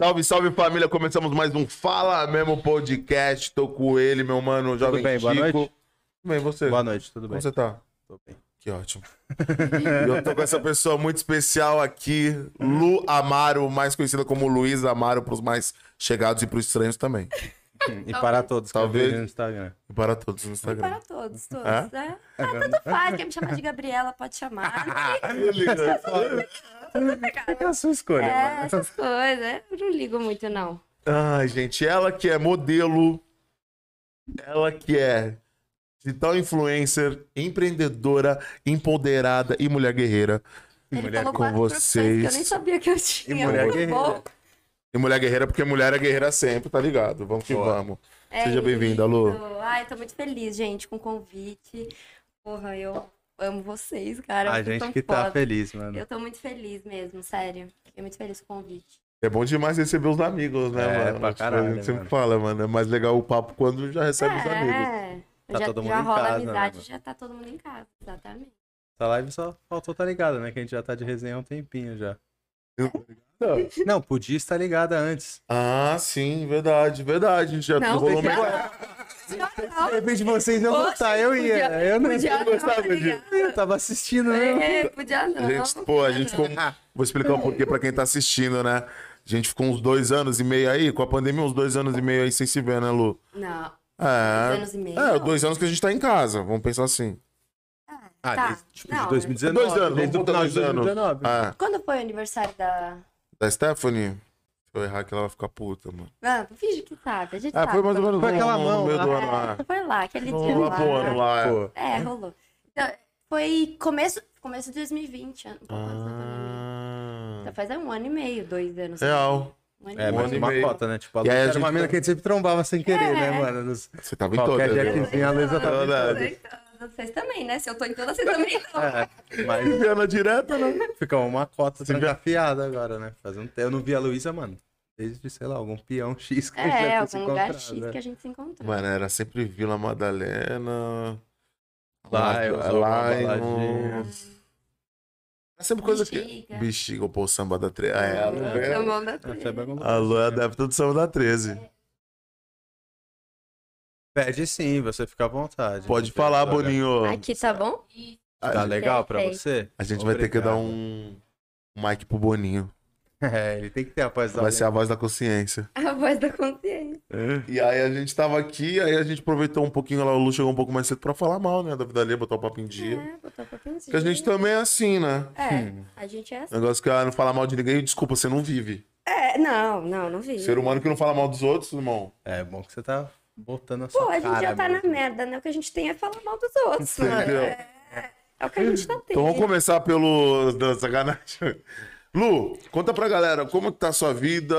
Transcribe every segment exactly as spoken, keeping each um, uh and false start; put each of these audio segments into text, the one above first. Salve, salve, família. Começamos mais um Fala Mesmo Podcast. Tô com ele, meu mano, o Jovem Chico. Boa noite. Tudo bem, você? Boa noite, tudo bem. Como você tá? Tô bem. Que ótimo. E eu tô com essa pessoa muito especial aqui, Lu Amaro, mais conhecida como Luísa Amaro, pros mais chegados e pros estranhos também. E para todos, talvez. No Instagram. E para todos no Instagram. E para todos, todos, é? Né? Ah, tanto faz, quer me chamar de Gabriela, pode chamar. Eu ligo. É a sua escolha. É, essas coisas. Eu não ligo muito, não. Ai, gente, ela que é modelo, ela que é digital influencer, empreendedora, empoderada e mulher guerreira. Ele mulher com vocês. Eu nem sabia que eu tinha. E mulher muito guerreira. Bom. E mulher guerreira, porque mulher é guerreira sempre, tá ligado? Vamos que vamos. É, seja bem-vinda, Lu. Ai, tô muito feliz, gente, com o convite. Porra, eu amo vocês, cara. A gente que foda. Tá feliz, mano. Eu tô muito feliz mesmo, sério. Fiquei muito feliz com o convite. É bom demais receber os amigos, né, é, mano? Pra caralho, a gente sempre mano. fala, mano. É mais legal o papo quando já recebe é, os amigos. É, tá já, todo mundo já em rola casa, amizade, né, já tá todo mundo em casa, exatamente. Essa live só faltou tá ligada, né? Que a gente já tá de resenha há um tempinho já. Eu... Não. Não, podia estar ligada antes. Ah, sim, verdade, verdade. Já não, rolou meio. De repente vocês iam voltar, eu podia, ia. Eu não podia, gostava não, de. Eu tava assistindo, né? É, podia não. Gente, pô, a gente ficou. Vou explicar o porquê pra quem tá assistindo, né? A gente ficou uns dois anos e meio aí, com a pandemia, uns dois anos e meio aí sem se ver, né, Lu? Não. É. Dois anos e meio. É, dois anos que a gente tá em casa, vamos pensar assim. Ah, tá. Desde, tipo, não, de dois mil e dezenove. Dois anos, desde o final de dois mil e dezenove. Ah. Quando foi o aniversário da. Da Stephanie? Se eu errar que ela vai ficar puta, mano. Não, finge que sabe. A gente ah, sabe. Foi mais ou menos. Foi aquela mão. Meu do ano lá. Foi lá, aquele dia lá. É, rolou. Então, foi começo, começo de dois mil e vinte. Um pouco ah. Então faz um ano e meio, dois anos. Real. Um é, mas uma cota, né? Tipo, a Luísa era gente... uma mina que a gente sempre trombava sem querer, é. né, mano? Nos... Você tava em todas. Qualquer dia que vinha, a Luísa tava em todas. Vocês também, né? Se eu tô em todas, vocês também estão. É, mas... Viana direta, né? Ficou uma cota trancafiada agora, né? Faz um tempo. Eu não vi a Luísa, mano. Desde, sei lá, algum peão X que é, a gente É, algum lugar X né? que a gente se encontrou. Mano, era sempre Vila Madalena... Lá, eu lá, é sempre coisa que... Bexiga, pô, o samba da treze. Ah, é, a Lu é... A Lu é adepta do samba da treze. É. Pede sim, você fica à vontade. Pode falar, Boninho. Aqui tá bom? Tá legal pra você? A gente vai ter que dar um mic pro Boninho. É, ele tem que ter a voz da consciência. Vai ser a voz da consciência. A voz da consciência. E aí a gente tava aqui, aí a gente aproveitou um pouquinho, a Lu chegou um pouco mais cedo pra falar mal, né? Da vida ali, botar o papo em dia. É, botar o papo em dia. Porque a gente também é assim, né? É, a gente é assim. Negócio que ela não fala mal de ninguém, desculpa, você não vive. É, não, não, não vive. Ser humano que não fala mal dos outros, irmão. É, bom que você tá... Botando a sua Pô, a gente cara, já tá mesmo. na merda, né? O que a gente tem é falar mal dos outros, mano. É... é o que a gente tá tendo. Então vamos começar pelo... Da sacanagem. Lu, conta pra galera, como tá a sua vida?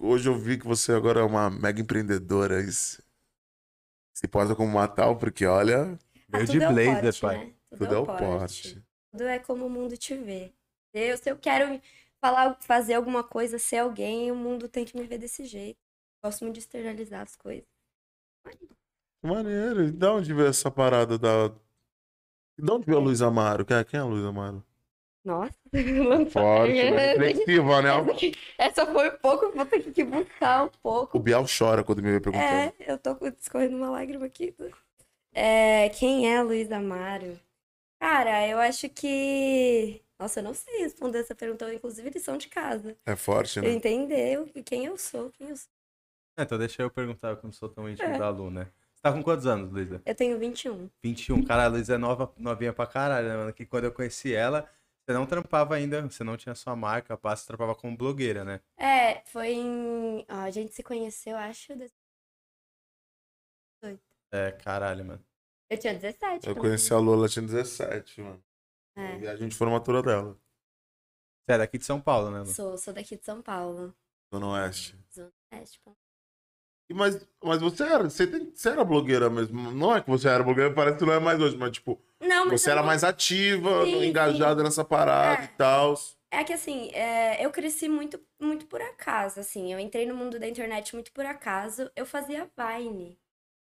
Hoje eu vi que você agora é uma mega empreendedora. Isso. Se posa como uma tal, porque olha... Ah, de blazer, é pai. Né? Tudo, tudo é o porte. Tudo é como o mundo te vê. Eu, se eu quero falar, fazer alguma coisa, ser alguém, o mundo tem que me ver desse jeito. Gosto muito de externalizar as coisas. Maneiro, e de onde veio essa parada da... De onde veio a Luísa Amaro? Quem é a Luísa Amaro? Nossa, forte, reflexiva, né? Essa foi um pouco, vou ter que buscar um pouco. O Bial chora quando me perguntou. É, eu tô escorrendo uma lágrima aqui. É, quem é a Luísa Amaro? Cara, eu acho que... Nossa, eu não sei responder essa pergunta, inclusive eles são de casa. É forte, né? Entender quem eu sou, quem eu sou. É, então deixa eu perguntar, eu não sou tão íntimo é. da Lu, né? Você tá com quantos anos, Luísa? Eu tenho vinte e um. vinte e um, cara, a Luísa é nova, novinha pra caralho, né, mano? Que quando eu conheci ela, você não trampava ainda, você não tinha sua marca, passa, você trampava como blogueira, né? É, foi em... Ó, a gente se conheceu, acho, dezoito. É, caralho, mano. Eu tinha dezessete. Eu conheci a Lu, ela tinha dezessete, mano. É. E a gente foi na formatura dela. Você é daqui de São Paulo, né, Lu? Sou, sou daqui de São Paulo. Zona Oeste. Zona Oeste, pô. Mas, mas você era, você, tem, você era blogueira mesmo, não é que você era blogueira, parece que não é mais hoje, mas tipo, não, mas você era não... mais ativa, sim, engajada sim. nessa parada é. e tal. É que assim, é, eu cresci muito, muito por acaso, assim, eu entrei no mundo da internet muito por acaso, eu fazia Vine.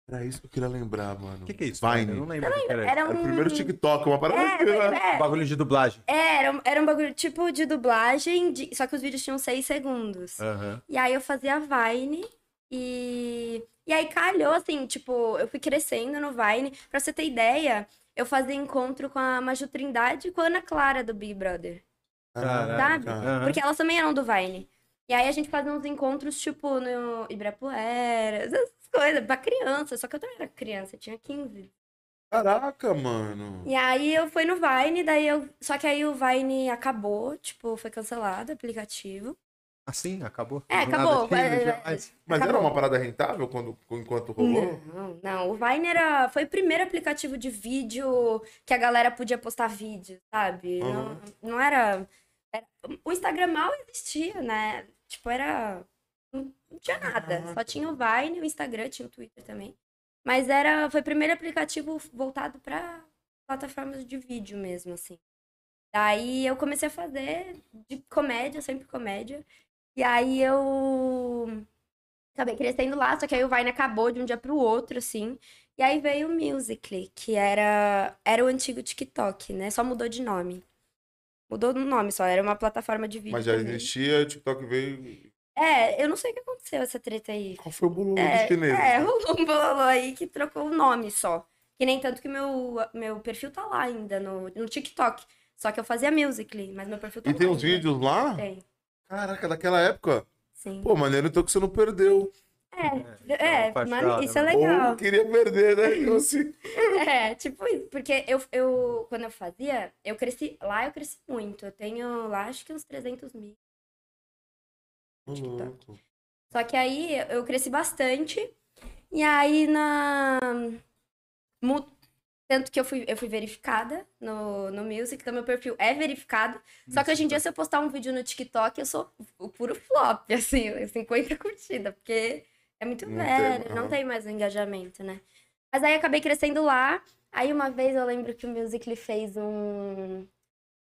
Era isso que eu queria lembrar, mano. O que, que é isso? Vine. Eu não lembro. Eu era, era um... o primeiro TikTok, uma parada. É, era... é. Bagulho de dublagem. É, era um, era um bagulho tipo de dublagem, de... só que os vídeos tinham seis segundos. Uhum. E aí eu fazia Vine e... E aí calhou, assim, tipo, eu fui crescendo no Vine. Pra você ter ideia, eu fazia encontro com a Maju Trindade e com a Ana Clara do Big Brother. Caraca. Sabe? Uhum. Porque elas também eram do Vine. E aí a gente fazia uns encontros, tipo, no Ibirapuera, essas coisas, pra criança. Só que eu também era criança, eu tinha quinze. Caraca, mano! E aí eu fui no Vine, daí eu... Só que aí o Vine acabou, tipo, foi cancelado o aplicativo. Assim, acabou? É, acabou. Nada, mas mas acabou. Era uma parada rentável quando, enquanto rolou? Não, não. O Vine era, foi o primeiro aplicativo de vídeo que a galera podia postar vídeo, sabe? Uhum. Não, não era, era... O Instagram mal existia, né? Tipo, era... Não, não tinha nada. Ah, só tinha o Vine, o Instagram, tinha o Twitter também. Mas era, foi o primeiro aplicativo voltado pra plataformas de vídeo mesmo, assim. Daí eu comecei a fazer de comédia, sempre comédia. E aí eu acabei crescendo lá, só que aí o Vine acabou de um dia pro outro, assim. E aí veio o Musical.ly, que era, era o antigo TikTok, né? Só mudou de nome. Mudou no nome só, era uma plataforma de vídeo. Mas já também existia, o TikTok veio... É, eu não sei o que aconteceu essa treta aí. Qual foi o bololô é, dos chineses? É, rolou um bololô aí que trocou o nome só. Que nem tanto que meu, meu perfil tá lá ainda, no, no TikTok. Só que eu fazia Musical.ly, mas meu perfil tá lá. E tem uns vídeos lá? Tem. Caraca, daquela época? Sim. Pô, maneiro, então que você não perdeu. É, é, é mano, isso é legal. Ou não queria perder, né? Eu, assim... É, tipo isso. Porque eu, eu, quando eu fazia, eu cresci, lá eu cresci muito. Eu tenho lá, acho que uns trezentos mil. Uhum. Só que aí eu cresci bastante. E aí na... Tanto que eu fui, eu fui verificada no, no Music, então meu perfil é verificado. Isso. Só que hoje em dia, se eu postar um vídeo no TikTok, eu sou o puro flop, assim, cinquenta curtidas, porque é muito não velho, tem, não. não tem mais o engajamento, né? Mas aí acabei crescendo lá. Aí uma vez eu lembro que o Musical.ly fez um,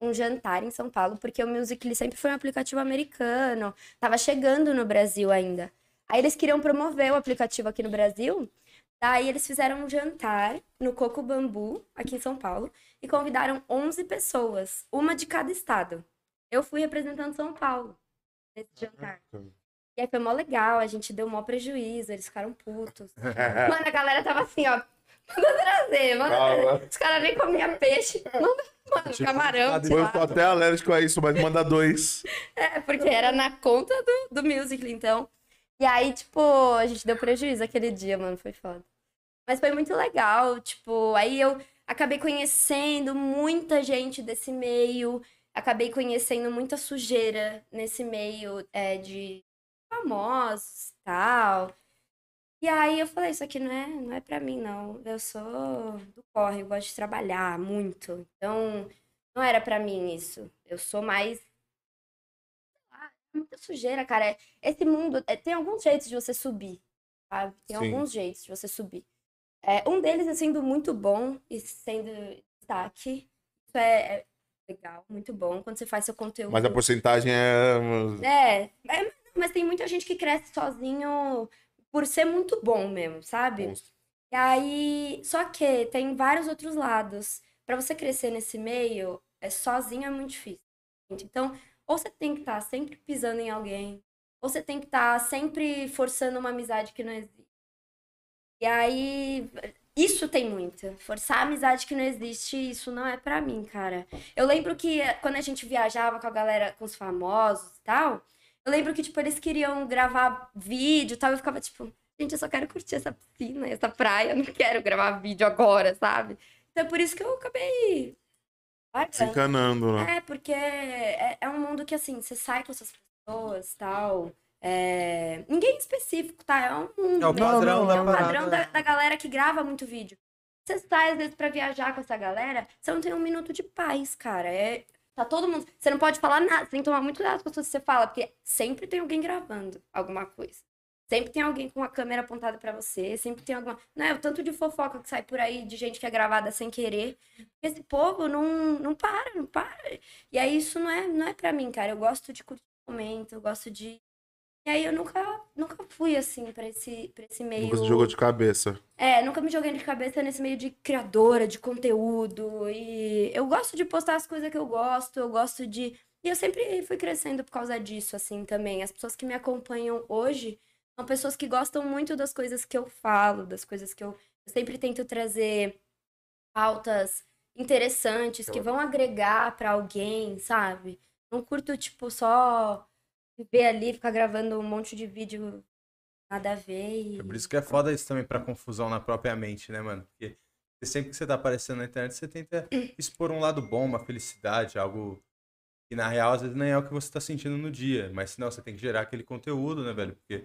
um jantar em São Paulo, porque o Musical.ly sempre foi um aplicativo americano, tava chegando no Brasil ainda. Aí eles queriam promover o aplicativo aqui no Brasil. Daí eles fizeram um jantar no Coco Bambu, aqui em São Paulo, e convidaram onze pessoas, uma de cada estado. Eu fui representando São Paulo nesse jantar. E aí foi mó legal, a gente deu mó prejuízo, eles ficaram putos. Mano, a galera tava assim, ó, manda trazer, manda trazer. Os caras nem comiam peixe, manda, mano, camarão. Eu tô até alérgico a isso, mas manda dois. É, porque era na conta do, do Musical.ly, então. E aí, tipo, a gente deu prejuízo aquele dia, mano, foi foda. Mas foi muito legal, tipo, aí eu acabei conhecendo muita gente desse meio, acabei conhecendo muita sujeira nesse meio é, de famosos e tal. E aí eu falei, isso aqui não é, não é pra mim, não. Eu sou do corre, eu gosto de trabalhar muito. Então, não era pra mim isso. Eu sou mais... Muita sujeira, cara. Esse mundo... É, tem alguns jeitos de você subir, sabe? Tem Sim. alguns jeitos de você subir. É, um deles é sendo muito bom e sendo destaque. Isso é, é legal, muito bom. Quando você faz seu conteúdo... Mas a porcentagem é... É, é mas tem muita gente que cresce sozinho por ser muito bom mesmo, sabe? Nossa. E aí... Só que tem vários outros lados. Pra você crescer nesse meio, é, sozinho é muito difícil. Então... Ou você tem que estar sempre pisando em alguém, ou você tem que estar sempre forçando uma amizade que não existe. E aí, isso tem muito. Forçar a amizade que não existe, isso não é pra mim, cara. Eu lembro que quando a gente viajava com a galera, com os famosos e tal, eu lembro que, tipo, eles queriam gravar vídeo e tal, eu ficava tipo, gente, eu só quero curtir essa piscina, essa praia, eu não quero gravar vídeo agora, sabe? Então é por isso que eu acabei... Se encanando, né? É, porque é, é um mundo que, assim, você sai com essas pessoas e tal. É... Ninguém específico, tá? É um mundo. É o padrão, né? É um padrão da, da galera que grava muito vídeo. Você sai, às vezes, pra viajar com essa galera, você não tem um minuto de paz, cara. É... Tá todo mundo... Você não pode falar nada, você tem que tomar muito cuidado com as coisas que você fala, porque sempre tem alguém gravando alguma coisa. Sempre tem alguém com a câmera apontada pra você, sempre tem alguma... Não é o tanto de fofoca que sai por aí de gente que é gravada sem querer. Esse povo não, não para, não para. E aí isso não é, não é pra mim, cara. Eu gosto de curtir o momento, eu gosto de... E aí eu nunca nunca fui, assim, pra esse, pra esse meio... Nunca se jogou de cabeça. É, nunca me joguei de cabeça nesse meio de criadora, de conteúdo. E eu gosto de postar as coisas que eu gosto, eu gosto de... E eu sempre fui crescendo por causa disso, assim, também. As pessoas que me acompanham hoje são pessoas que gostam muito das coisas que eu falo, das coisas que eu... Eu sempre tento trazer pautas interessantes, que vão agregar pra alguém, sabe? Não curto, tipo, só... Viver ali, ficar gravando um monte de vídeo nada a ver. E... É por isso que é foda isso também, pra confusão na própria mente, né, mano? Porque sempre que você tá aparecendo na internet, você tenta expor um lado bom, uma felicidade, algo que na real, às vezes, nem é o que você tá sentindo no dia. Mas senão você tem que gerar aquele conteúdo, né, velho? Porque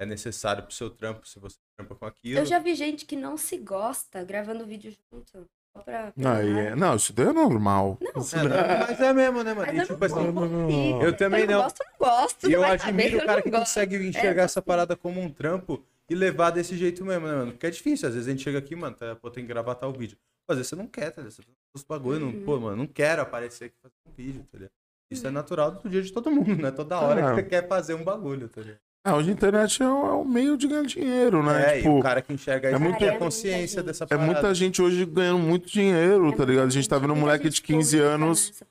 é necessário pro seu trampo, se você trampa com aquilo. Eu já vi gente que não se gosta gravando vídeo junto. Pra... Não, é... não, isso daí é normal. Não, isso é, é... Mas é mesmo, né, mano? E, tipo, assim, eu, eu também não. Eu gosto, não gosto. E eu admiro o cara que gosto. Consegue enxergar é, essa parada como um trampo e levar desse jeito mesmo, né, mano? Porque é difícil. Às vezes a gente chega aqui, mano, tá, pô, tem que gravar tal vídeo. Às vezes você não quer, tá ligado? Você faz os bagulho, uhum. não, pô, mano, não quero aparecer aqui fazer um vídeo, tá ligado? Isso uhum. é natural do dia de todo mundo, né? Toda hora ah, que você quer fazer um bagulho, tá ligado? Ah, hoje a internet é um meio de ganhar dinheiro, né? É, tipo, e o cara que enxerga isso é muito, é a consciência dessa parada. É muita gente hoje ganhando muito dinheiro, é tá ligado? A gente tá vendo um moleque de quinze anos...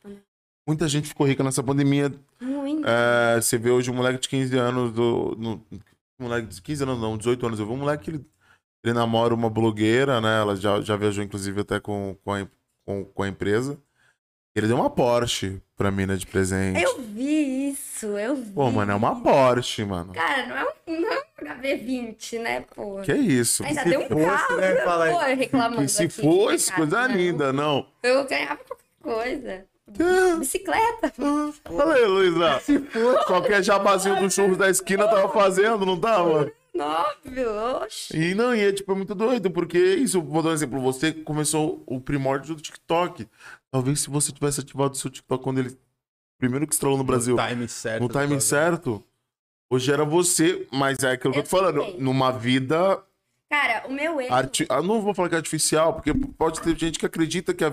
Muita gente ficou rica nessa pandemia. Muito. É, você vê hoje um moleque de quinze anos... Do, no, moleque de quinze anos não, dezoito anos. Eu vi um moleque que ele, ele namora uma blogueira, né? Ela já, já viajou, inclusive, até com, com, a, com, com a empresa. Ele deu uma Porsche pra mina de presente. Eu vi isso, eu vi. Pô, mano, é uma Porsche, mano. Cara, não é um, não é um H B vinte, né, pô? Que isso? Ainda deu um carro, né, pô, reclamando. Se fosse, coisa linda, não. Eu ganhava qualquer coisa. Bicicleta. Falei, Luísa. Se fosse. Qualquer jabazinho do churros da esquina tava fazendo, não tava? Óbvio, oxe. E não, e é tipo, é muito doido, porque isso, vou dar um exemplo, você começou o primórdio do TikTok. Talvez se você tivesse ativado o seu TikTok quando ele... Primeiro que estralou no Brasil. No time certo. No time certo. Hoje era você, mas é aquilo que eu tô falando. Numa vida... Cara, o meu erro... Arti... Eu não vou falar que é artificial, porque pode ter gente que acredita que, a...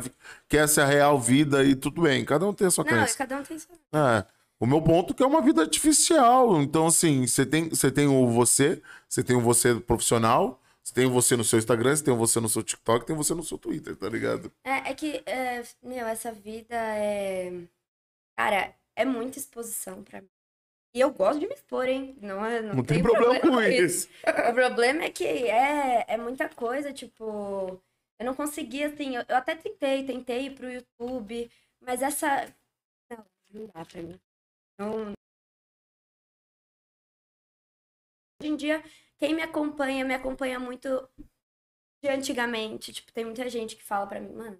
que essa é a real vida e tudo bem. Cada um tem a sua crença. Não, cada um tem a sua crença. É. O meu ponto é que é uma vida artificial. Então, assim, você tem, você tem o você, você tem o você profissional, você tem o você no seu Instagram, você tem o você no seu TikTok, tem o você no seu Twitter, tá ligado? É, é que, é, meu, essa vida é... Cara, é muita exposição pra mim. E eu gosto de me expor, hein? Não, não, não tem problema, problema com isso. O problema é que é, é muita coisa, tipo... Eu não consegui, assim... Eu, eu até tentei, tentei ir pro YouTube, mas essa... Não, não dá pra mim. Não... Hoje em dia, quem me acompanha, me acompanha muito de antigamente. Tipo, tem muita gente que fala pra mim, mano,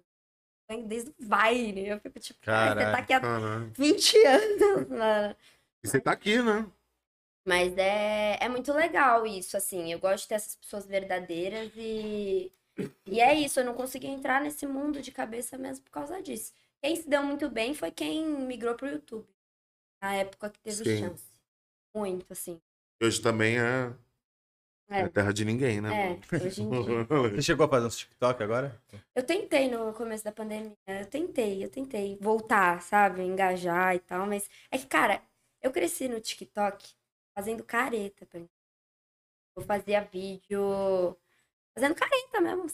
desde o Vine. Eu fico tipo, caraca, você tá aqui há caraca. vinte anos, mano. E você tá aqui, né? Mas é, é muito legal isso, assim. Eu gosto de ter essas pessoas verdadeiras e... E é isso, eu não consegui entrar nesse mundo de cabeça mesmo por causa disso. Quem se deu muito bem foi quem migrou pro YouTube. Na época que teve Sim. chance. Muito, assim. Hoje também é... É. é terra de ninguém, né? É, hoje em dia. Você chegou a fazer um TikTok agora? Eu tentei no começo da pandemia. Eu tentei, eu tentei voltar, sabe? Engajar e tal, mas... É que, cara, eu cresci no TikTok fazendo careta pra mim. Eu fazia vídeo... Fazendo careta mesmo,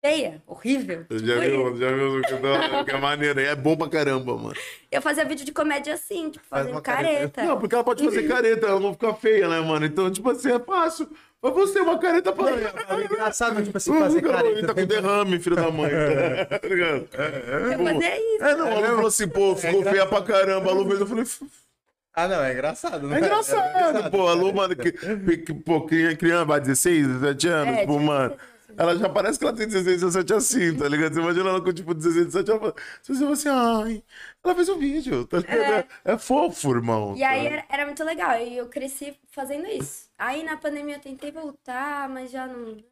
feia, horrível. Tipo já viu, já viu que é maneira, é bom pra caramba, mano. Eu fazia vídeo de comédia assim, tipo, fazendo Faz careta. careta. Não, porque ela pode fazer careta, ela não fica feia, né, mano? Então, tipo assim, é fácil. Mas você é uma careta pra... É engraçado, tipo assim, fazer careta. Ele tá com derrame, filho da mãe. Tá ligado? É, é, eu fazia isso. É, não, ela falou assim, pô, ficou feia pra caramba. A Lu fez, eu falei... Ah, não, é engraçado, não é? É engraçado, é engraçado, pô. A Lu, mano, que, que, pô, criança vai dezesseis, dezessete anos, é, pô, mano. Ela já parece que ela tem dezesseis, dezessete assim, tá ligado? Você imagina ela com, tipo, dezesseis, dezessete, ela fala, você fala assim, ai, ela fez um vídeo, tá ligado? É, é fofo, irmão. E tá? Aí era, era muito legal, e eu cresci fazendo isso. Aí na pandemia eu tentei voltar, mas já não...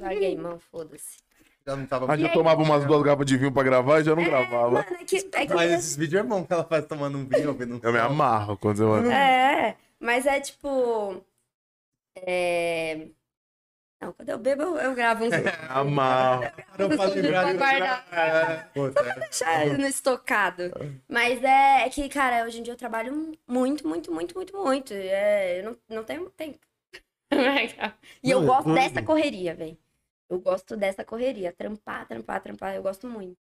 Larguei, mão, foda-se. Já não tava... Mas eu tomava umas duas garrafas de vinho pra gravar e já não é, gravava. Mano, é que, é que... Mas esses vídeos é bom que ela faz tomando um vinho, ouvindo um... Eu me amarro quando eu... É, mas é tipo... É... Não, quando eu bebo, eu, eu gravo uns... Amar. Não pode lembrar. Só pra deixar no estocado. Mas é, é que, cara, hoje em dia eu trabalho muito, muito, muito, muito, muito. É, eu não, não tenho tempo. E eu gosto dessa correria, velho. Eu gosto dessa correria. Trampar, trampar, trampar. Eu gosto muito.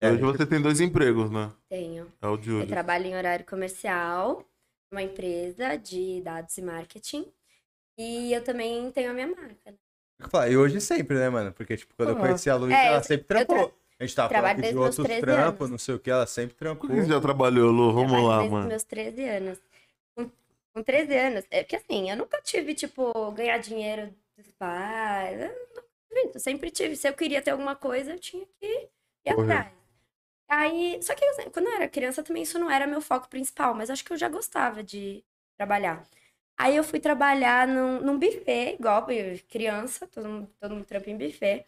É, hoje você tem dois empregos, né? Tenho. É o de hoje. Eu trabalho em horário comercial, numa empresa de dados e marketing. E eu também tenho a minha marca, né? Claro, e hoje sempre, né, mano? Porque, tipo, quando uhum. eu conheci a Luísa, é, ela sempre trampou. Tra... A gente tava falando de outros trampos, não sei o que, ela sempre trampou. Você já trabalhou, Lu? Vamos lá, lá, mano. Desde meus treze anos. Com, com treze anos. É porque, assim, eu nunca tive, tipo, ganhar dinheiro dos pais. Eu, não, eu sempre tive. Se eu queria ter alguma coisa, eu tinha que ir atrás. Aí, só que assim, quando eu era criança também isso não era meu foco principal, mas acho que eu já gostava de trabalhar. Aí eu fui trabalhar num, num buffet, igual criança, todo mundo, todo mundo trampa em buffet.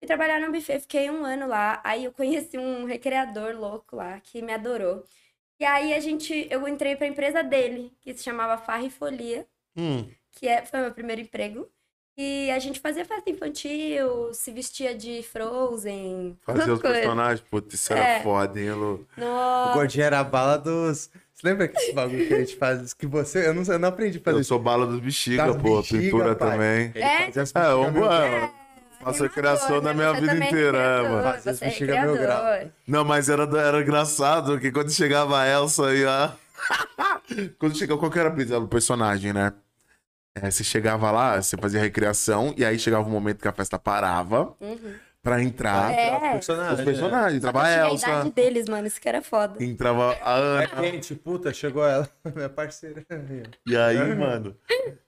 Fui trabalhar num buffet, fiquei um ano lá. Aí eu conheci um recreador louco lá, que me adorou. E aí a gente, eu entrei pra empresa dele, que se chamava Farra e Folia, hum. que é, foi meu primeiro emprego. E a gente fazia festa infantil, se vestia de Frozen. Fazia os coisa. Personagens, pô, isso era é. foda, hein, Lu? Nossa. O gordinho era a bala dos... Você lembra que esse bagulho que a gente faz? Que você... Eu não, eu não aprendi a fazer. Eu sou bala dos Bexiga, pô. Bexiga, pintura pai. Também. É? É, eu, mano. Faço criação da minha vida inteira, é, mano. Faço as Bexiga meu grau. Não, mas era, era engraçado que quando chegava a Elsa e a... quando chegava qualquer personagem, né? É, você chegava lá, você fazia recriação, e aí chegava o um momento que a festa parava uhum. pra entrar é. os personagens. Os personagens. É. Entrava a Elsa. A idade deles, mano, isso que era foda. Entrava a Ana. Gente, puta, chegou ela, minha parceira. E aí, é. mano,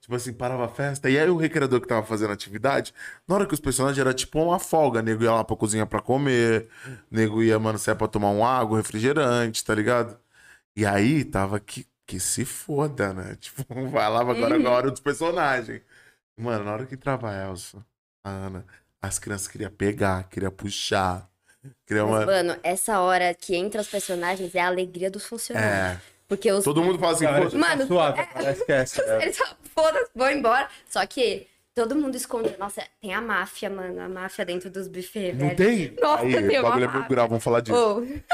tipo assim, parava a festa, e aí o recreador que tava fazendo atividade, na hora que os personagens era tipo uma folga, nego ia lá pra cozinha pra comer, nego ia, mano, saia pra tomar um água, refrigerante, tá ligado? E aí tava que Que se foda, né? Tipo, vai lá agora uhum. na hora dos personagens. Mano, na hora que entrava a Elsa, a Ana, as crianças queriam pegar, queriam puxar. Queriam Mas, uma... Mano, essa hora que entra os personagens é a alegria dos funcionários. É. Porque os... Todo mundo fala assim, cara, pô, mano, suave, é... esquece. É. Eles falam, foda-se, vão embora. Só que todo mundo esconde. Nossa, tem a máfia, mano. A máfia dentro dos buffets, velho. Não tem? Nossa, aí, tem o bagulho é procurar, vamos falar disso.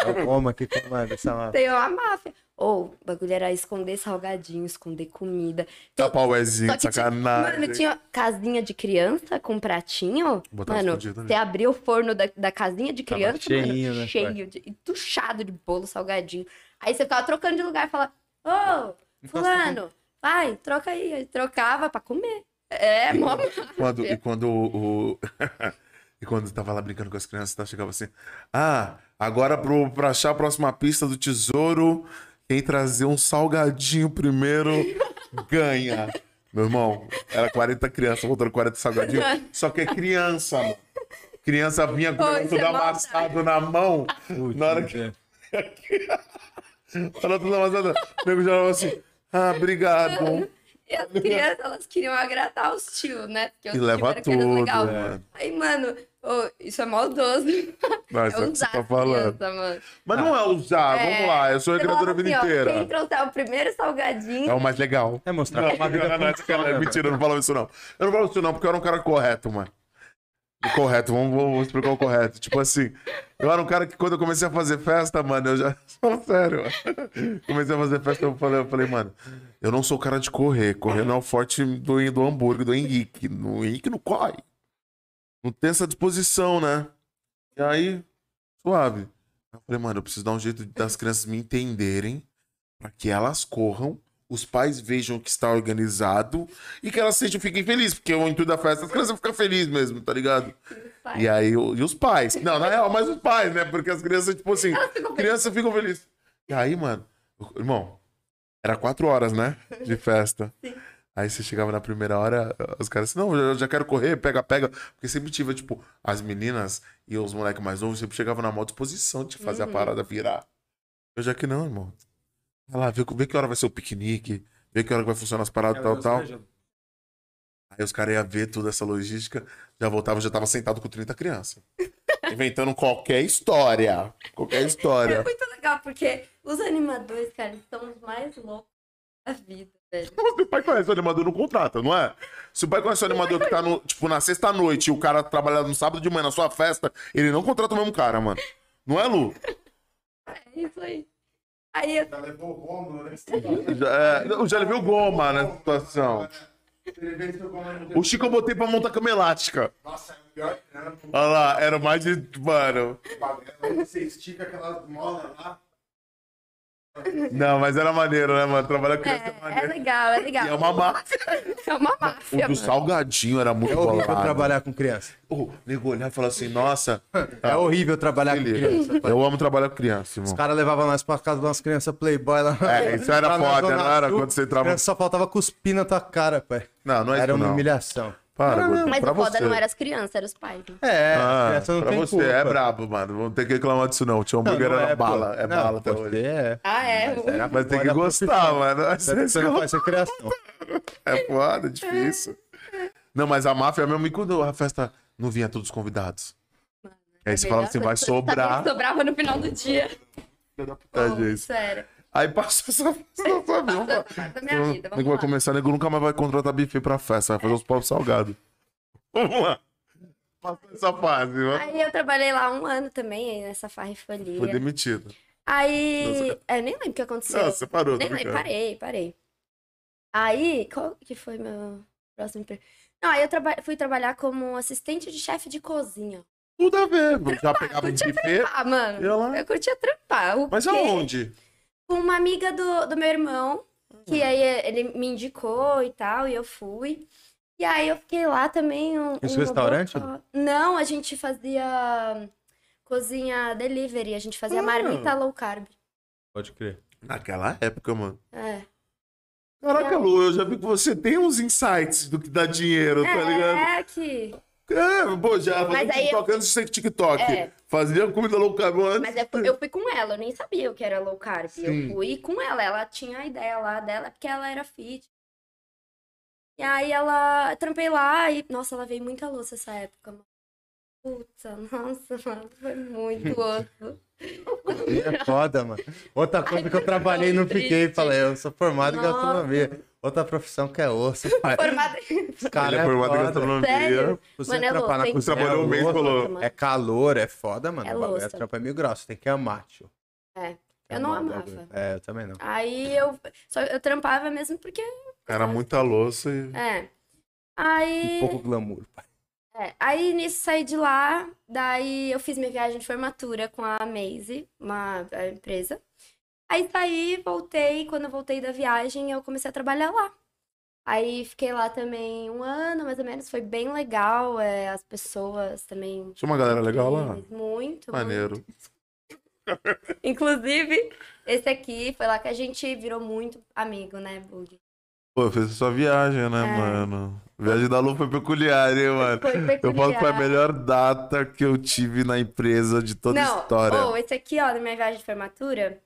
Oh. Como aqui, como é dessa máfia? Tem uma máfia. Ou, o bagulho era esconder salgadinho, esconder comida. Tapar o Ezinho, sacanagem. Mano, tinha casinha de criança com pratinho. Botar mano, você abria o forno da, da casinha de criança, tava cheio, mano, né, cheio, de, entuchado de bolo, salgadinho. Aí você ficava trocando de lugar e falava, ô, oh, fulano, vai, troca aí. Aí trocava pra comer. É, e, mó quando, e quando o... E quando tava lá brincando com as crianças, tá, chegava assim, ah, agora pro, pra achar a próxima pista do tesouro... Quem trazer um salgadinho primeiro ganha. Meu irmão, era quarenta crianças, voltando quarenta salgadinhos. Só que é criança, mano. Criança vinha com o tudo amassado na mão. Ui, na hora que... Ela tudo amassada. O nego já falou assim, ah, obrigado. E as crianças, elas queriam agradar os tios, né? Porque os e leva tudo, legal. É. Aí, mano... Oh, isso é maldoso. Não, isso é usar que você tá falando. Criança, mano. Mas ah, não é usar, é... vamos lá. Eu sou recreadora a vida assim, inteira. Ó, quem trouxer o primeiro salgadinho... É o mais legal. É mostrar. Não, uma vida não, não, não, não, mentira, eu não falo isso não. Eu não falo isso não, porque eu era um cara correto, mano. O correto, vamos, vamos explicar o correto. Tipo assim, eu era um cara que quando eu comecei a fazer festa, mano, eu já... Sério, mano. Comecei a fazer festa, eu falei, eu falei, mano, eu não sou o cara de correr. Correr não é o forte do, do hambúrguer, do Henrique. O Henrique não corre. Não tem essa disposição, né? E aí, suave. Eu falei, mano, eu preciso dar um jeito das crianças me entenderem pra que elas corram, os pais vejam que está organizado e que elas sejam, fiquem felizes, porque o intuito da festa, as crianças ficam felizes mesmo, tá ligado? E, e aí, eu, e os pais. Não, na real, mas os pais, né? Porque as crianças, tipo assim, crianças ficam felizes. E aí, mano, irmão, era quatro horas, né? De festa. Sim. Aí você chegava na primeira hora, os caras assim, não, eu já quero correr, pega, pega. Porque sempre tive, tipo, as meninas e os moleques mais novos sempre chegavam na maior disposição de fazer uhum. a parada virar. Eu já que não, irmão. Vai lá, vê, vê que hora vai ser o piquenique, vê que hora que vai funcionar as paradas, eu tal, tal. Vejo. Aí os caras iam ver toda essa logística, já voltavam, já tava sentado com trinta crianças. Inventando qualquer história. Qualquer história. É muito legal, porque os animadores, cara, eles são os mais loucos da vida. velho. Se o pai conhece o animador, não contrata, não é? Se o pai conhece o animador que tá no, tipo, na sexta-noite e o cara trabalha no sábado de manhã na sua festa, ele não contrata o mesmo cara, mano. Não é, Lu? É isso aí. Aí eu... Já levou goma, né? Já, é, já levei o goma nessa situação. O Chico eu botei pra montar cama elástica. Nossa, pior trampo. Olha lá, era mais de... Mano... Você estica aquelas molas lá. Não, mas era maneiro, né, mano? Trabalhar com criança é, é maneiro. É legal, é legal. E é uma máfia. É uma máfia, O do mano. salgadinho era muito bolado. É horrível bolado. trabalhar com criança. O nego olhava e falava assim, nossa... Tá. É horrível trabalhar Beleza. com criança. Pai. Eu amo trabalhar com criança, irmão. Os caras levavam nós pra casa de umas crianças playboy lá. É, isso era foda, não era? Quando você trabalha... Só faltava cuspir na tua cara, pai. Não, não é era isso, não. Era uma humilhação. Para, não, não, mas o foda não era as crianças, eram os pais. Né? É, ah, criança não pra tem você, culpa. É brabo, mano. Não tem que reclamar disso, não. O tio hambúrguer era é, bala. Pô. É não, bala até hoje. É. Ah, é? Mas, é, mas tem que gostar, mano. Você não faz essa criação. É foda, difícil. Não, mas a máfia mesmo, e quando a festa não vinha todos os convidados? Mano, aí você falava assim, vai sobrar. Sobrava no final do dia. Oh, sério. Aí passou essa festa, sabe? O nego vai começar, o nego nunca mais vai contratar buffet pra festa, vai fazer os povos salgados. Vamos lá. Passou essa fase, mano. Aí eu trabalhei lá um ano também, nessa farrifolia. Foi demitido. Aí... Eu nem lembro o que aconteceu. Não, você parou. Nem lembro, parei, parei. Aí, qual que foi meu próximo emprego? Não, aí eu traba... fui trabalhar como assistente de chefe de cozinha. Tudo a ver, trampar, já pegava de buffet. Trampar, mano. Eu, lá... eu curtia trampar. O Mas quê? aonde? Com uma amiga do, do meu irmão, que aí ele me indicou e tal, e eu fui. E aí eu fiquei lá também... Um, Esse um restaurante? Robô... Não, a gente fazia cozinha delivery, a gente fazia ah. marmita low carb. Pode crer. Naquela época, mano. É. Caraca, é. Lu, eu já vi que você tem uns insights do que dá dinheiro, é, tá ligado? É, que... É, pô, já fazia TikTok eu... antes de ser TikTok. É. Fazia comida low carb antes. Mas eu fui, eu fui com ela, eu nem sabia o que era low carb. Sim. Eu fui com ela, ela tinha a ideia lá dela, porque ela era fit. E aí ela... Trampei lá e... Nossa, ela veio muita louça essa época, mano. Puta, nossa, mano, foi muito osso. É foda, mano. Outra coisa Ai, que eu trabalhei e não triste. fiquei, falei, eu sou formado nossa. em gastronomia. Outra profissão que é osso, pai. Formado... Cara, ele é formado em gastronomia. Você mano, é trampar louco, na cozinha, trabalhou é um mês, falou. É calor, é foda, mano. É louça. É trampa é mil graus, você tem que amar, tio. É, eu não amava. É, eu também não. Aí eu, só, eu trampava mesmo porque... Era muita louça e... É. Aí... Um pouco glamour, pai. É, aí nisso saí de lá, daí eu fiz minha viagem de formatura com a Maze, uma empresa. Aí saí, voltei, quando eu voltei da viagem, eu comecei a trabalhar lá. Aí fiquei lá também um ano, mais ou menos, foi bem legal, é, as pessoas também... Tinha uma galera legal lá? Muito. Maneiro. Muito. Inclusive, esse aqui, foi lá que a gente virou muito amigo, né, Bug? Pô, fez sua viagem, né, é. mano? Viagem da Lu foi peculiar, hein, mano? Foi peculiar. Eu falo que foi a melhor data que eu tive na empresa de toda Não. a história. Não, oh, esse aqui, ó, na minha viagem de formatura...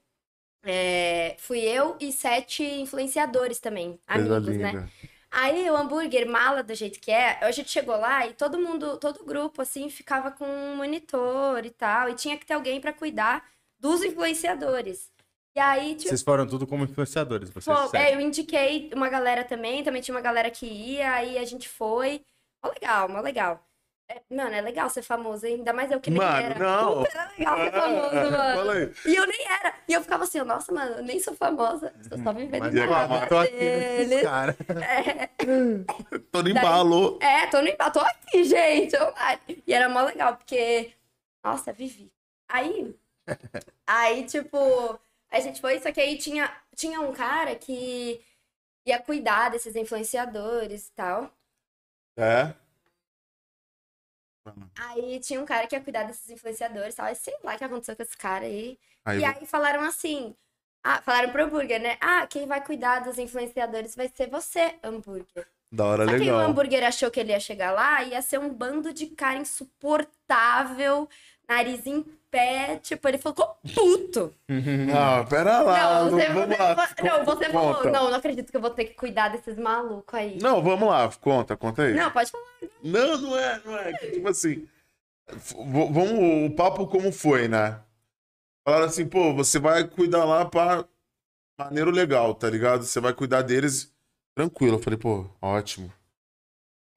É, fui eu e sete influenciadores também, Coisa amigos, linda. né? Aí o hambúrguer, mala do jeito que é, a gente chegou lá e todo mundo, todo grupo, assim, ficava com um monitor e tal, e tinha que ter alguém pra cuidar dos influenciadores. E aí... Tipo, vocês foram tudo como influenciadores, vocês pô, é, eu indiquei uma galera também, também tinha uma galera que ia, aí a gente foi, mó legal, mó legal. É, mano, é legal ser famoso, hein? Ainda mais eu que nem mano, era. Não. Puta, era legal ser famoso, mano. E eu nem era. E eu ficava assim, nossa, mano, eu nem sou famosa. Só só me vendo deles. Cara. É. Tô no embalo. Daí, é, tô no embalo. Tô aqui, gente. E era mó legal, porque... Nossa, vivi. Aí... aí, tipo... A gente foi, só que aí tinha, tinha um cara que ia cuidar desses influenciadores e tal. É? Aí tinha um cara que ia cuidar desses influenciadores, tal, e sei lá o que aconteceu com esse cara aí. aí e eu... aí falaram assim, ah, falaram pro hambúrguer, né? Ah, quem vai cuidar dos influenciadores vai ser você, hambúrguer. Da hora Só legal. Só que o hambúrguer achou que ele ia chegar lá, ia ser um bando de cara insuportável, nariz em pé, tipo, ele ficou puto. Ah, pera lá. Não, você, não, vamos você, lá, não, você falou, não, não acredito que eu vou ter que cuidar desses malucos aí. Não, vamos lá, conta, conta aí. Não, pode falar. Não, não é, não é. Tipo assim, vamos, o papo como foi, né? Falaram assim, pô, você vai cuidar lá pra... maneiro legal, tá ligado? Você vai cuidar deles tranquilo. Eu falei, pô, ótimo.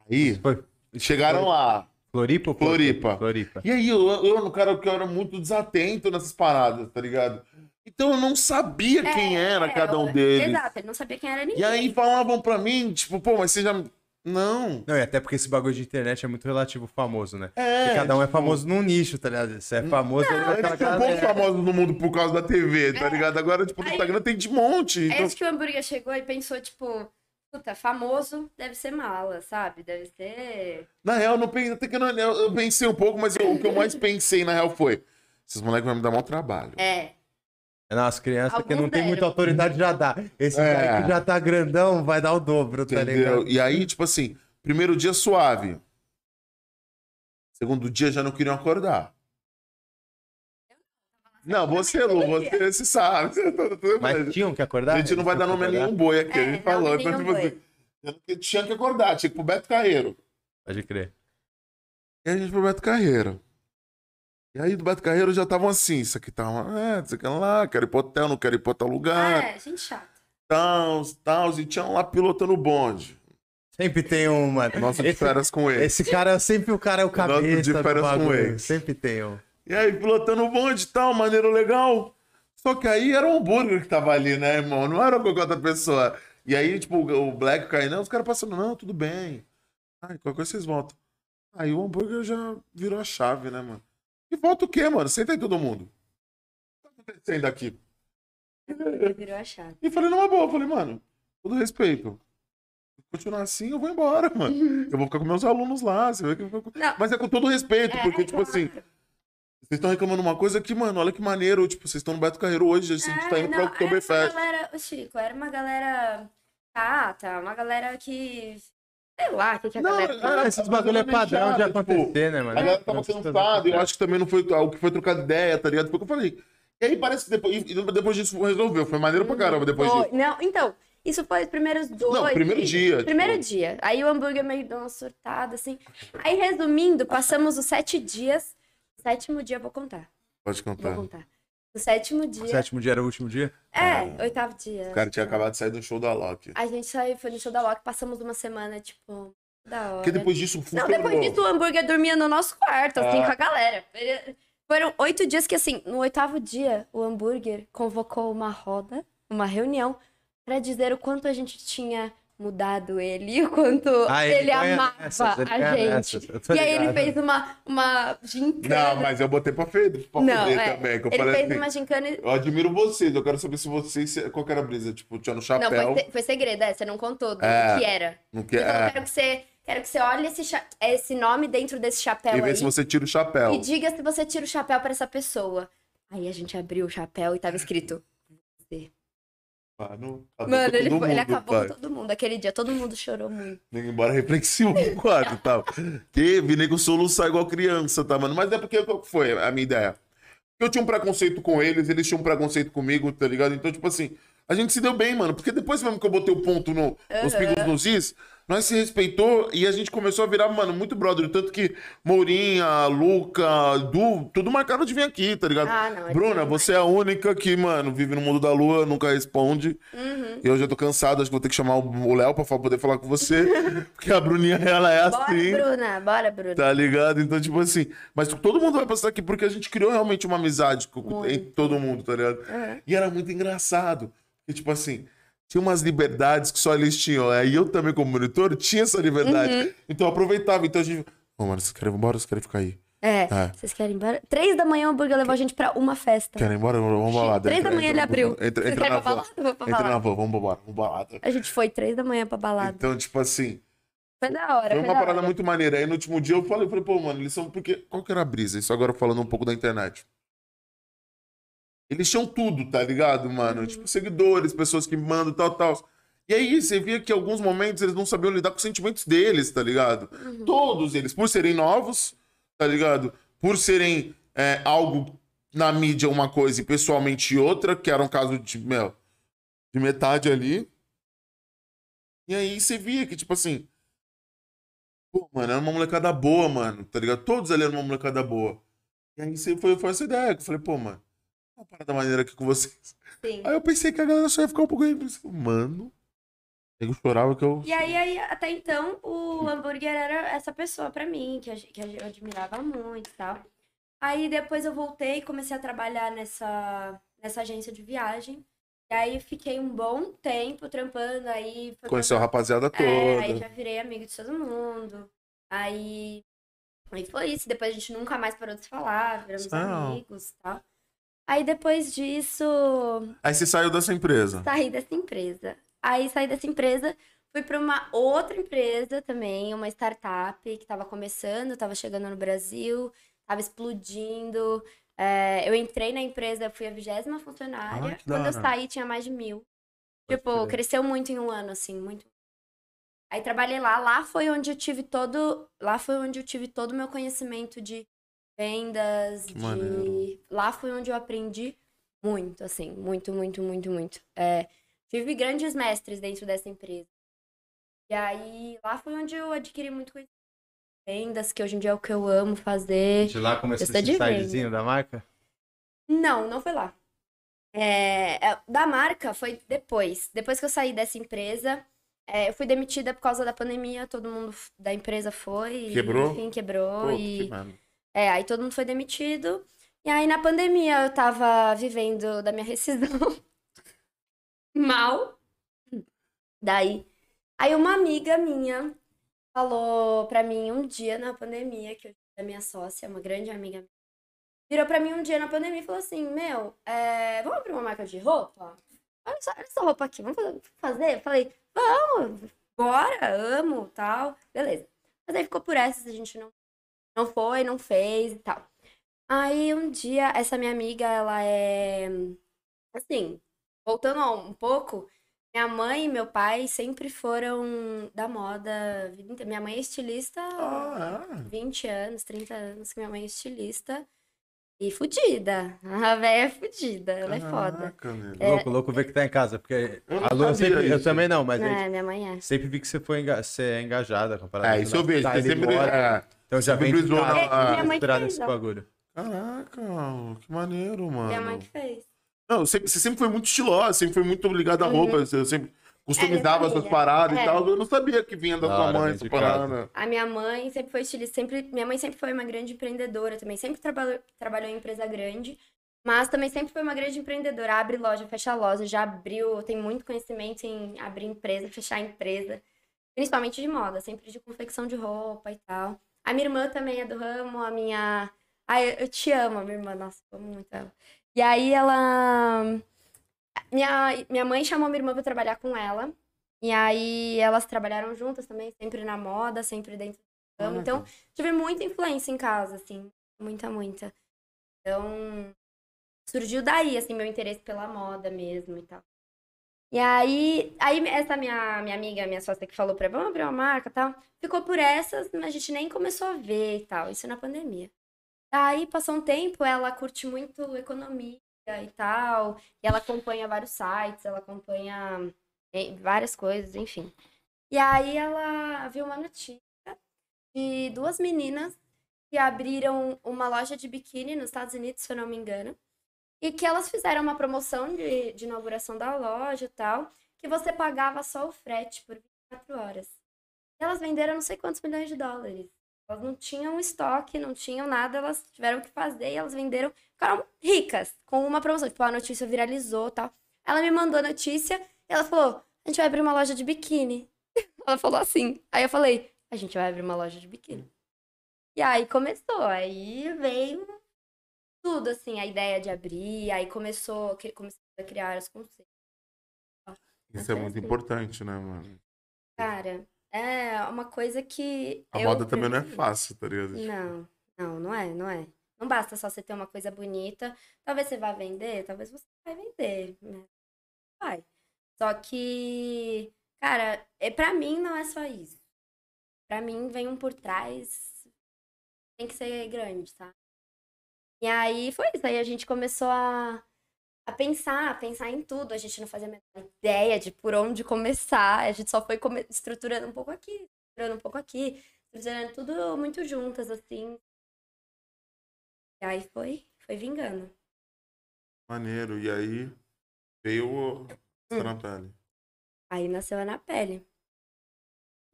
Aí, foi, chegaram foi. lá. Floripa, Floripa. Floripa. E aí, eu, eu era um cara que eu era muito desatento nessas paradas, tá ligado? Então eu não sabia é, quem era é, cada um deles. Exato, ele não sabia quem era ninguém. E aí falavam pra mim, tipo, pô, mas você já... Não. Não, e até porque esse bagulho de internet é muito relativo famoso, né? É. Porque cada um tipo... é famoso num nicho, tá ligado? Você é famoso... Não, eles são poucos famosos no mundo por causa da T V, tá é. ligado? Agora, tipo, no aí... Instagram tem de monte. Então... É isso que o Hambúrguer chegou e pensou, tipo... Puta, famoso deve ser mala, sabe? Deve ser... Na real, não pensei, até que eu, não, eu pensei um pouco, mas eu, o que eu mais pensei, na real, foi... Esses moleques vão me dar mau trabalho. É. Nossa, criança Algum que não deram. tem muita autoridade já dá. Esse é. moleque já tá grandão, vai dar o dobro, tá Entendeu? ligado? E aí, tipo assim, primeiro dia suave. Segundo dia já não queriam acordar. Não, você, Lu, você se sabe. Mas tinham que acordar? A gente não vai dar nome a nenhum boi aqui, é, a gente falou. Então, tipo assim, eu tinha que acordar, tinha que ir pro Beto Carreiro. Pode crer. E a gente foi pro Beto Carreiro. E aí do Beto Carreiro já estavam assim, isso aqui tava, é, isso aqui lá, quero ir pro hotel, não quero ir pro tal lugar. Ah, é, gente chata. Tal, tal, e tinham lá pilotando o bonde. Sempre tem um, mano. Nossa, de férias com ele. Esse cara, sempre o cara é o cabeça Nossa, de férias com ele. Sempre tem um. E aí, pilotando um bonde e tal, maneiro legal. Só que aí era o Hambúrguer que tava ali, né, irmão? Não era qualquer outra pessoa. E aí, tipo, o Black caiu, não, os caras passando, não, tudo bem. Ai, qualquer coisa vocês voltam. Aí o Hambúrguer já virou a chave, né, mano? E volta o quê, mano? Senta aí todo mundo. O que tá acontecendo aqui? Virou a chave. E falei numa boa, falei, mano, todo respeito. Continuar assim, eu vou embora, mano. Uhum. Eu vou ficar com meus alunos lá. Você vê que eu vou... Mas é com todo respeito, é, porque, é, tipo claro. assim... Vocês estão reclamando uma coisa que, mano, olha que maneiro. Tipo, vocês estão no Beto Carreiro hoje, a gente ah, tá indo não, pra Oktoberfest. O Chico, era uma galera chata, uma galera que... Sei lá, o que, que a não, galera... Era, esses bagulho é padrão chata, de acontecer, tipo, né, mano? A galera tava cansada, eu acho que também não foi algo que foi trocar ideia, tá ligado? Porque eu falei... E aí parece que depois, depois disso resolveu, foi maneiro pra caramba depois disso. Não, então, isso foi os primeiros dois... Não, primeiro dia. Primeiro tipo... dia. Aí o Hambúrguer meio deu uma surtada, assim. Aí, resumindo, passamos os sete dias... Sétimo dia eu vou contar. Pode contar. Vou contar. O sétimo dia... O sétimo dia era o último dia? É, ah, oitavo dia. O cara tinha acabado de sair do show da Locke. A gente saiu, foi no show da Locke, passamos uma semana, tipo, da hora. Porque depois disso... Não, depois disso o Hambúrguer dormia no nosso quarto, ah. assim, com a galera. Foram oito dias que, assim, no oitavo dia, o Hambúrguer convocou uma roda, uma reunião, pra dizer o quanto a gente tinha... mudado ele, o quanto ah, ele, ele amava essas, ele a gente. E aí ele fez uma, uma gincana. Não, mas eu botei pra Pedro pra Não, poder é. também. Que eu ele falei fez assim, uma gincana... E... Eu admiro vocês, eu quero saber se vocês... Qual que era a brisa? Tipo, tinha no chapéu... Não, foi, foi segredo, é, você não contou do é, que era. No que, então, é. eu quero que você... Quero que você olhe esse, cha... esse nome dentro desse chapéu e vê aí, se você tira o chapéu. E diga se você tira o chapéu pra essa pessoa. Aí a gente abriu o chapéu e tava escrito... Você... Mano, Mano ele, mundo, ele acabou pai. com todo mundo. Aquele dia, todo mundo chorou muito. Nem embora reflexivo no quadro, tá? Que vi nego soluçar igual criança, tá, mano? Mas é porque foi a minha ideia. Eu tinha um preconceito com eles, eles tinham um preconceito comigo, tá ligado? Então, tipo assim, a gente se deu bem, mano. Porque depois mesmo que eu botei o ponto no, uhum. nos pingos nos is, nós se respeitou e a gente começou a virar, mano, muito brother. Tanto que Mourinha, Luca, Du, tudo marcado de vir aqui, tá ligado? Ah, não, Bruna, você é a única que, mano, vive no mundo da lua, nunca responde. Uhum. E eu já tô cansado, acho que vou ter que chamar o Léo pra poder falar com você. Porque a Bruninha, ela é bora, assim. Bora, Bruna, bora, Bruna. Tá ligado? Então, tipo assim, mas todo mundo vai passar aqui porque a gente criou realmente uma amizade com em todo mundo, tá ligado? Uhum. E era muito engraçado. E, tipo assim... Tinha umas liberdades que só eles tinham. Aí eu também, como monitor, tinha essa liberdade. Uhum. Então eu aproveitava. Então a gente... Ô, mano, vocês querem ir embora ou vocês querem ficar aí? É, é. Vocês querem ir embora? Três da manhã o Hambúrguer levou a gente pra uma festa. Querem ir embora? Vamos balada. Três entra, da manhã entra, ele abriu. Entra, entra, entra na van. Entra na van, vamos embora. Vamos balada. A gente foi três da manhã pra balada. Então, tipo assim... Foi da hora. Foi, foi uma parada hora. muito maneira. Aí no último dia eu falei, eu falei, pô, mano, eles são... Porque... Qual que era a brisa? Isso agora falando um pouco da internet. Eles tinham tudo, tá ligado, mano? Uhum. Tipo, seguidores, pessoas que mandam, tal, tal. E aí, você via que em alguns momentos eles não sabiam lidar com os sentimentos deles, tá ligado? Uhum. Todos eles, por serem novos, tá ligado? Por serem é, algo na mídia uma coisa e pessoalmente outra, que era um caso de, meu, de metade ali. E aí você via que, tipo assim... Pô, mano, era uma molecada boa, mano, tá ligado? Todos ali eram uma molecada boa. E aí foi, foi essa ideia que eu falei, pô, mano... Uma parada maneira aqui com vocês. Sim. Aí eu pensei que a galera só ia ficar um pouco... Mano... Eu chorava que eu... E aí, aí até então, o hambúrguer era essa pessoa pra mim, que eu, que eu admirava muito e tal. Aí depois eu voltei e comecei a trabalhar nessa, nessa agência de viagem. E aí fiquei um bom tempo trampando, aí... Conheceu a rapaziada toda. É, aí já virei amigo de todo mundo. Aí... Aí foi isso, depois a gente nunca mais parou de se falar, viramos Não. amigos e tal. Aí depois disso... Aí você saiu dessa empresa? Saí dessa empresa. Aí saí dessa empresa, fui para uma outra empresa também, uma startup que estava começando, estava chegando no Brasil, estava explodindo. É, eu entrei na empresa, fui a vigésima funcionária. Ah, quando eu saí tinha mais de mil. Tipo, cresceu muito em um ano, assim, muito. Aí trabalhei lá, lá foi onde eu tive todo, lá foi onde eu tive todo o meu conhecimento de vendas, que de... Maneiro. Lá foi onde eu aprendi muito, assim, muito, muito, muito, muito. É, tive grandes mestres dentro dessa empresa. E aí, lá foi onde eu adquiri muito conhecimento. Vendas, que hoje em dia é o que eu amo fazer. De lá começou esse sidezinho da marca? Não, não foi lá. É, da marca foi depois. Depois que eu saí dessa empresa... É, eu fui demitida por causa da pandemia, todo mundo da empresa foi. Quebrou? Enfim, quebrou. Pô, e... É, aí todo mundo foi demitido. E aí na pandemia eu tava vivendo da minha rescisão. Mal. Daí. Aí uma amiga minha falou pra mim um dia na pandemia, que é minha sócia, uma grande amiga minha, virou pra mim um dia na pandemia e falou assim: Meu, é... vamos abrir uma marca de roupa? Olha só, olha essa roupa aqui, vamos fazer? Eu falei, vamos, bora, amo, tal, beleza. Mas aí ficou por essas, a gente não, não foi, não fez e tal. Aí um dia, essa minha amiga, ela é, assim, voltando um pouco, minha mãe e meu pai sempre foram da moda. Minha mãe é estilista há ah. vinte anos, trinta anos, que minha mãe é estilista. E fudida. A véia é fudida. Ela Caraca, é foda. Né? É... Louco, louco ver que tá em casa. Porque eu, a Lu, eu, sempre, eu também não, mas... Não, aí, é, minha mãe é. Sempre vi que você foi enga... você é engajada. Comparado é, isso eu vejo. Você sempre... É... Então já vem de casa inspirada nesse bagulho. Caraca, que maneiro, mano. Minha mãe que fez. Não, sempre, você sempre foi muito estilosa. Sempre foi muito ligada à roupa. Uhum. Você sempre customizava é, essas paradas é. e tal. Eu não sabia que vinha da sua claro, mãe essa parada. A minha mãe sempre foi estilista, sempre, minha mãe sempre foi uma grande empreendedora também, sempre trabalhou, trabalhou em empresa grande, mas também sempre foi uma grande empreendedora, abre loja, fecha loja, já abriu, tem muito conhecimento em abrir empresa, fechar empresa, principalmente de moda, sempre de confecção de roupa e tal. A minha irmã também é do ramo, a minha... Ai, eu, eu te amo, a minha irmã, nossa, eu amo muito ela. E aí ela... Minha, minha mãe chamou minha irmã pra trabalhar com ela. E aí elas trabalharam juntas também, sempre na moda, sempre dentro do ramo. Então, tive muita influência em casa, assim. Muita, muita. Então, surgiu daí, assim, meu interesse pela moda mesmo e tal. E aí, aí essa minha, minha amiga, minha sócia que falou pra mim, vamos abrir uma marca e tal. Ficou por essas, mas a gente nem começou a ver e tal. Isso na pandemia. Aí, passou um tempo, ela curte muito economia e tal, e ela acompanha vários sites, ela acompanha várias coisas, enfim. E aí ela viu uma notícia de duas meninas que abriram uma loja de biquíni nos Estados Unidos, se eu não me engano, e que elas fizeram uma promoção de, de inauguração da loja e tal, que você pagava só o frete por vinte e quatro horas. E elas venderam não sei quantos milhões de dólares. Elas não tinham estoque, não tinham nada, elas tiveram o que fazer e elas venderam, ficaram ricas com uma promoção. Tipo, a notícia viralizou e tal. Ela me mandou a notícia e ela falou, a gente vai abrir uma loja de biquíni. Ela falou assim. Aí eu falei, a gente vai abrir uma loja de biquíni. E aí começou, aí veio tudo, assim, a ideia de abrir, aí começou, começou a criar os conceitos. Isso é muito importante, né, mano? Cara... É uma coisa que... A eu... moda também não é fácil, tá ligado? Não, não, não é, não é. Não basta só você ter uma coisa bonita. Talvez você vá vender, talvez você vai vender, né? Vai. Só que, cara, pra mim não é só isso. Pra mim vem um por trás, tem que ser grande, tá? E aí foi isso, aí a gente começou a... A pensar, a pensar em tudo. A gente não fazia a menor ideia de por onde começar. A gente só foi come... estruturando um pouco aqui, estruturando um pouco aqui, estruturando tudo muito juntas, assim. E aí foi, foi vingando. Maneiro. E aí, Veio hum. na pele. Aí nasceu na pele.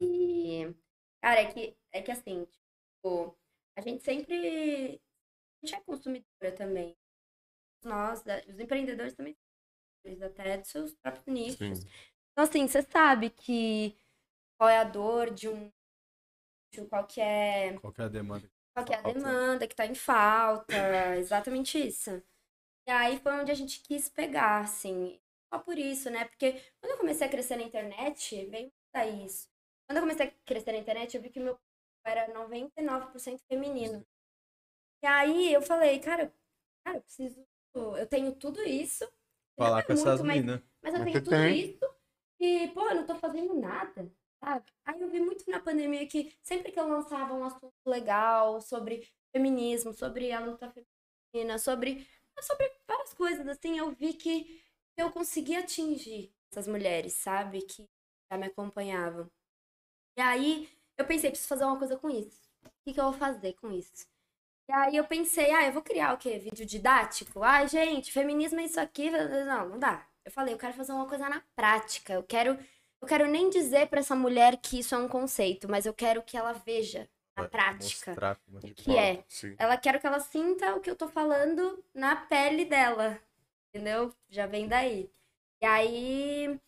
E, cara, é que, é que assim, tipo, a gente sempre... A gente é consumidora também. Nós, os empreendedores também são até dos seus próprios nichos. Sim. Então, assim, você sabe que qual é a dor de um... De qual que é... Qual que é a demanda. Qual que é a demanda que tá em falta. Exatamente isso. E aí foi onde a gente quis pegar, assim. Só por isso, né? Porque quando eu comecei a crescer na internet, veio pra isso. Quando eu comecei a crescer na internet, eu vi que meu público era noventa e nove por cento feminino. E aí eu falei, cara, cara, eu preciso... Eu tenho tudo isso. Falar com essas minas. Mas eu tenho tudo isso e, pô, eu não tô fazendo nada, sabe? Aí eu vi muito na pandemia que sempre que eu lançava um assunto legal sobre feminismo, sobre a luta feminina, sobre, sobre várias coisas, assim, eu vi que eu conseguia atingir essas mulheres, sabe? Que já me acompanhavam. E aí, eu pensei, preciso fazer uma coisa com isso. O que, que eu vou fazer com isso? E aí eu pensei, ah, eu vou criar o quê? Vídeo didático? Ah, gente, feminismo é isso aqui. Não, não dá. Eu falei, eu quero fazer uma coisa na prática. Eu quero, eu quero nem dizer pra essa mulher que isso é um conceito, mas eu quero que ela veja na é, prática mostrar, o que fala, é. Sim. Ela quero que ela sinta o que eu tô falando na pele dela. Entendeu? Já vem daí. E aí...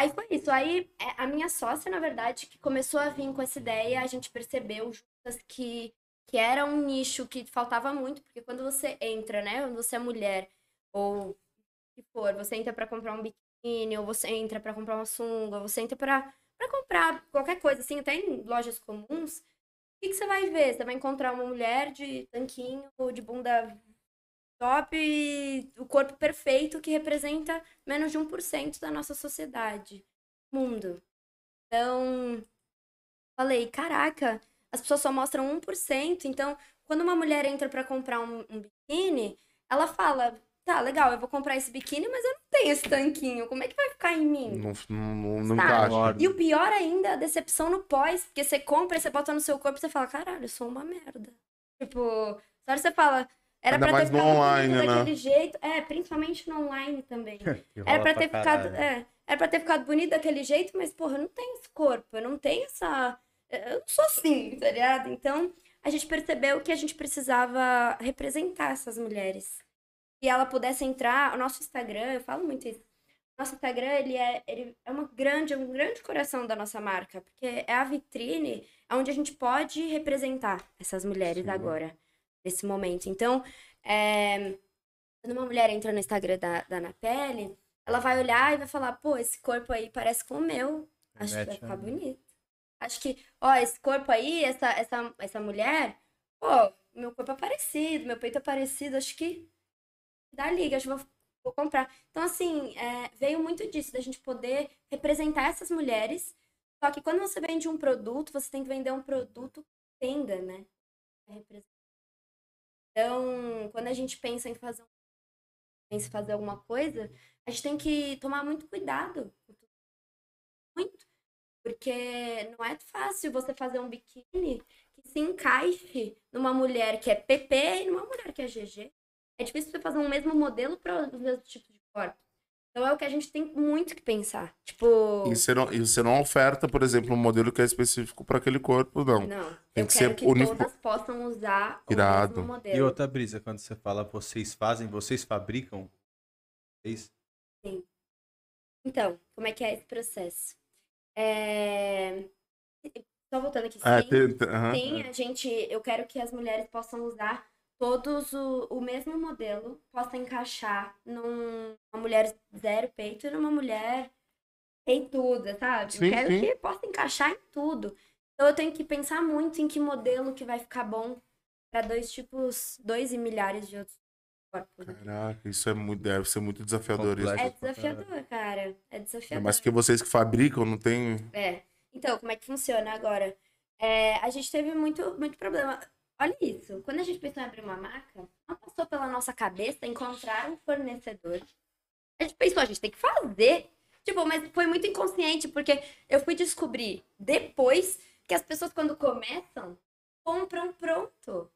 Aí foi isso. Aí a minha sócia, na verdade, que começou a vir com essa ideia, a gente percebeu juntas que, que era um nicho que faltava muito, porque quando você entra, né, quando você é mulher, ou que for, você entra pra comprar um biquíni, ou você entra pra comprar uma sunga, ou você entra pra, pra comprar qualquer coisa, assim, até em lojas comuns, o que, que você vai ver? Você vai encontrar uma mulher de tanquinho, ou de bunda top e o corpo perfeito que representa menos de um por cento da nossa sociedade, mundo. Então, falei, caraca, as pessoas só mostram um por cento, então, quando uma mulher entra pra comprar um, um biquíni, ela fala, tá, legal, eu vou comprar esse biquíni, mas eu não tenho esse tanquinho, como é que vai ficar em mim? Não, não, não tá. E o pior ainda é a decepção no pós, porque você compra, você bota no seu corpo e você fala, caralho, eu sou uma merda. Tipo, só você fala... Era ainda pra mais ter ficado no online, bonito, né? Daquele jeito. É, principalmente no online também. Era pra ter pra ficado. É, era pra ter ficado bonito daquele jeito, mas, porra, eu não tenho esse corpo, eu não tenho essa. Eu não sou assim, tá ligado? Então, a gente percebeu que a gente precisava representar essas mulheres. Se ela pudesse entrar. O nosso Instagram, eu falo muito isso. O nosso Instagram, ele é, ele é uma grande, um grande coração da nossa marca, porque é a vitrine onde a gente pode representar essas mulheres. Sim. Agora. Nesse momento. Então, é... quando uma mulher entra no Instagram da, da Na Pele, ela vai olhar e vai falar, pô, esse corpo aí parece com o meu. Acho que vai ficar bonito. Acho que, ó, esse corpo aí, essa, essa, essa mulher, pô, meu corpo é parecido, meu peito é parecido, acho que dá liga, acho que vou, vou comprar. Então, assim, é... veio muito disso, da gente poder representar essas mulheres, só que quando você vende um produto, você tem que vender um produto que tenda, né? É representar. Então, quando a gente pensa em fazer, pensa em fazer alguma coisa, a gente tem que tomar muito cuidado. Muito. Porque não é fácil você fazer um biquíni que se encaixe numa mulher que é P P e numa mulher que é G G. É difícil você fazer um mesmo modelo para os mesmos tipos de corpo. Então, é o que a gente tem muito que pensar. Tipo... E você não, e você não oferta, por exemplo, um modelo que é específico para aquele corpo, não. Não. Tem eu que quero ser que unico... todas possam usar Irado. O mesmo modelo. E outra brisa, quando você fala vocês fazem, vocês fabricam? Vocês? Sim. Então, como é que é esse processo? É... Só voltando aqui. Ah, sim, tenta... uhum. Sim, a gente... Eu quero que as mulheres possam usar... Todos o, o mesmo modelo possa encaixar numa mulher zero peito e numa mulher peituda, sabe? Sim, eu quero sim. que possa encaixar em tudo. Então eu tenho que pensar muito em que modelo que vai ficar bom para dois tipos, dois e milhares de outros corpos. Caraca, isso é muito, deve ser muito desafiador. Isso. É desafiador, cara. É desafiador. É, mas que vocês que fabricam, não tem... É. Então, como é que funciona agora? É, a gente teve muito, muito problema... Olha isso, quando a gente pensou em abrir uma marca, não passou pela nossa cabeça encontrar um fornecedor. A gente pensou, a gente tem que fazer. Tipo, mas foi muito inconsciente, porque eu fui descobrir depois que as pessoas, quando começam, compram pronto.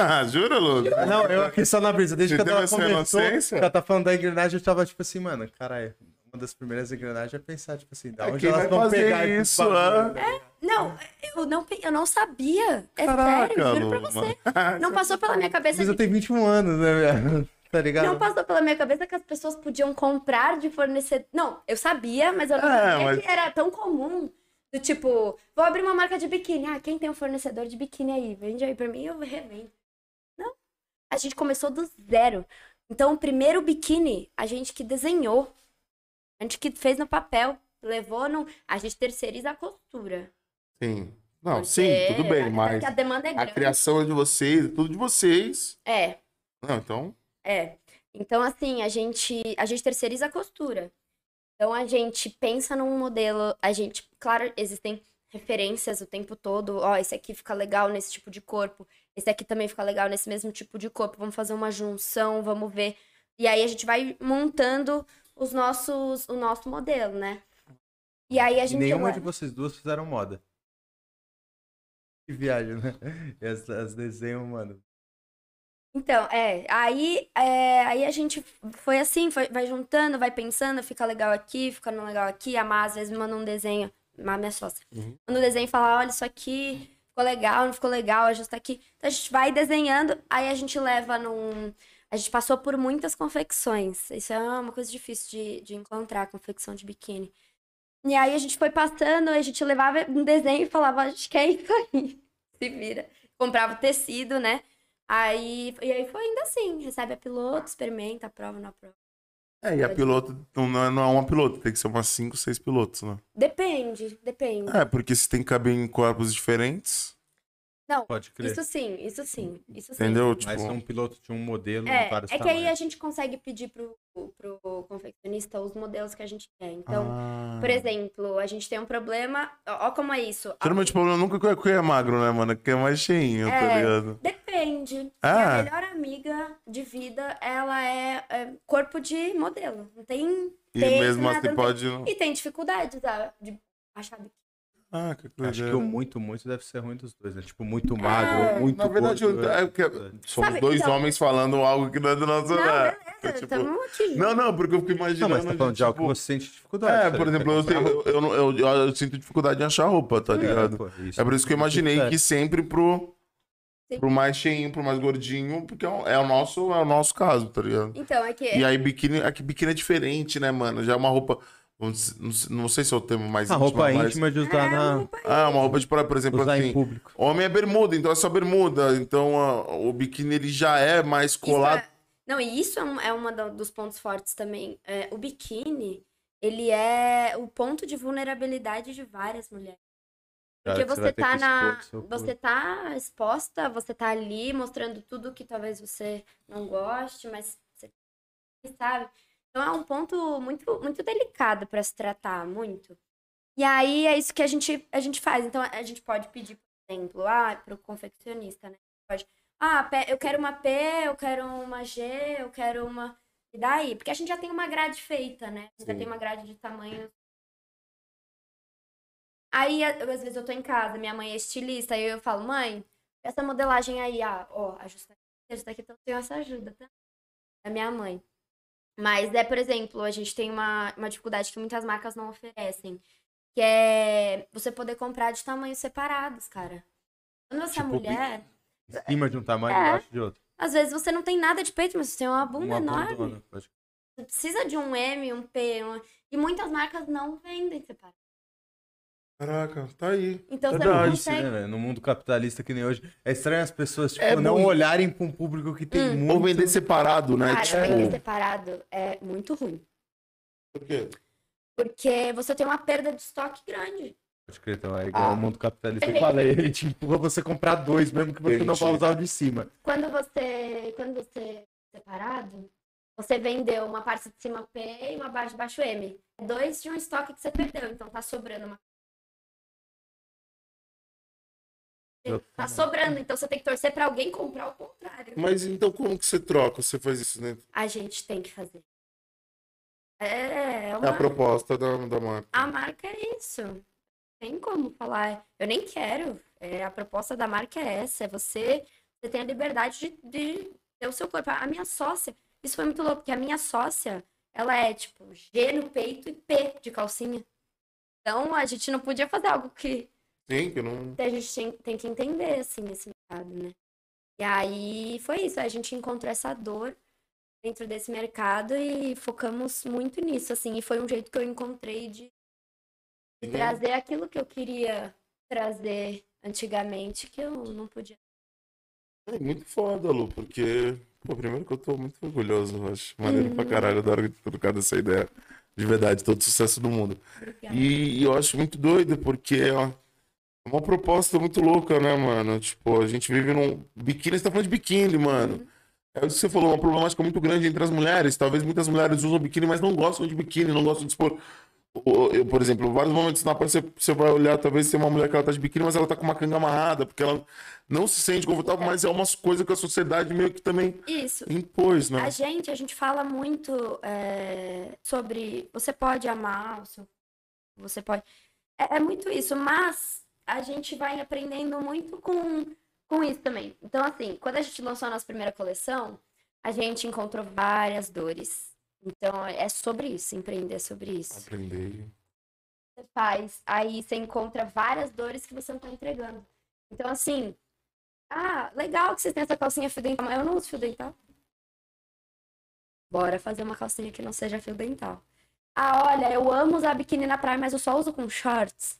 Ah, jura, Lucas? Não, eu aqui só na brisa. Desde que ela começou, ela tá falando da engrenagem, eu tava tipo assim, mano, caralho, uma das primeiras engrenagens é pensar, tipo assim, da onde elas vão pegar isso? É, não, eu não, eu não sabia. É sério, eu juro pra você. Não passou pela minha cabeça. Mas eu tenho vinte e um anos, né, tá ligado? Não passou pela minha cabeça que as pessoas podiam comprar de fornecedor. Não, eu sabia, mas eu não sabia que era tão comum. Do tipo, vou abrir uma marca de biquíni. Ah, quem tem um fornecedor de biquíni aí? Vende aí pra mim, eu revendo. Não. A gente começou do zero. Então, o primeiro biquíni, a gente que desenhou. A gente que fez no papel. Levou no... A gente terceiriza a costura. Sim. Não, porque... sim, tudo bem, mas... A demanda é grande. A criação é de vocês, é tudo de vocês. É. Não, então... É. Então, assim, a gente, a gente terceiriza a costura. Então, a gente pensa num modelo... A gente... Claro, existem referências o tempo todo. Ó, esse aqui fica legal nesse tipo de corpo. Esse aqui também fica legal nesse mesmo tipo de corpo. Vamos fazer uma junção, vamos ver. E aí a gente vai montando os nossos, o nosso modelo, né? E aí a gente... Nenhuma de vocês duas fizeram moda. Que viagem, né? E as, as desenhos, mano. Então, é. Aí, é, aí a gente foi assim, foi, vai juntando, vai pensando. Fica legal aqui, fica não legal aqui. A Má às vezes me manda um desenho. Má, minha sócia. Uhum. Manda um desenho e fala, olha, isso aqui... Ficou legal, não ficou legal, ajusta aqui. Então a gente vai desenhando, aí a gente leva num... A gente passou por muitas confecções. Isso é uma coisa difícil de, de encontrar, confecção de biquíni. E aí a gente foi passando, a gente levava um desenho e falava, a gente quer isso aí. Se vira. Comprava o tecido, né? Aí, e aí foi ainda assim, recebe a piloto, experimenta, aprova, não aprova. É, e a piloto não é, não é uma piloto, tem que ser umas cinco, seis pilotos, né? Depende, depende. É, porque se tem que caber em corpos diferentes... Não, pode crer. Isso sim, isso sim, isso sim. Entendeu? Tipo... Mas é um piloto de um modelo... É, é que tamanhos. Aí a gente consegue pedir pro, pro confeccionista os modelos que a gente quer. Então, ah. por exemplo, a gente tem um problema... Ó, ó como é isso. Geralmente o problema nunca é que é magro, né, mano? Que é mais cheinho, é, tá ligado? Depende. Ah. A melhor amiga de vida, ela é, é corpo de modelo. Não tem... E tem mesmo nada, assim pode... Tem... E tem dificuldade, sabe? De achar... Ah, que coisa. Acho que o muito, muito deve ser ruim dos dois, né? Tipo, muito magro, é, muito... Na verdade, gordo, eu, é, é, somos sabe, dois então... homens falando algo que não é do nosso... Não, beleza, é, tipo... não, não, porque eu fico imaginando... Não, mas tá falando de algo que você sente dificuldade. É, por exemplo, eu, eu, eu, eu, eu, eu sinto dificuldade em achar roupa, tá ligado? É, pô, isso, é por isso que eu imaginei é. que sempre pro, pro mais cheinho, pro mais gordinho, porque é o nosso, é o nosso caso, tá ligado? Então, é que... E aí, biquíni, é, que biquíni é diferente, né, mano? Já é uma roupa... Não sei se é o termo mais íntimo. A roupa mas... íntima de usar é, na... Ah, uma roupa de praia, por exemplo, usar assim, em público. Homem é bermuda, então é só bermuda. Então uh, o biquíni ele já é mais colado. É... Não, e isso é um é uma dos pontos fortes também. É, o biquíni, ele é o ponto de vulnerabilidade de várias mulheres. Porque você, você tá na... Você tá exposta, você tá ali mostrando tudo que talvez você não goste, mas você sabe... Então é um ponto muito, muito delicado para se tratar, muito. E aí é isso que a gente, a gente faz. Então a gente pode pedir, por exemplo, ah, para o confeccionista, né? Pode, ah, eu quero uma P, eu quero uma G, eu quero uma... E daí? Porque a gente já tem uma grade feita, né? A gente Sim. já tem uma grade de tamanho. Aí, eu, às vezes eu tô em casa, minha mãe é estilista, aí eu falo, mãe, essa modelagem aí, ah, ó, ajusta aqui, ajusta aqui, então eu tenho essa ajuda, tá? Da minha mãe. Mas é, por exemplo, a gente tem uma, uma dificuldade que muitas marcas não oferecem, que é você poder comprar de tamanhos separados, cara. Quando você tipo, é mulher... Em cima de um tamanho e é, embaixo de outro. Às vezes você não tem nada de peito, mas você tem uma bunda uma enorme. Bunda, pode... Você precisa de um M, um P, um... E muitas marcas não vendem separados. Caraca, tá aí. Então você não consegue... é, né? No mundo capitalista que nem hoje, é estranho as pessoas tipo, é não muito... olharem para um público que tem hum. muito... Ou vender separado, né? Cara, tipo... vender separado é muito ruim. Por quê? Porque você tem uma perda de estoque grande. Pode crer, então, é igual ah. ao mundo capitalista que fala, ele te empurra você comprar dois, mesmo que você Gente. não vá usar o de cima. Quando você... Quando você é separado, você vendeu uma parte de cima P e uma parte de baixo M. Dois de um estoque que você perdeu, então tá sobrando uma... Tá sobrando, então você tem que torcer pra alguém comprar o contrário. Mas então como que você troca? Você faz isso, né? A gente tem que fazer. É, é uma... a proposta da, da marca. A marca é isso. Não tem como falar. Eu nem quero. É, a proposta da marca é essa. É você Você tem a liberdade de, de ter o seu corpo. A minha sócia, isso foi muito louco, porque a minha sócia, ela é tipo G no peito e P de calcinha. Então a gente não podia fazer algo que... Sim, que não... A gente tem, tem que entender, assim, esse mercado, né? E aí foi isso, a gente encontrou essa dor dentro desse mercado e focamos muito nisso, assim. E foi um jeito que eu encontrei de Sim. trazer aquilo que eu queria trazer antigamente, que eu não podia. É muito foda, Lu, porque... Pô, primeiro que eu tô muito orgulhoso, eu acho. Maneiro uhum. pra caralho, da hora de trocar dessa ideia. De verdade, todo sucesso do mundo. E, e eu acho muito doido, porque ó, é uma proposta muito louca, né, mano? Tipo, a gente vive num... Biquíni, você tá falando de biquíni, mano. Uhum. É o que você falou, uma problemática muito grande entre as mulheres. Talvez muitas mulheres usam biquíni, mas não gostam de biquíni, não gostam de expor. Eu, por exemplo, vários momentos na praia, você vai olhar, talvez tem uma mulher que ela tá de biquíni, mas ela tá com uma canga amarrada, porque ela não se sente confortável, mas é umas coisas que a sociedade meio que também Isso. impôs, né? A gente, a gente fala muito é, sobre você pode amar, você pode... É, é muito isso, mas a gente vai aprendendo muito com, com isso também. Então, assim, quando a gente lançou a nossa primeira coleção, a gente encontrou várias dores. Então, é sobre isso, empreender é sobre isso. Aprender. Você faz, aí você encontra várias dores que você não tá entregando. Então, assim, ah, legal que vocês têm essa calcinha fio dental, mas eu não uso fio dental. Bora fazer uma calcinha que não seja fio dental. Ah, olha, eu amo usar biquíni na praia, mas eu só uso com shorts.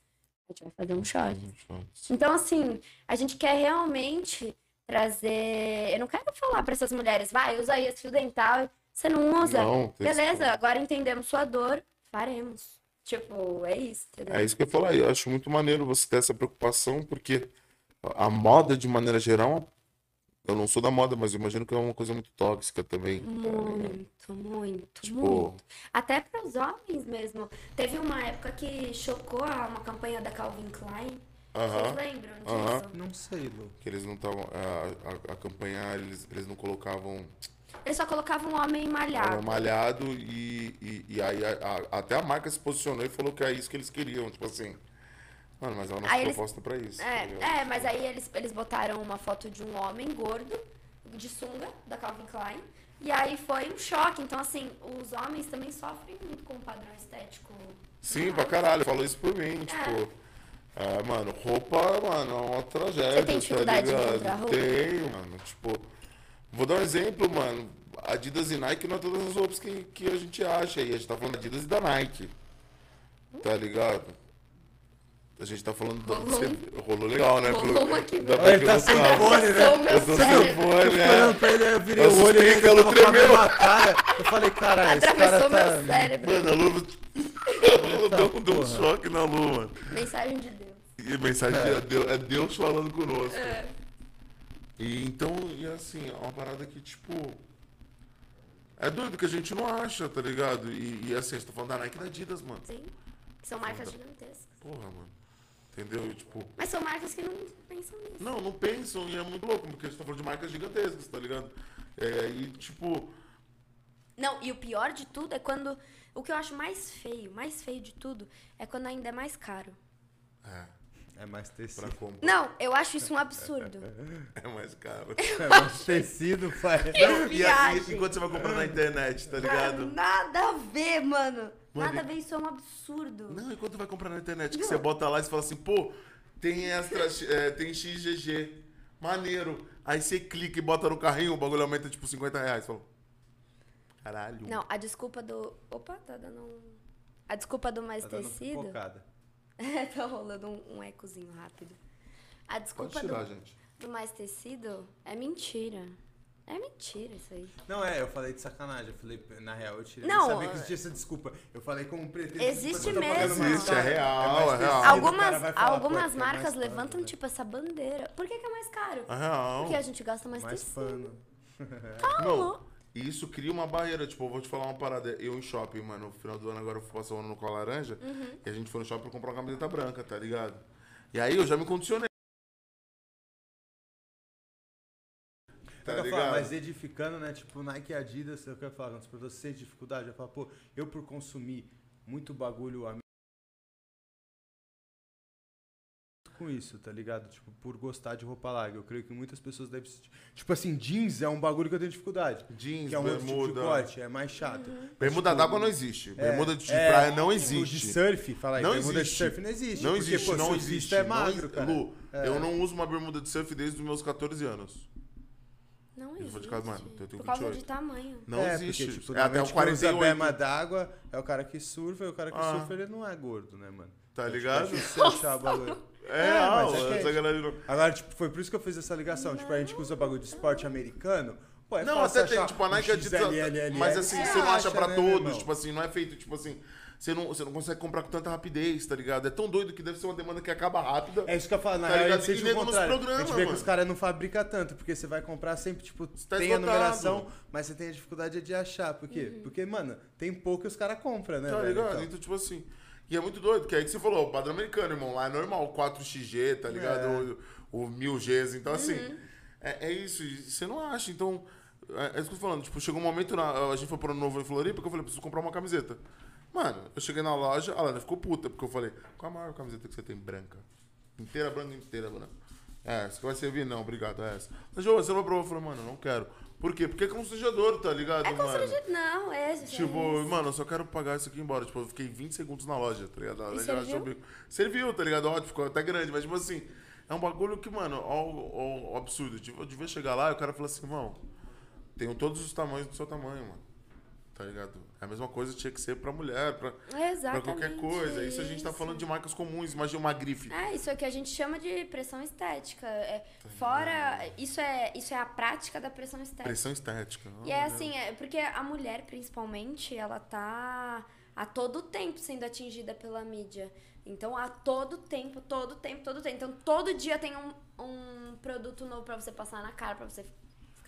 A gente vai fazer um short. Então, assim, a gente quer realmente trazer... Eu não quero falar para essas mulheres, vai, usa aí esse fio dental... Você não usa? Não, beleza, isso. Agora entendemos sua dor, faremos. Tipo, é isso. Entendeu? É isso que eu falo aí. Eu acho muito maneiro você ter essa preocupação, porque a moda, de maneira geral, eu não sou da moda, mas eu imagino que é uma coisa muito tóxica também. Muito, é, muito, tipo... muito. Até para os homens mesmo. Teve uma época que chocou uma campanha da Calvin Klein. Uh-huh. Vocês lembram disso? Uh-huh. Não sei, Lu. Que eles não estavam... A, a, a campanha, eles, eles não colocavam... Ele só colocava um homem malhado. Era malhado e, e, e aí a, a, até a marca se posicionou e falou que é isso que eles queriam, tipo assim. Mano, mas é uma nossa proposta eles... pra isso. É, é, mas aí eles, eles botaram uma foto de um homem gordo, de sunga, da Calvin Klein. E aí foi um choque. Então, assim, os homens também sofrem muito com o padrão estético. Sim, pra caralho, falou isso por mim, é. tipo... É, mano, roupa, mano, é uma tragédia. Você tem dificuldade tá de comprar roupa? Tenho, mano, tipo... Vou dar um exemplo, mano. Adidas e Nike não é todas as roupas que, que a gente acha aí. A gente tá falando da Adidas e da Nike. Tá ligado? A gente tá falando do... Rolou, Rolou legal, né? Rolou aqui. Da ele tá sem fone, né? Eu tô sem fone, né? Eu virei o olho e ele tremeu. Eu falei, caralho, esse cara tá... Mano, a Lu... Deu, deu um choque na Lu, mano. Mensagem de Deus. E mensagem é. de Deus. É Deus falando conosco. É. E então, e assim, é uma parada que, tipo, é doido que a gente não acha, tá ligado? E, e assim, a gente tá falando da Nike e da Adidas, mano. Sim, que são marcas então, gigantescas. Porra, mano. Entendeu? E, tipo... Mas são marcas que não pensam nisso. Não, não pensam, e é muito louco, porque a gente tá falando de marcas gigantescas, tá ligado? É, e, tipo... Não, e o pior de tudo é quando... O que eu acho mais feio, mais feio de tudo, é quando ainda é mais caro. É. É mais tecido. Não, eu acho isso um absurdo. É mais caro. Eu é mais tecido, pai. Não, e assim, enquanto você vai comprar na internet, tá ligado? Mano, nada a ver, mano. mano nada a ver, isso é um absurdo. Não, enquanto você vai comprar na internet, que não. Você bota lá e você fala assim, pô, tem extra, é, tem X G G, maneiro. Aí você clica e bota no carrinho, o bagulho aumenta tipo cinquenta reais. Fala, caralho. Não, a desculpa do... Opa, tá dando um... A desculpa do mais tá tecido... Focada. É, tá rolando um, um ecozinho rápido. A desculpa Pode tirar, do, gente. do mais tecido é mentira. É mentira isso aí. Não, é, eu falei de sacanagem. Eu falei, na real, eu tirei. Não, eu sabia que existia essa desculpa. Eu falei como pretexto. Existe mesmo. Existe, é real, é real. Algumas, falar, algumas pô, marcas é pano, levantam, né? Tipo, essa bandeira. Por que que é mais caro? É real. Porque a gente gasta mais, mais tecido. Calma. E isso cria uma barreira, tipo, eu vou te falar uma parada, eu em shopping, mano, no final do ano agora eu fui passar o ano com a laranja, uhum. E a gente foi no shopping pra comprar uma camiseta branca, tá ligado? E aí eu já me condicionei. Tá eu ligado? Falar, mas edificando, né, tipo, Nike e Adidas, eu quero falar, para você sem dificuldade, eu falo, pô, eu por consumir muito bagulho, a com isso, tá ligado? Tipo, por gostar de roupa larga. Eu creio que muitas pessoas devem... Tipo assim, jeans é um bagulho que eu tenho dificuldade. Jeans, que é um bermuda. Outro tipo de corte, é mais chato. Uhum. Bermuda tipo, d'água não existe. É, bermuda de é, praia não existe. De surf, fala aí. Não bermuda existe. De surf não existe. Não porque, existe, pô, não existe. É magro, não, cara. Lu, é. eu não uso uma bermuda de surf desde os meus quatorze anos. Não existe. Eu vou de casa, mano. Eu tenho Por causa de tamanho. Não é, existe. Porque, tipo, é até o quarenta e oito. A berma d'água é o cara que surfa, e o cara que ah. surfa ele não é gordo, né, mano? Tá ligado? É, agora, tipo, foi por isso que eu fiz essa ligação. Não. Tipo, a gente que usa bagulho de esporte americano. Pô, é não, até tem, tipo, a Nike é de... Mas assim, você não acha pra todos. Tipo assim, não é feito, tipo assim... Você não, você não consegue comprar com tanta rapidez, tá ligado? É tão doido que deve ser uma demanda que acaba rápida. É isso que eu falo, na verdade, tá ligado? Nos programas, a gente vê mano. Que os caras não fabricam tanto, porque você vai comprar sempre, tipo, tá tem esgotado. A numeração, mas você tem a dificuldade de achar. Por quê? Uhum. Porque, mano, tem pouco que os caras compram, né? Tá velho, ligado? Então. então, tipo assim... E é muito doido, que é aí que você falou, o padrão americano, irmão, lá é normal, quatro X G, tá ligado? É. Ou, ou mil Gs, então uhum. assim, é, é isso, você não acha, então... É, é isso que eu tô falando, tipo, chegou um momento, na, a gente foi para o Novo em Floripa, que eu falei, preciso comprar uma camiseta. Mano, eu cheguei na loja, a Lana ficou puta, porque eu falei, qual a maior camiseta que você tem branca? Inteira branca, inteira branca. É, essa que vai servir? Não, obrigado, é essa. Mas, João, você não aprovou? Eu falei, mano, não quero. Por quê? Porque é constrangedor, tá ligado, é mano? É constrangedor, não, é, gente. Tipo, mano, eu só quero pagar isso aqui e embora. Tipo, eu fiquei vinte segundos na loja, tá ligado? A loja achou o bico. Serviu, tá ligado? Ótimo, ficou até grande, mas, tipo assim, é um bagulho que, mano, ó, ó, absurdo. Tipo, eu devia chegar lá e o cara falou assim, irmão, tenho todos os tamanhos do seu tamanho, mano. Tá ligado? A mesma coisa tinha que ser pra mulher, pra, pra qualquer coisa. Isso a gente tá falando de marcas comuns, imagina uma grife. É, isso é o que a gente chama de pressão estética. É, tá fora, isso é, isso é a prática da pressão estética. Pressão estética. Oh, e é assim, é, porque a mulher, principalmente, ela tá a todo tempo sendo atingida pela mídia. Então, a todo tempo, todo tempo, todo tempo. Então, todo dia tem um, um produto novo pra você passar na cara, pra você...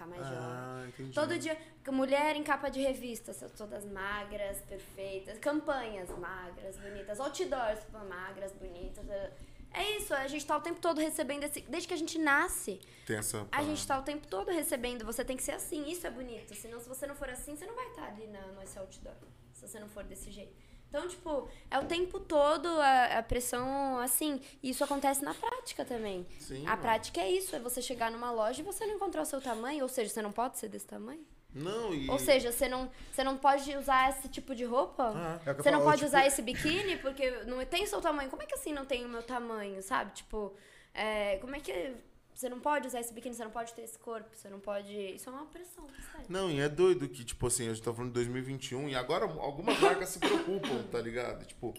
mais ah, jovem. Todo dia, mulher em capa de revista, todas magras, perfeitas, campanhas magras, bonitas, outdoors magras, bonitas. É isso, a gente tá o tempo todo recebendo esse, desde que a gente nasce. Tem essa, a gente tá o tempo todo recebendo, você tem que ser assim, isso é bonito, senão se você não for assim, você não vai estar tá ali na, nesse outdoor, se você não for desse jeito. Então, tipo, é o tempo todo a, a pressão, assim, e isso acontece na prática também. Sim, a mano. Prática é isso, é você chegar numa loja e você não encontrar o seu tamanho, ou seja, você não pode ser desse tamanho. Não, e... Ou seja, você não, você não pode usar esse tipo de roupa, ah, é você falo, não pode tipo... usar esse biquíni, porque não tem o seu tamanho. Como é que assim não tem o meu tamanho, sabe? Tipo, é, como é que... Você não pode usar esse biquíni, você não pode ter esse corpo, você não pode... Isso é uma pressão, sabe? Não, e é doido que, tipo assim, a gente tá falando de dois mil e vinte e um e agora algumas marcas se preocupam, tá ligado? Tipo...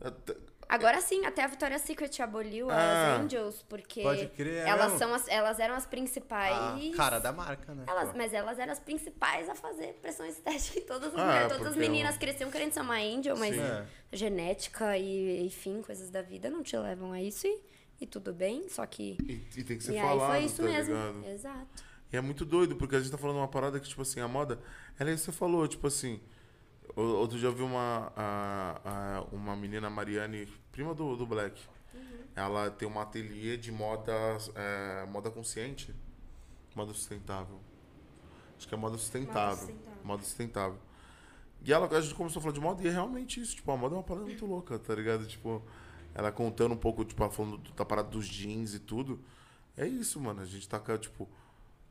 Até... Agora sim, até a Victoria's Secret aboliu ah, as Angels, porque pode crer, elas, são as, elas eram as principais... Ah, cara da marca, né? Elas, mas elas eram as principais a fazer pressão estética em todas as ah, mulheres. É, todas as meninas eu... cresciam querendo ser uma Angel, mas é. Genética e, enfim, coisas da vida não te levam a isso e... E tudo bem, só que... E, e tem que ser e falado, foi isso tá mesmo. Ligado? Exato. E é muito doido, porque a gente tá falando uma parada que, tipo assim, a moda... Ela é isso que você falou, tipo assim... Outro dia eu vi uma, a, a, uma menina, Mariane, prima do, do Black. Uhum. Ela tem uma ateliê de moda, é, moda consciente. Moda sustentável. Acho que é moda sustentável. Moda sustentável. Moda sustentável. E ela, a gente começou a falar de moda e é realmente isso. Tipo, a moda é uma parada muito louca, tá ligado? Tipo... Ela contando um pouco, tipo, falando da parada dos jeans e tudo. É isso, mano. A gente tá, tipo...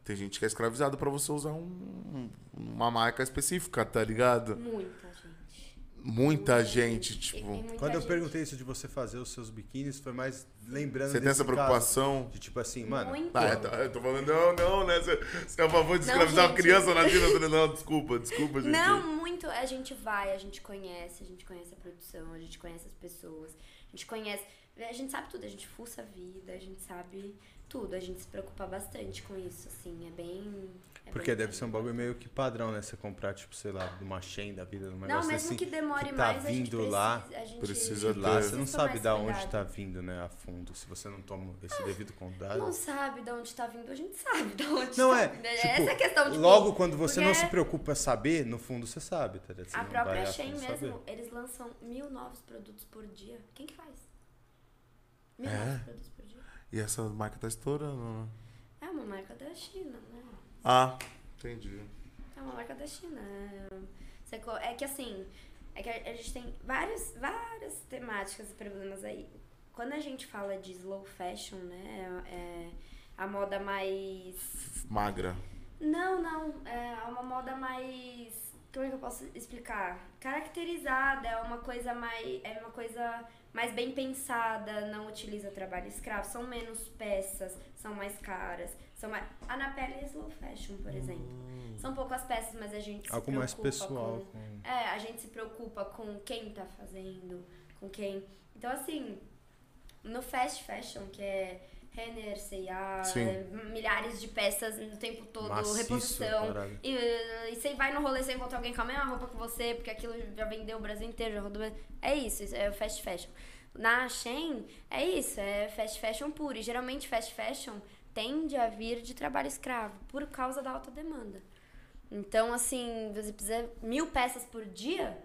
Tem gente que é escravizada pra você usar um, uma marca específica, tá ligado? Muita gente. Muita, muita gente, gente, tipo... Muita Quando gente. Eu perguntei isso de você fazer os seus biquínis, foi mais lembrando... Você tem essa preocupação? De tipo assim, mano... Muito. Ah, eu tô falando, não, não, né? Você, você é a favor de escravizar não, criança na vida? Não, desculpa, desculpa, gente. Não, muito. A gente vai, a gente conhece, a gente conhece a produção, a gente conhece as pessoas... A gente conhece, a gente sabe tudo, a gente fuça a vida, a gente sabe tudo, a gente se preocupa bastante com isso, assim, é bem... É porque bem deve ser um bagulho meio que padrão, né, você comprar, tipo, sei lá, uma Shein da vida, um negócio assim... Não, mesmo assim, que demore que tá mais, vindo a gente precisa, lá, a gente precisa lá, você não sabe de onde tá vindo, né, a fundo, se você não toma esse devido cuidado. Não sabe de onde tá vindo, a gente sabe de onde não tá é, vindo, tipo, essa é a questão de... Logo, quando você não se preocupa em saber, no fundo você sabe, tá ligado? A própria Shein mesmo, saber. Eles lançam mil novos produtos por dia, quem que faz? Mil é. Novos produtos por dia. E essa marca tá estourando, né? É uma marca da China, né? Ah, entendi. É uma marca da China. É que assim, é que a gente tem várias, várias temáticas e problemas aí. quando a gente fala de slow fashion, né, é a moda mais... Magra. Não, não, é uma moda mais... Como é que eu posso explicar? Caracterizada, é uma coisa mais, é uma coisa mais bem pensada, não utiliza trabalho escravo, são menos peças, são mais caras. São mais... A na pele é slow fashion, por exemplo. Hum. São poucas peças, mas a gente se Algo preocupa mais pessoal, com... com... É, a gente se preocupa com quem tá fazendo, com quem... Então, assim, no fast fashion, que é... Renner, C e A, milhares de peças no tempo todo, maciço, reposição. E, e você vai no rolê, você encontra alguém com a mesma roupa que você, porque aquilo já vendeu o Brasil inteiro, já rodou. É isso, isso é o fast fashion. Na Shein, é isso, é fast fashion puro. E geralmente fast fashion tende a vir de trabalho escravo, por causa da alta demanda. Então, assim, você precisa mil peças por dia,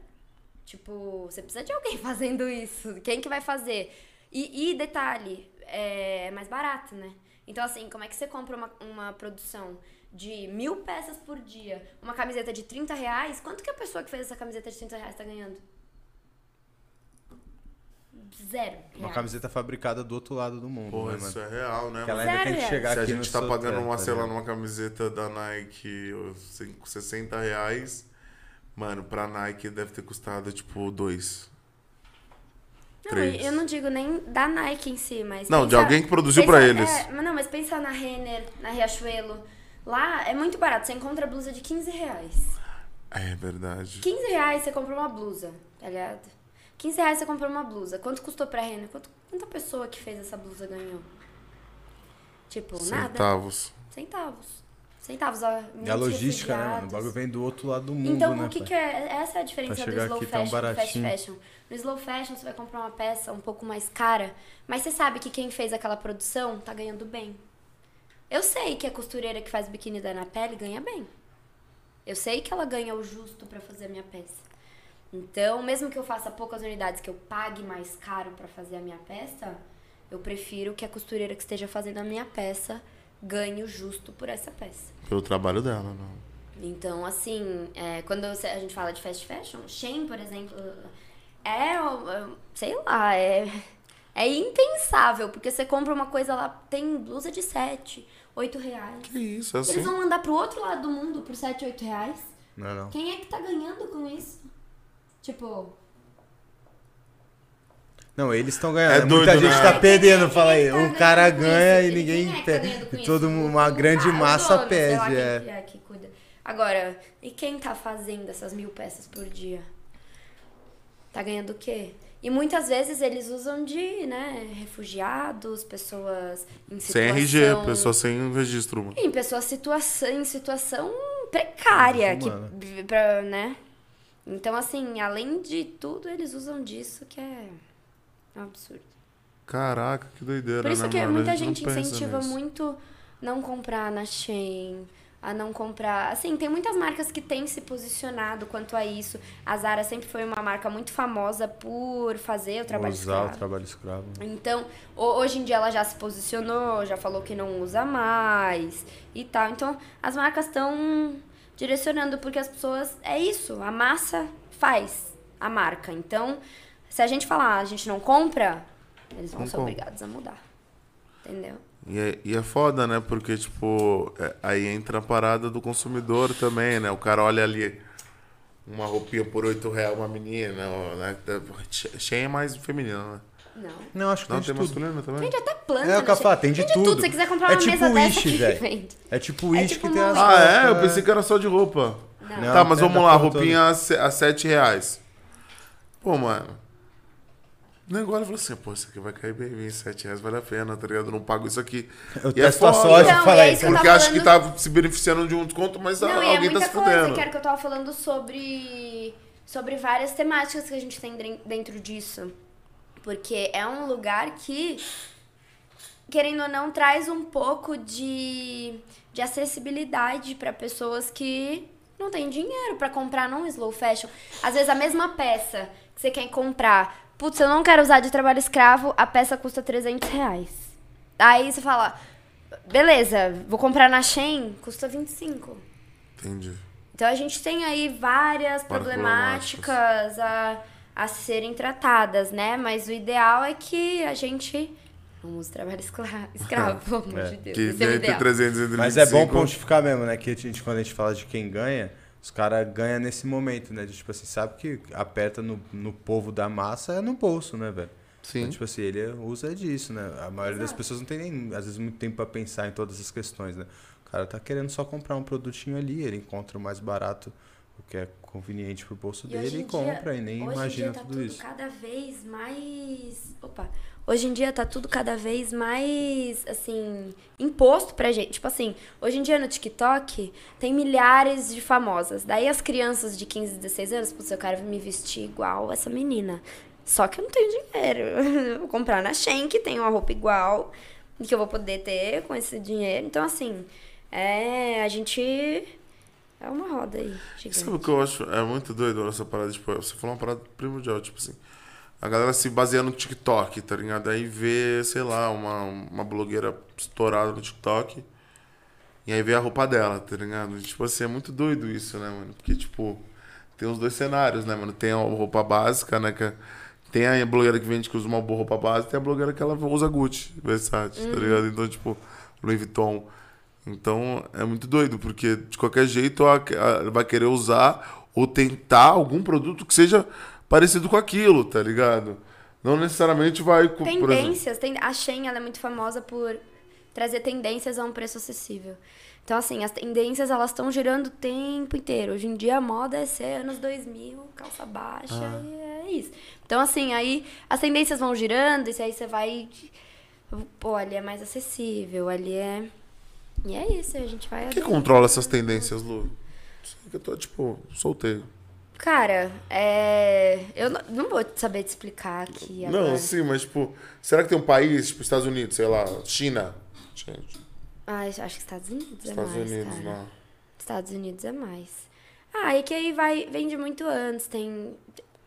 tipo, você precisa de alguém fazendo isso. Quem que vai fazer? E, e detalhe... É mais barato, né? Então, assim, como é que você compra uma, uma produção de mil peças por dia, uma camiseta de trinta reais? Quanto que a pessoa que fez essa camiseta de trinta reais tá ganhando? Zero. Reais. Uma camiseta fabricada do outro lado do mundo. Pô, né, isso mano? É real, né? Ela ainda tem que chegar Se aqui a gente tá pagando, uma, sei lá, numa camiseta da Nike, sessenta reais, mano, pra Nike deve ter custado, tipo, dois. Não, eu não digo nem da Nike em si, mas... Não, pensa, de alguém que produziu pensa, pra eles. É, mas não, mas pensa na Renner, na Riachuelo. Lá é muito barato, você encontra blusa de quinze reais. É verdade. quinze reais você compra uma blusa, tá ligado? quinze reais você compra uma blusa. Quanto custou pra Renner? Quanto, quanta pessoa que fez essa blusa ganhou? Tipo, Centavos. nada. Centavos. Centavos. Centavos, ó. E a logística, refugiados. Né, mano? O bagulho vem do outro lado do mundo, então, né? Então, o que, que é... Essa é a diferença do slow aqui, fashion tá um e fast fashion. No slow fashion, você vai comprar uma peça um pouco mais cara, mas você sabe que quem fez aquela produção tá ganhando bem. Eu sei que a costureira que faz biquíni da Ana Pele ganha bem. Eu sei que ela ganha o justo pra fazer a minha peça. Então, mesmo que eu faça poucas unidades, que eu pague mais caro pra fazer a minha peça, eu prefiro que a costureira que esteja fazendo a minha peça... ganho justo por essa peça. Pelo trabalho dela, não. Então, assim, é, quando a gente fala de fast fashion, Shein, por exemplo, é, sei lá, é, é impensável, porque você compra uma coisa lá, tem blusa de sete, oito reais. Que isso, é assim? Eles vão mandar pro outro lado do mundo por sete, oito reais? Não, não. Quem é que tá ganhando com isso? Tipo... Não, eles estão ganhando. É Muita doido, gente né? tá perdendo, quem fala aí. Tá um cara ganha e ninguém é perde. Tá Todo mundo, uma grande ah, massa dono, perde. É. Quem é que cuida. Agora, e quem tá fazendo essas mil peças por dia? Tá ganhando o quê? E muitas vezes eles usam de, né, refugiados, pessoas em situação... Sem R G, pessoas sem registro. Em pessoas situação, em situação precária, que, pra, né? Então, assim, além de tudo, eles usam disso que é... É um absurdo. Caraca, que doideira, né? Por isso né, que mano? muita gente, gente incentiva muito não comprar na Shein, a não comprar... Assim, tem muitas marcas que têm se posicionado quanto a isso. A Zara sempre foi uma marca muito famosa por fazer o trabalho Usar escravo. Usar o trabalho escravo. Então, hoje em dia ela já se posicionou, já falou que não usa mais e tal. Então, as marcas estão direcionando porque as pessoas... É isso, a massa faz a marca. Então... Se a gente falar, a gente não compra, eles vão não ser compra. obrigados a mudar, entendeu? E é, e é foda, né? Porque, tipo, é, aí entra a parada do consumidor também, né? O cara olha ali uma roupinha por oito reais, uma menina, né? Shein é mais feminina, né? Não. Não, acho que não, tem, tem masculino também. Vende até planta. É, o café, tem de tudo. tudo. Se você quiser comprar é uma tipo mesa wish, dessa véio. que vende. É tipo Wish é tipo que tem as... Ah, é? Eu pensei que era só de roupa. Não. Não, tá, mas vamos lá, roupinha todo. a sete reais. Pô, mano... Não, agora eu falo assim, pô, isso aqui vai cair bem, vinte e sete reais vale a pena, tá ligado? Eu não pago isso aqui. Eu e é só sorte então, falar isso. Porque acho falando... que tá se beneficiando de um desconto, mas não, alguém é muita tá se fudendo. Que era que eu tava falando sobre, sobre várias temáticas que a gente tem dentro disso. Porque é um lugar que, querendo ou não, traz um pouco de, de acessibilidade pra pessoas que não têm dinheiro pra comprar num slow fashion. Às vezes a mesma peça que você quer comprar... Putz, eu não quero usar de trabalho escravo, a peça custa trezentos reais. Aí você fala, beleza, vou comprar na Shein, custa vinte e cinco. Entendi. Então a gente tem aí várias problemáticas, a, a serem tratadas, né? Mas o ideal é que a gente... Não use trabalho escravo, pelo amor de Deus. Que é trezentos e vinte e cinco. Mas é bom pontificar mesmo, né? Que a gente, quando a gente fala de quem ganha, os caras ganham nesse momento, né? De, tipo assim, sabe que aperta no, no povo da massa é no bolso, né, velho? Sim. Então, tipo assim, ele usa disso, né? A maioria Exato. Das pessoas não tem nem, às vezes, muito tempo pra pensar em todas as questões, né? O cara tá querendo só comprar um produtinho ali, ele encontra o mais barato, o que é conveniente pro bolso e dele e compra, dia, e nem imagina tá tudo, tudo isso. Cada vez mais... Opa... Hoje em dia tá tudo cada vez mais, assim, imposto pra gente. Tipo assim, hoje em dia no TikTok tem milhares de famosas. Daí as crianças de quinze, dezesseis anos, putz, eu quero me vestir igual essa menina. Só que eu não tenho dinheiro. Vou comprar na Shein, que tem uma roupa igual, que eu vou poder ter com esse dinheiro. Então, assim, é, a gente... É uma roda aí, gigante. Sabe o que eu acho? É muito doido essa parada. Tipo, você falou uma parada primordial, tipo assim... A galera se baseia no TikTok, tá ligado? Aí vê, sei lá, uma, uma blogueira estourada no TikTok. E aí vê a roupa dela, tá ligado? E, tipo assim, é muito doido isso, né, mano? Porque, tipo, tem os dois cenários, né, mano? Tem a roupa básica, né? Que tem a blogueira que vende que usa uma boa roupa básica. Tem a blogueira que ela usa Gucci, Versace, uhum. tá ligado? Então, tipo, Louis Vuitton. Então, é muito doido. Porque, de qualquer jeito, ela vai querer usar ou tentar algum produto que seja... parecido com aquilo, tá ligado? Não necessariamente vai... Tendências. Tem, a Shein, ela é muito famosa por trazer tendências a um preço acessível. Então, assim, as tendências, elas estão girando o tempo inteiro. Hoje em dia, a moda é ser anos dois mil, calça baixa, ah. e é isso. Então, assim, aí as tendências vão girando, e aí você vai... Pô, ali é mais acessível, ali é... E é isso, a gente vai... Quem controla essas tendências, Lu? Eu tô, tipo, solteiro. Cara, é... eu não, não vou saber te explicar aqui agora. Não, sim, mas tipo... Será que tem um país, tipo Estados Unidos, sei lá, China? Gente. Ah, acho que Estados Unidos é mais, Estados Unidos, não. Estados Unidos é mais. Ah, e que aí vai, vende muito antes, tem...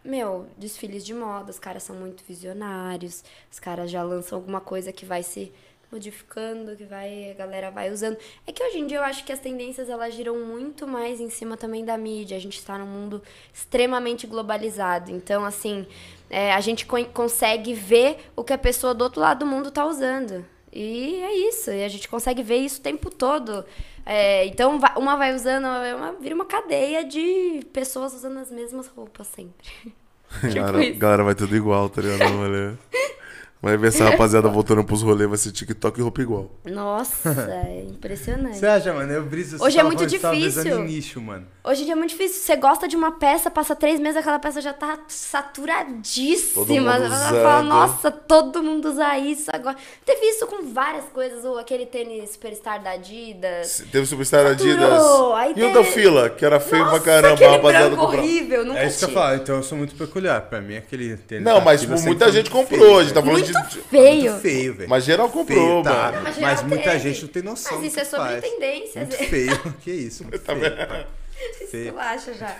Meu, desfiles de moda, os caras são muito visionários, os caras já lançam alguma coisa que vai se modificando, que vai, a galera vai usando. É que hoje em dia eu acho que as tendências elas giram muito mais em cima também da mídia. A gente está num mundo extremamente globalizado. Então, assim, é, a gente co- consegue ver o que a pessoa do outro lado do mundo está usando. E é isso. E a gente consegue ver isso o tempo todo. É, então, uma vai usando, uma, vira uma cadeia de pessoas usando as mesmas roupas sempre. Tipo galera, vai tudo igual, tá ligado? Vai ver essa rapaziada voltando pros rolês, vai ser TikTok e roupa igual. Nossa, é impressionante. Você acha, mano? Eu briso. Hoje é muito difícil. Nicho, mano. Hoje em dia é muito difícil. Você gosta de uma peça, passa três meses, aquela peça já tá saturadíssima. Ela fala, nossa, todo mundo usa isso agora. Teve isso com várias coisas, ou aquele tênis Superstar da Adidas. Teve Superstar da Adidas. Aí e teve... o da fila, que era feio nossa, pra caramba. Aquele branco horrível, nunca é isso tive. Que eu falo, então eu sou muito peculiar. Pra mim, aquele tênis. Não, mas tipo, muita gente comprou feio, hoje, tá falando. Muito feio. Muito feio, velho. Mas geral comprou, feio, tá. Não, mas, geral mas muita teve. Gente não tem noção. Mas isso é sobre faz. Tendência. Muito feio. Que isso, muito feio, tá isso feio. Tu acha já.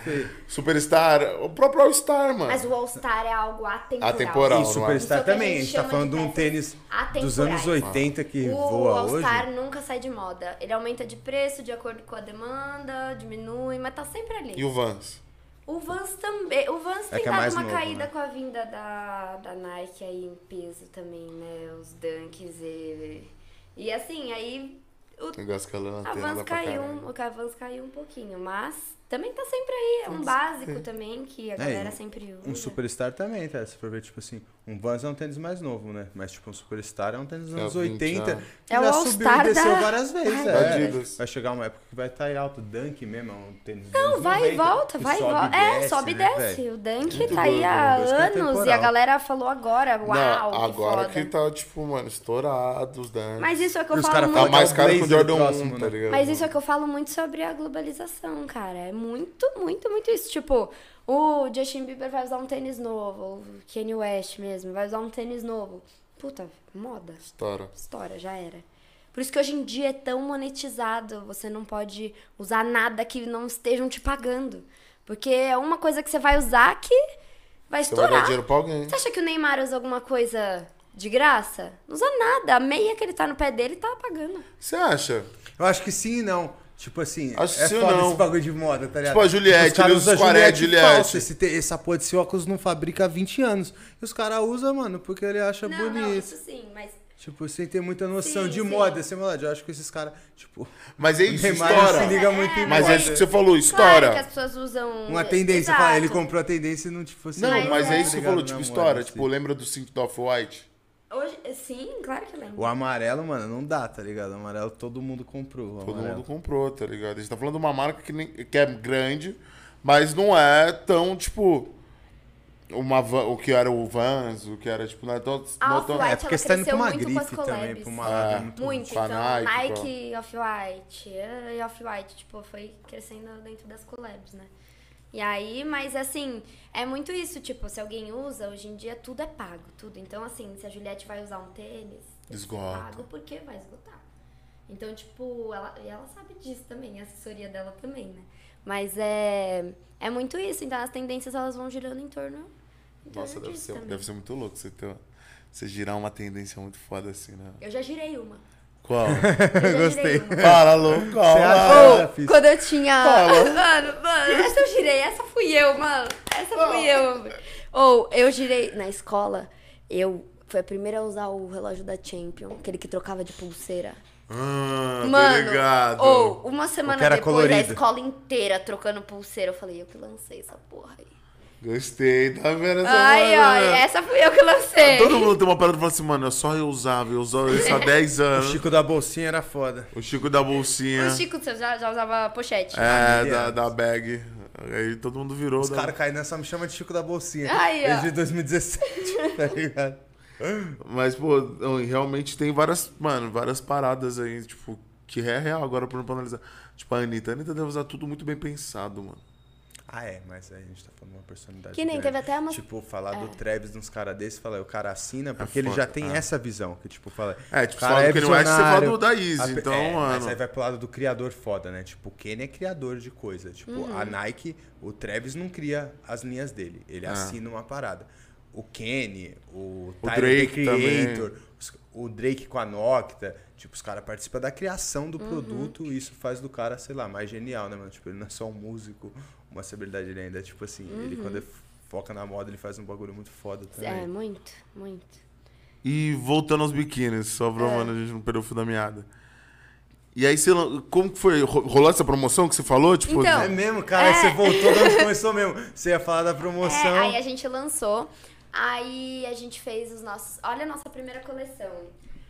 Superstar, o próprio All-Star, mano. Mas o All-Star é algo atemporal. Atemporal. E Superstar é também. A gente tá falando de um tênis atemporais. Dos anos oitenta que o voa hoje. O All-Star nunca sai de moda. Ele aumenta de preço de acordo com a demanda, diminui, mas tá sempre ali. E o Vans? O Vans também. O Vans tem é é dado uma novo, caída, né? Com a vinda da, da Nike aí em peso também, né? Os Dunks e. E assim, aí. O, a Vans caiu, o a Vans caiu um pouquinho, mas também tá sempre aí. É um básico é. Também que a galera é, sempre usa. Um Superstar também, tá? Se for ver, tipo assim, um Vans é um tênis mais novo, né? Mas tipo, um Superstar é um tênis dos anos é oitenta. Que é já o subiu e desceu da... várias vezes. É. É. Vai chegar uma época que vai estar em alto. O Dunk mesmo é um tênis dos não, vai noventa, e volta, vai e volta. É, sobe e né, desce. Véio. O Dunk muito tá bom, aí há anos e a galera falou agora. Uau! Não, agora que, que tá, tipo, mano, estourado os Dunks. Mas isso é que eu os falo muito. Tá mais caro que o Jordan próximo, tá ligado? Mas isso é que eu falo muito sobre a globalização, cara. É muito, muito, muito isso. Tipo, o Justin Bieber vai usar um tênis novo, ou o Kenny West mesmo, vai usar um tênis novo. Puta, moda. Estoura. Estoura, já era. Por isso que hoje em dia é tão monetizado, você não pode usar nada que não estejam te pagando. Porque é uma coisa que você vai usar que vai você estourar. Vai dar dinheiro pra alguém. Você acha que o Neymar usa alguma coisa de graça? Não usa nada. A meia que ele tá no pé dele tá pagando. Você acha? Eu acho que sim e não. Tipo assim, acho é foda não. Esse bagulho de moda, tá ligado? Tipo a Juliette, tipo, os caras usam Juliette, Juliette falsa. Esse, essa porra desse óculos não fabrica há vinte anos. E os caras usam, mano, porque ele acha não, bonito. Não, isso sim, mas... Tipo, sem ter muita noção sim, de sim. moda, sem moda. Eu acho que esses caras, tipo... Mas é isso, história. Se liga muito é, em mas moda. É isso que você falou, história. Claro que as pessoas usam... Uma tendência, fala, ele comprou a tendência e não, tipo... Assim, não, mas, mas é, é isso que você falou, tipo, moda, história. Assim. Tipo, lembra do cinto do Off-White? Hoje, sim, claro que lembro. O amarelo, mano, não dá, tá ligado? O amarelo todo mundo comprou. Todo mundo comprou, tá ligado? A gente tá falando de uma marca que, nem, que é grande, mas não é tão, tipo... Uma van, o que era o Vans, o que era, tipo, não é tão... Off-White, é porque você tá indo pra uma grife também, pra uma... É, é muito, muito então, Nike, Nike Off-White, e Off-White, tipo, foi crescendo dentro das collabs, né? E aí, mas assim, é muito isso, tipo, se alguém usa, hoje em dia tudo é pago, tudo. Então, assim, se a Juliette vai usar um tênis, esgota. É pago porque vai esgotar. Então, tipo, ela, e ela sabe disso também, a assessoria dela também, né? Mas é, é muito isso, então as tendências, elas vão girando em torno... Então, nossa, deve ser, deve ser muito louco você, ter, você girar uma tendência muito foda assim, né? Eu já girei uma. Qual? Eu gostei. Uma. Para, louco. Oh, quando eu tinha... Fala. Mano, mano, essa eu girei. Essa fui eu, mano. Essa fui oh. eu. Ou oh, eu girei na escola. Eu fui a primeira a usar o relógio da Champion. Aquele que trocava de pulseira. Ah, mano, ou oh, uma semana depois colorido. Da escola inteira trocando pulseira. Eu falei, eu que lancei essa porra aí. Gostei, tá vendo essa ai, ai, essa fui eu que lancei. Todo mundo tem uma parada e fala assim, mano, só eu usava, eu usava isso há dez anos. O Chico da bolsinha era foda. O Chico da bolsinha. O Chico já, já usava pochete. É, da, da bag. Aí todo mundo virou. Os da... caras caindo nessa me chama de Chico da bolsinha. Ai, desde dois mil e dezessete, tá ligado? Mas, pô, realmente tem várias, mano, várias paradas aí, tipo, que é real agora pra não analisar. Tipo, a Anitta. A Anitta deve usar tudo muito bem pensado, mano. Ah, é, mas aí a gente tá falando de uma personalidade. Que nem grande. Teve até uma... Tipo, falar é. do Travis de uns caras desses, falar, o cara assina, porque é ele já tem é. essa visão, que tipo, fala... É, tipo, fala é que não é, você fala do da Easy, a... então, é, mano... Mas aí vai pro lado do criador foda, né? Tipo, o Kenny é criador de coisa. Tipo, uhum. a Nike, o Travis não cria as linhas dele, ele ah. assina uma parada. O Kenny, o, o Tyler, Drake Creator, os, o Drake com a Nocta, tipo, os caras participam da criação do uhum. produto e isso faz do cara, sei lá, mais genial, né, mano? Tipo, ele não é só um músico... Uma habilidade ele ainda é tipo assim, uhum. ele quando ele foca na moda, ele faz um bagulho muito foda também. É, muito, muito. E voltando aos biquínis, só pra é. mano, a gente não perdeu o fio da meada. E aí, você, como que foi? Rolou essa promoção que você falou? Tipo, então, é mesmo, cara, é. você voltou de onde começou mesmo. Você ia falar da promoção. É, aí a gente lançou, aí a gente fez os nossos... Olha a nossa primeira coleção.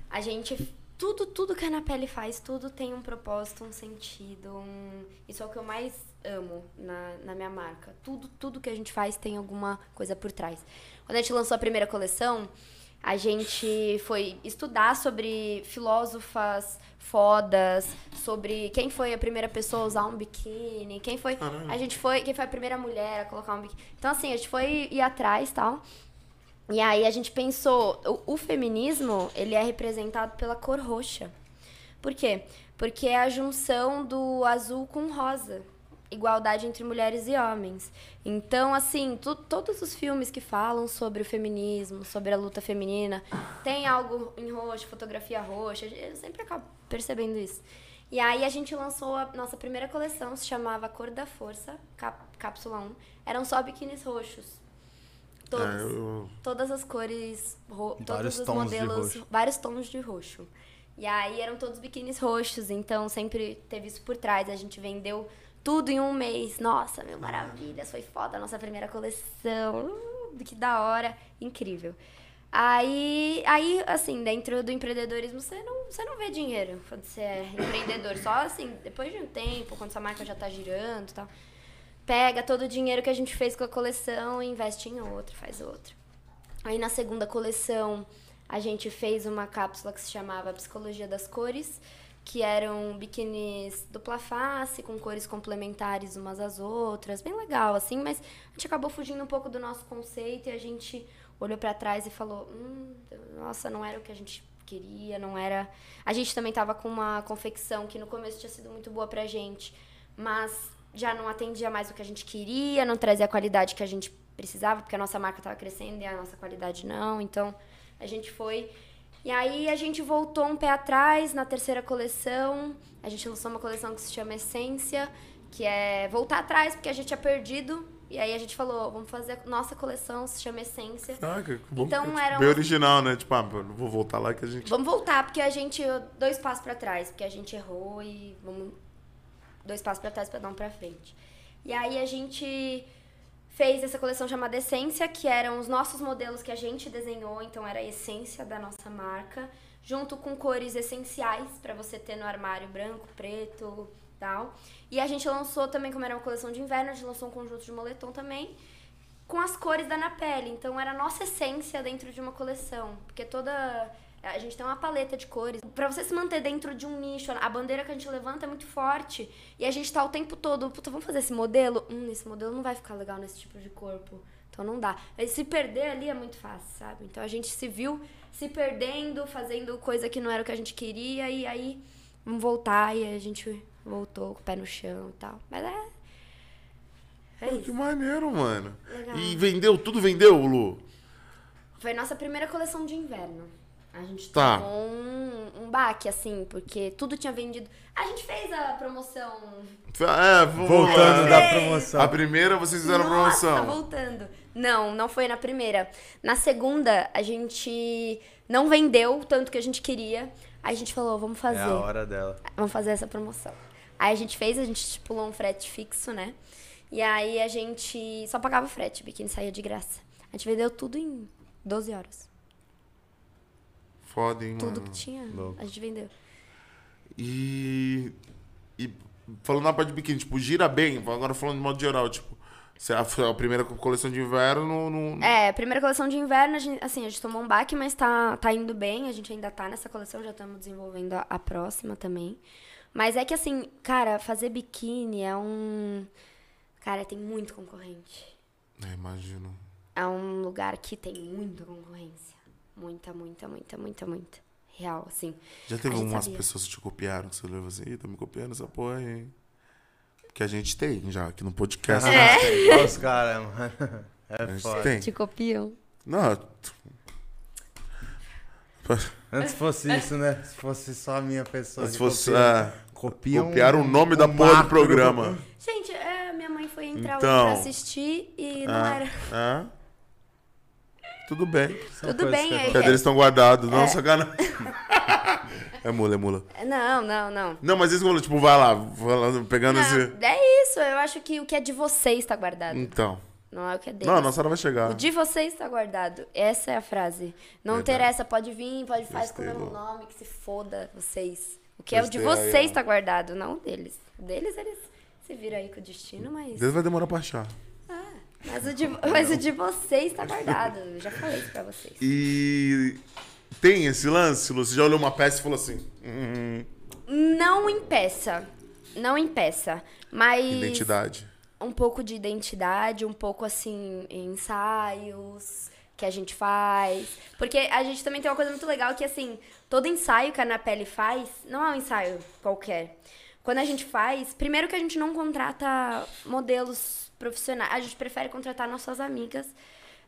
A gente... Tudo, tudo que a Na Pele faz, tudo tem um propósito, um sentido, um... Isso é o que eu mais amo na, na minha marca. Tudo, tudo que a gente faz tem alguma coisa por trás. Quando a gente lançou a primeira coleção, a gente foi estudar sobre filósofas fodas, sobre quem foi a primeira pessoa a usar um biquíni, quem foi, a gente foi, quem foi a primeira mulher a colocar um biquíni. Então, assim, a gente foi ir atrás e tal. E aí a gente pensou, o, o feminismo, ele é representado pela cor roxa. Por quê? Porque é a junção do azul com rosa. Igualdade entre mulheres e homens. Então, assim, tu, todos os filmes que falam sobre o feminismo, sobre a luta feminina, tem algo em roxo, fotografia roxa, eu sempre acabo percebendo isso. E aí a gente lançou a nossa primeira coleção, se chamava Cor da Força, cap, Cápsula um. Eram só biquínis roxos. Todos, é, eu... todas as cores, ro... todos os modelos, vários tons de roxo. E aí eram todos biquínis roxos, então sempre teve isso por trás. A gente vendeu tudo em um mês. Nossa, meu, maravilha, foi foda a nossa primeira coleção. Uh, que da hora, incrível. Aí, aí, assim, dentro do empreendedorismo, você não, você não vê dinheiro quando você é empreendedor. Só assim, depois de um tempo, quando sua marca já tá girando e tal... Pega todo o dinheiro que a gente fez com a coleção e investe em outra, faz outra. Aí na segunda coleção a gente fez uma cápsula que se chamava Psicologia das Cores, que eram biquínis dupla face, com cores complementares umas às outras, bem legal assim, mas a gente acabou fugindo um pouco do nosso conceito e a gente olhou pra trás e falou, hum, nossa, não era o que a gente queria, não era... A gente também tava com uma confecção que no começo tinha sido muito boa pra gente, mas... já não atendia mais o que a gente queria, não trazia a qualidade que a gente precisava, porque a nossa marca estava crescendo e a nossa qualidade não. Então, a gente foi E aí a gente voltou um pé atrás na terceira coleção. A gente lançou uma coleção que se chama Essência, que é voltar atrás, porque a gente tinha perdido. E aí a gente falou, vamos fazer a nossa coleção, se chama Essência. Ah, que bom, então, que, tipo, era bem um... original, né? Tipo, ah, vou voltar lá que a gente... Vamos voltar, porque a gente... Dois passos pra trás, porque a gente errou e vamos... Dois passos pra trás pra dar um pra frente. E aí a gente fez essa coleção chamada Essência, que eram os nossos modelos que a gente desenhou. Então, era a essência da nossa marca, junto com cores essenciais pra você ter no armário branco, preto... Tal. E a gente lançou também, como era uma coleção de inverno, a gente lançou um conjunto de moletom também, com as cores da Na Pele. Então era a nossa essência dentro de uma coleção, porque toda... A gente tem uma paleta de cores. Pra você se manter dentro de um nicho, a bandeira que a gente levanta é muito forte, e a gente tá o tempo todo, puta, vamos fazer esse modelo? Hum, esse modelo não vai ficar legal nesse tipo de corpo, então não dá. E se perder ali é muito fácil, sabe? Então a gente se viu se perdendo, fazendo coisa que não era o que a gente queria, e aí vamos voltar, e a gente... Voltou com o pé no chão e tal. Mas é... é Pô, isso. Que maneiro, mano. Legal. E vendeu? Tudo vendeu, Lu? Foi nossa primeira coleção de inverno. A gente tá. tomou um, um baque, assim, porque tudo tinha vendido. A gente fez a promoção... É, voltando da promoção. A primeira vocês fizeram a promoção. Nossa, voltando. Não, não foi na primeira. Na segunda, a gente não vendeu o tanto que a gente queria. Aí a gente falou, vamos fazer. É a hora dela. Vamos fazer essa promoção. Aí a gente fez, a gente estipulou um frete fixo, né? E aí a gente só pagava o frete, o biquíni saía de graça. A gente vendeu tudo em doze horas. Foda, hein, mano? Tudo que tinha, louco. A gente vendeu. E... e falando na parte de biquíni, tipo, gira bem, agora falando de modo geral, tipo, a primeira coleção de inverno... Não... É, a primeira coleção de inverno, a gente, assim, a gente tomou um baque, mas tá, tá indo bem, a gente ainda tá nessa coleção, já estamos desenvolvendo a, a próxima também. Mas é que assim, cara, fazer biquíni é um... Cara, tem muito concorrente. É, imagino. É um lugar que tem muita concorrência. Muita, muita, muita, muita, muita. Real, assim. Já teve umas sabia. pessoas que te copiaram, que você leva assim, ih, tá me copiando essa porra, hein? Que a gente tem já aqui no podcast. É. Olha os caras, mano. É foda. Te copiam. Não. Antes fosse isso, né? Se fosse só a minha pessoa. Se fosse. Copiam, uh, copiam copiaram um, o nome um da porra do programa. Gente, é, minha mãe foi entrar então, hoje pra assistir e não ah, era. Ah, tudo bem. São tudo bem. Os cadê eles estão guardados? É. Não, sacanagem. É mula, é mula. Não, não, não. Não, mas isso quando, tipo, vai lá, vai lá pegando não, esse... É isso, eu acho que o que é de vocês tá guardado. Então. Não é o que é deles. Não, a nossa hora vai chegar. O de vocês tá guardado. Essa é a frase. Não Verdade. interessa, pode vir, pode fazer com o meu nome, que se foda vocês. O que Gostei, é o de vocês aí, tá guardado, não o deles. O deles, eles se viram aí com o destino, mas... Deus vai demorar pra achar. Ah, mas o de, mas o de vocês tá guardado. Eu já falei isso pra vocês. E... Tem esse lance, Lu? Você já olhou uma peça e falou assim... Hum. Não em peça. Não em peça. Mas... Identidade. Um pouco de identidade, um pouco, assim, ensaios que a gente faz. Porque a gente também tem uma coisa muito legal que, assim, todo ensaio que a Na Pele faz, não é um ensaio qualquer. Quando a gente faz... Primeiro que a gente não contrata modelos profissionais. A gente prefere contratar nossas amigas...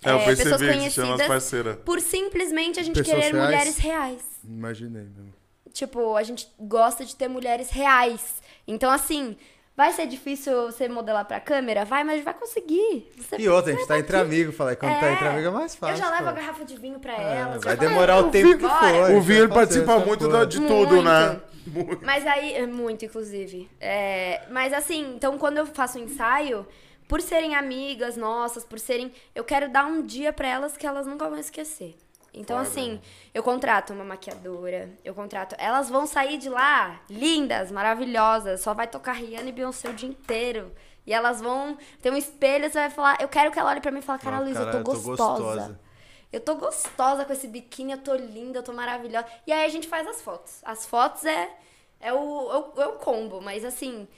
É, é, eu percebi, pessoas conhecidas por simplesmente a gente pessoas querer reais? mulheres reais. Imaginei mesmo. Tipo, a gente gosta de ter mulheres reais. Então, assim, vai ser difícil você modelar pra câmera? Vai, mas vai conseguir. Você e outra, a gente tá aqui entre amigos. Falei, quando é, tá entre amigos é mais fácil. Eu já levo pô. a garrafa de vinho pra é, elas. Vai demorar falo, o tempo que for. O vinho participa muito da, de muito. tudo, né? Muito. Mas aí, muito, inclusive. É, mas assim, então quando eu faço um ensaio... Por serem amigas nossas, por serem... Eu quero dar um dia pra elas que elas nunca vão esquecer. Então, claro. assim, eu contrato uma maquiadora, eu contrato... Elas vão sair de lá lindas, maravilhosas, só vai tocar Rihanna e Beyoncé o dia inteiro. E elas vão... Tem um espelho, você vai falar... Eu quero que ela olhe pra mim e fale, cara, Luísa, eu tô gostosa. tô gostosa. Eu tô gostosa com esse biquíni, eu tô linda, eu tô maravilhosa. E aí a gente faz as fotos. As fotos é, é, o, é o combo, mas assim...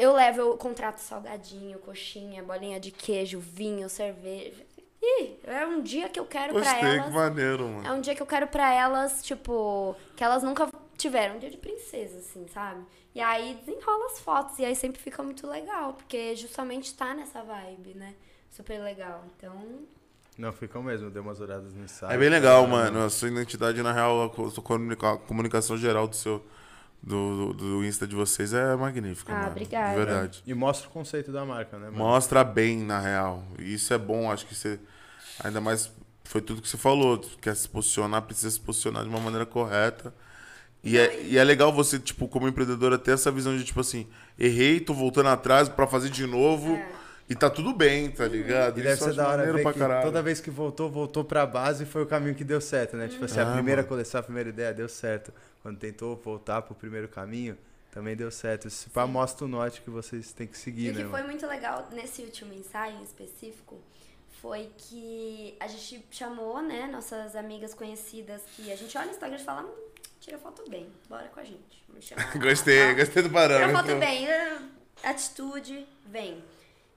Eu levo, eu contrato salgadinho, coxinha, bolinha de queijo, vinho, cerveja. Ih, é um dia que eu quero Gostei, pra elas... que maneiro, mano. É um dia que eu quero pra elas, tipo... Que elas nunca tiveram, um dia de princesa, assim, sabe? E aí desenrola as fotos, e aí sempre fica muito legal. Porque justamente tá nessa vibe, né? Super legal, então... Não, ficam mesmo, deu umas olhadas no site. É bem legal, tá, mano. A sua identidade, na real, a comunicação geral do seu do, do, do Insta de vocês é magnífica. Ah, obrigada. Verdade. E mostra o conceito da marca, né, mano? Mostra bem, na real. E isso é bom, acho que você... Ainda mais foi tudo que você falou. Quer se posicionar, precisa se posicionar de uma maneira correta. E é, e é legal você, tipo, como empreendedora, ter essa visão de, tipo assim, errei, tô voltando atrás pra fazer de novo... É. E tá tudo bem, tá ligado? E deve ser da hora ver que toda vez que voltou, voltou pra base e foi o caminho que deu certo, né? Hum. Tipo assim, ah, a primeira mano. coleção, a primeira ideia deu certo. Quando tentou voltar pro primeiro caminho, também deu certo. Isso pra mostra o norte que vocês têm que seguir, e né? E o que foi mano? muito legal nesse último ensaio em específico foi que a gente chamou, né, nossas amigas conhecidas que a gente olha no Instagram e fala... Tira foto bem, bora com a gente. Me chama, gostei, tá? Gostei do parâmetro. Tira foto bem, atitude, vem.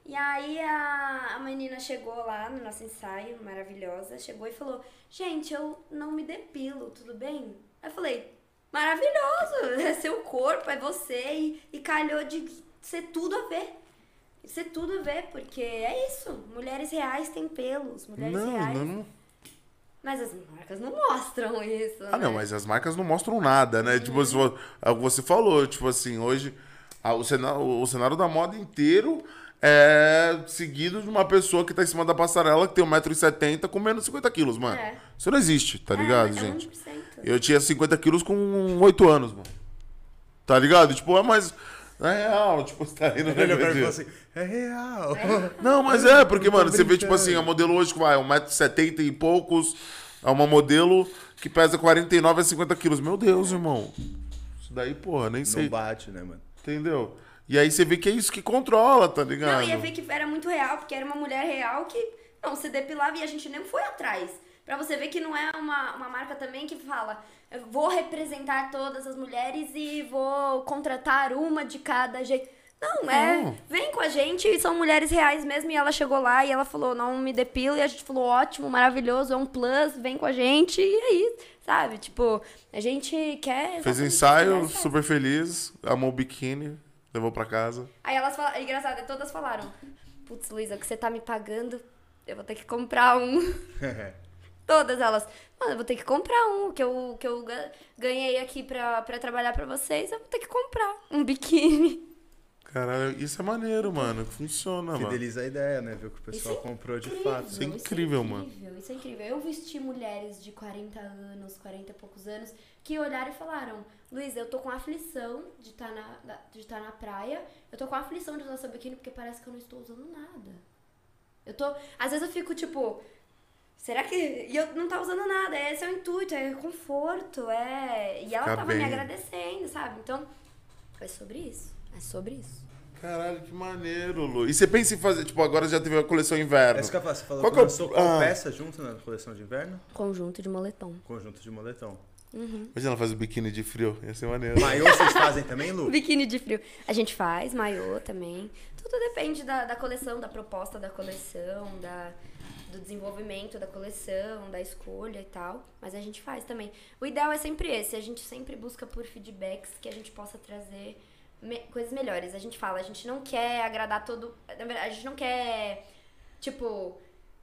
E aí a, a menina chegou lá no nosso ensaio, maravilhosa, chegou e falou, gente, eu não me depilo, tudo bem? Aí eu falei, maravilhoso, é seu corpo, é você, e, e calhou de ser tudo a ver. Ser tudo a ver, porque é isso, mulheres reais têm pelos, mulheres não, reais... Não. Mas as marcas não mostram isso, Ah, né? não, mas as marcas não mostram nada, né? Uhum. Tipo, você falou, tipo assim, hoje a, o, cenário, o cenário da moda inteiro é seguido de uma pessoa que tá em cima da passarela, que tem um metro e setenta com menos de cinquenta quilos, mano. É. Isso não existe, tá ligado, é, gente? cem por cento. Eu tinha cinquenta quilos com oito anos, mano. Tá ligado? Tipo, é mais... É real, tipo, você tá rindo. Ele assim, é real. Não, mas é, porque, mano, brincando. Você vê, tipo assim, a modelo hoje que vai um metro e setenta e poucos, a uma modelo que pesa quarenta e nove a cinquenta quilos. Meu Deus, irmão. Isso daí, porra, nem sei. Não bate, né, mano? Entendeu? E aí você vê que é isso que controla, tá ligado? Não, e eu vi que era muito real, porque era uma mulher real que não se depilava e a gente nem foi atrás. Pra você ver que não é uma, uma marca também que fala, eu vou representar todas as mulheres e vou contratar uma de cada jeito. Não, é, não. Vem com a gente, e são mulheres reais mesmo, e ela chegou lá e ela falou, não me depila, e a gente falou, ótimo, maravilhoso, é um plus, vem com a gente, e aí, sabe, tipo, a gente quer... Fez ensaio, que super feliz, amou o biquíni, levou pra casa. Aí elas falaram, é engraçado, todas falaram, putz, Luísa, o que você tá me pagando, eu vou ter que comprar um... Todas elas, mano, eu vou ter que comprar um, que eu, que eu ganhei aqui pra, pra trabalhar pra vocês, eu vou ter que comprar um biquíni. Caralho, isso é maneiro, mano, funciona, mano. Fideliza a ideia, né, ver o que o pessoal isso comprou incrível, de fato. Isso é incrível, mano. Isso é incrível, isso é incrível. Eu vesti mulheres de quarenta anos, quarenta e poucos anos, que olharam e falaram, Luísa, eu tô com aflição de tá na, de tá na praia, eu tô com aflição de usar seu biquíni porque parece que eu não estou usando nada. Eu tô, às vezes eu fico, tipo... Será que... E eu não tava usando nada, esse é o intuito, é conforto, é... E ela Fica tava bem. me agradecendo, sabe? Então, é sobre isso, é sobre isso. Caralho, que maneiro, Lu. E você pensa em fazer, tipo, agora já teve a coleção inverno. É isso que eu faço, você falou, começou com ah. peça junto na coleção de inverno? Conjunto de moletom. Conjunto de moletom. Uhum. Imagina ela faz o biquíni de frio, ia ser maneiro. Maiô vocês fazem também, Lu? Biquíni de frio. A gente faz, maiô também. Tudo depende da, da coleção, da proposta da coleção, da... do desenvolvimento, da coleção, da escolha e tal, mas a gente faz também. O ideal é sempre esse, a gente sempre busca por feedbacks que a gente possa trazer me- coisas melhores. A gente fala, a gente não quer agradar todo... A gente não quer, tipo,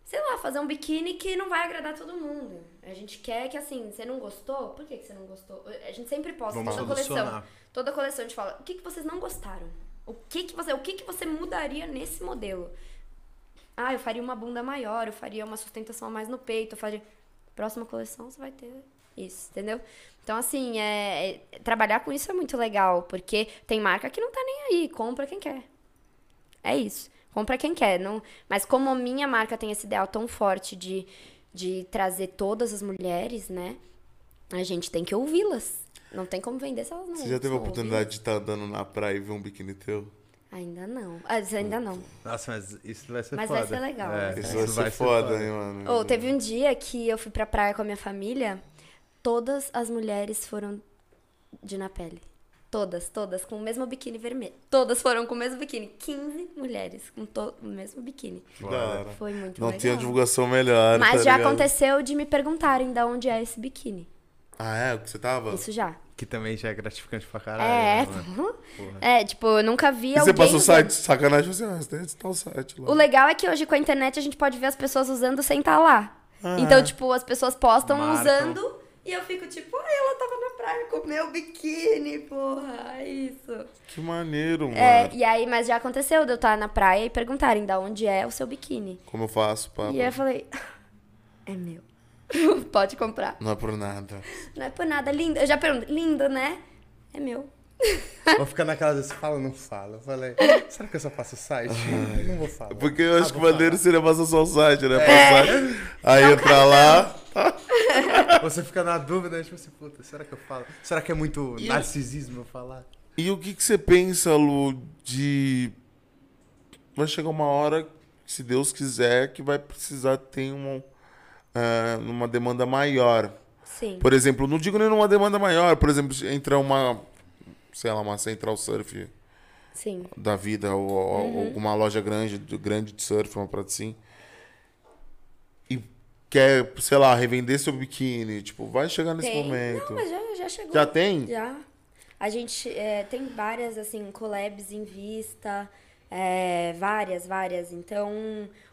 sei lá, fazer um biquíni que não vai agradar todo mundo. A gente quer que, assim, você não gostou? Por que, que você não gostou? A gente sempre posta toda a coleção. Toda a coleção a gente fala, o que, que vocês não gostaram? O que que você, o que que você mudaria nesse modelo? Ah, eu faria uma bunda maior, eu faria uma sustentação a mais no peito, eu faria... Próxima coleção você vai ter isso, entendeu? Então, assim, é... trabalhar com isso é muito legal, porque tem marca que não tá nem aí, compra quem quer. É isso, compra quem quer. Não... Mas como a minha marca tem esse ideal tão forte de, de trazer todas as mulheres, né? A gente tem que ouvi-las. Não tem como vender se elas não. Você já teve a oportunidade ouvidas. de estar andando na praia e ver um biquíni teu? Ainda não. Ainda não. Nossa, mas isso vai ser mas foda. Mas vai ser legal. É, isso, isso vai ser, vai ser foda, foda, hein, mano? Oh, teve um dia que eu fui pra praia com a minha família, todas as mulheres foram de na pele. Todas, todas, com o mesmo biquíni vermelho. Todas foram com o mesmo biquíni. quinze mulheres com to- o mesmo biquíni. Claro. Foi muito não legal. Não tinha divulgação melhor. Mas tá já ligado? Aconteceu de me perguntarem de onde é esse biquíni. Ah, é? O que você tava? Isso já. Que também já é gratificante pra caralho. É, né? É, tipo, eu nunca vi e alguém... E você passou o site, sacanagem, você assim, ah, tá o site lá. O legal é que hoje com a internet a gente pode ver as pessoas usando sem estar lá. Ah, então, tipo, as pessoas postam marcam. Usando e eu fico tipo, ai, ela tava na praia com meu biquíni, porra, é isso. Que maneiro, mano. É, e aí, mas já aconteceu de eu estar na praia e perguntarem da onde é o seu biquíni. Como eu faço, papo? E eu falei, é meu. Pode comprar. Não é por nada. Não é por nada, lindo. Eu já pergunto, lindo, né? É meu. Vou ficar naquela vez, fala ou não fala? Eu falei, será que eu só faço o site? Ai. Não vou falar. Porque eu acho ah, que maneiro seria passar só o site, né? É. Site. Aí não, entra lá. Você fica na dúvida, tipo assim, puta, será que eu falo? Será que é muito e... narcisismo eu falar? E o que, que você pensa, Lu, de... Vai chegar uma hora, se Deus quiser, que vai precisar ter uma... Uh, numa demanda maior. Sim. Por exemplo, não digo nem numa demanda maior, por exemplo, entrar uma, sei lá, uma Central Surf. Sim. Da vida, ou, uhum. ou uma loja grande, grande de surf, uma parada assim, e quer, sei lá, revender seu biquíni, tipo, vai chegar nesse tem. Momento. Não, mas já, já chegou. Já tem? Já. A gente é, tem várias, assim, collabs em vista, é, várias, várias, então...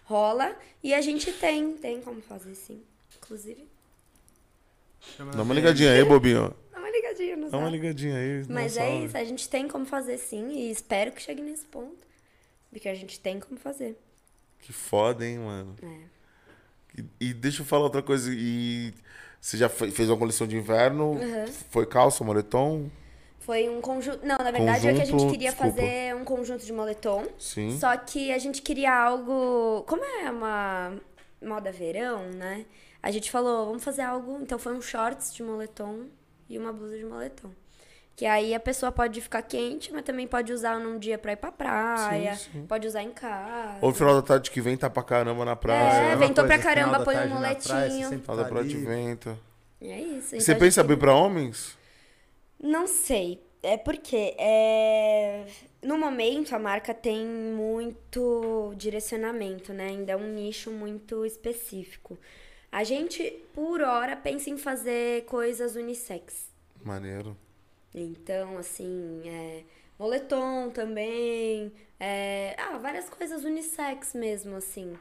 Rola. E a gente tem. Tem como fazer, sim. Inclusive. Dá uma ligadinha aí, bobinho. Dá uma ligadinha, não Dá uma ligadinha aí. Mas é isso. A gente tem como fazer, sim. E espero que chegue nesse ponto. Porque a gente tem como fazer. Que foda, hein, mano. É. E, e deixa eu falar outra coisa. E você já fez uma coleção de inverno? Uhum. Foi calça, moletom? Foi um conjunto... Não, na verdade conjunto, é que a gente queria desculpa. fazer um conjunto de moletom. Sim. Só que a gente queria algo... Como é uma moda verão, né? A gente falou, vamos fazer algo... Então foi um shorts de moletom e uma blusa de moletom. Que aí a pessoa pode ficar quente, mas também pode usar num dia pra ir pra praia. Sim, sim. Pode usar em casa. Ou no final da tarde que vem tá pra caramba na praia. É, é ventou pra caramba, põe um moletinho. Final da praia te venta. E é isso. Então você pensa abrir pra homens? Não sei, é porque é... no momento a marca tem muito direcionamento, né? Ainda é um nicho muito específico. A gente, por hora, pensa em fazer coisas unissex. Maneiro. Então, assim, é... moletom também, é... ah, várias coisas unissex mesmo, assim.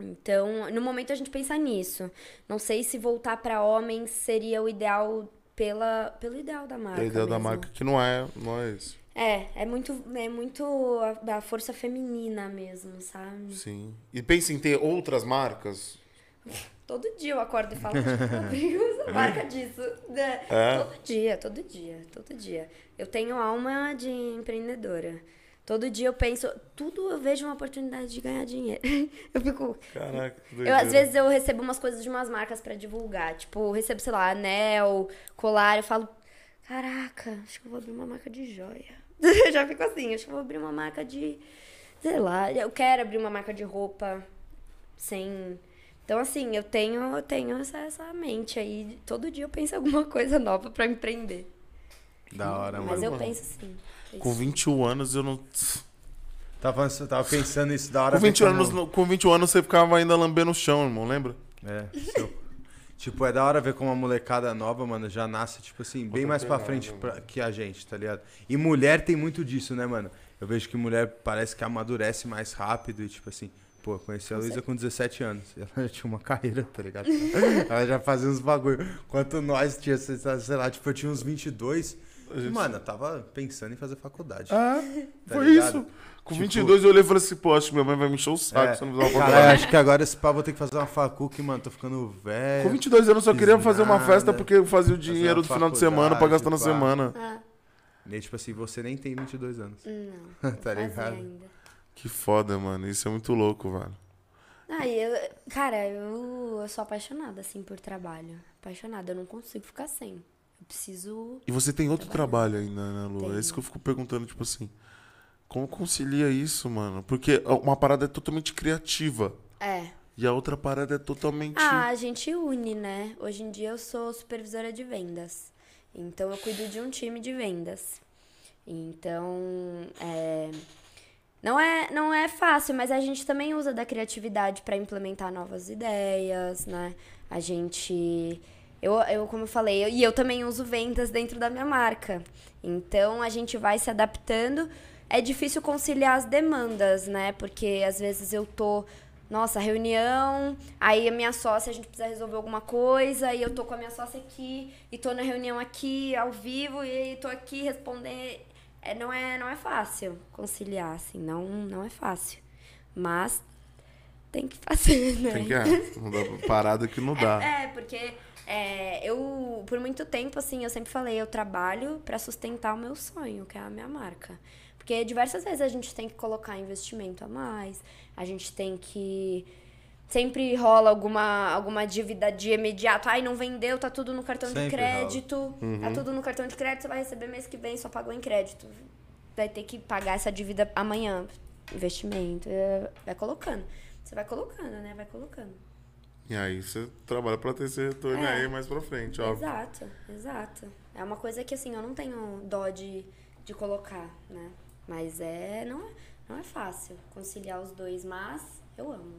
Então, no momento a gente pensa nisso. Não sei se voltar pra homens seria o ideal... Pela, pelo ideal da marca. Pelo ideal mesmo. Da marca, que não é, não é isso. É, é muito, é muito a, a força feminina mesmo, sabe? Sim. E pensa em ter outras marcas? Todo dia eu acordo e falo, tipo, essa marca disso. É. Todo dia, todo dia, todo dia. Eu tenho alma de empreendedora. Todo dia eu penso, tudo eu vejo uma oportunidade de ganhar dinheiro. Eu fico... Caraca, que doideira. Às vezes eu recebo umas coisas de umas marcas pra divulgar. Tipo, eu recebo, sei lá, anel, colar. Eu falo, caraca, acho que eu vou abrir uma marca de joia. Eu já fico assim, acho que eu vou abrir uma marca de... Sei lá, eu quero abrir uma marca de roupa. Sem... Então, assim, eu tenho, eu tenho essa, essa mente aí. Todo dia eu penso em alguma coisa nova pra empreender. Da hora, mano. Mas eu penso assim... Com vinte e um anos eu não... Tava, tava pensando isso da hora... Com vinte anos, como... com vinte e um anos você ficava ainda lambendo o chão, irmão, lembra? É. Seu... tipo, é da hora ver como uma molecada nova, mano, já nasce, tipo assim, bem outra mais pegada, pra frente pra... que a gente, tá ligado? E mulher tem muito disso, né, mano? Eu vejo que mulher parece que amadurece mais rápido e, tipo assim... Pô, eu conheci a Luísa com dezessete anos. Ela já tinha uma carreira, tá ligado? Ela já fazia uns bagulho. Enquanto nós tinha, sei lá, tipo, eu tinha uns vinte e dois... Gente... Mano, eu tava pensando em fazer faculdade. Ah, tá foi ligado? Isso. Com tipo... vinte e dois eu olhei e falei assim, pô, acho que minha mãe vai me encher o saco é. Se eu não fizer uma faculdade. Cara, acho que agora esse pá vou ter que fazer uma facu que, mano, tô ficando velho. Com vinte e dois anos eu só queria fazer uma festa porque eu fazia o dinheiro do final de semana pra gastar na pá. Semana. Ah. E tipo assim, você nem tem vinte e dois anos. Não, tá ligado? Ainda. Que foda, mano. Isso é muito louco, velho. Ah, eu, cara, eu, eu sou apaixonada, assim, por trabalho. Apaixonada, eu não consigo ficar sem. Eu preciso... E você tem outro trabalho, trabalho ainda, né, Lu? Tenho. É isso que eu fico perguntando, tipo assim... Como concilia isso, mano? Porque uma parada é totalmente criativa. É. E a outra parada é totalmente... Ah, a gente une, né? Hoje em dia eu sou supervisora de vendas. Então eu cuido de um time de vendas. Então... É... Não é, não é fácil, mas a gente também usa da criatividade pra implementar novas ideias, né? A gente... Eu, eu, como eu falei, eu, e eu também uso vendas dentro da minha marca. Então, a gente vai se adaptando. É difícil conciliar as demandas, né? Porque, às vezes, eu tô... Nossa, reunião, aí a minha sócia, a gente precisa resolver alguma coisa, e eu tô com a minha sócia aqui, e tô na reunião aqui, ao vivo, e tô aqui respondendo. É, não, é, não é fácil conciliar, assim, não, não é fácil. Mas tem que fazer, né? Tem que, é, não dá parada que não dá. É, é porque é, eu, por muito tempo, assim, eu sempre falei, eu trabalho pra sustentar o meu sonho, que é a minha marca. Porque diversas vezes a gente tem que colocar investimento a mais, a gente tem que... Sempre rola alguma, alguma dívida de imediato. Ai, não vendeu, tá tudo no cartão sempre de crédito. Uhum. Tá tudo no cartão de crédito, você vai receber mês que vem, só pagou em crédito. Vai ter que pagar essa dívida amanhã. Investimento, vai colocando. Você vai colocando, né? Vai colocando. E aí você trabalha pra ter esse retorno é. aí mais pra frente, ó. Exato, exato. É uma coisa que, assim, eu não tenho dó de, de colocar, né? Mas é, não, não é fácil conciliar os dois, mas eu amo,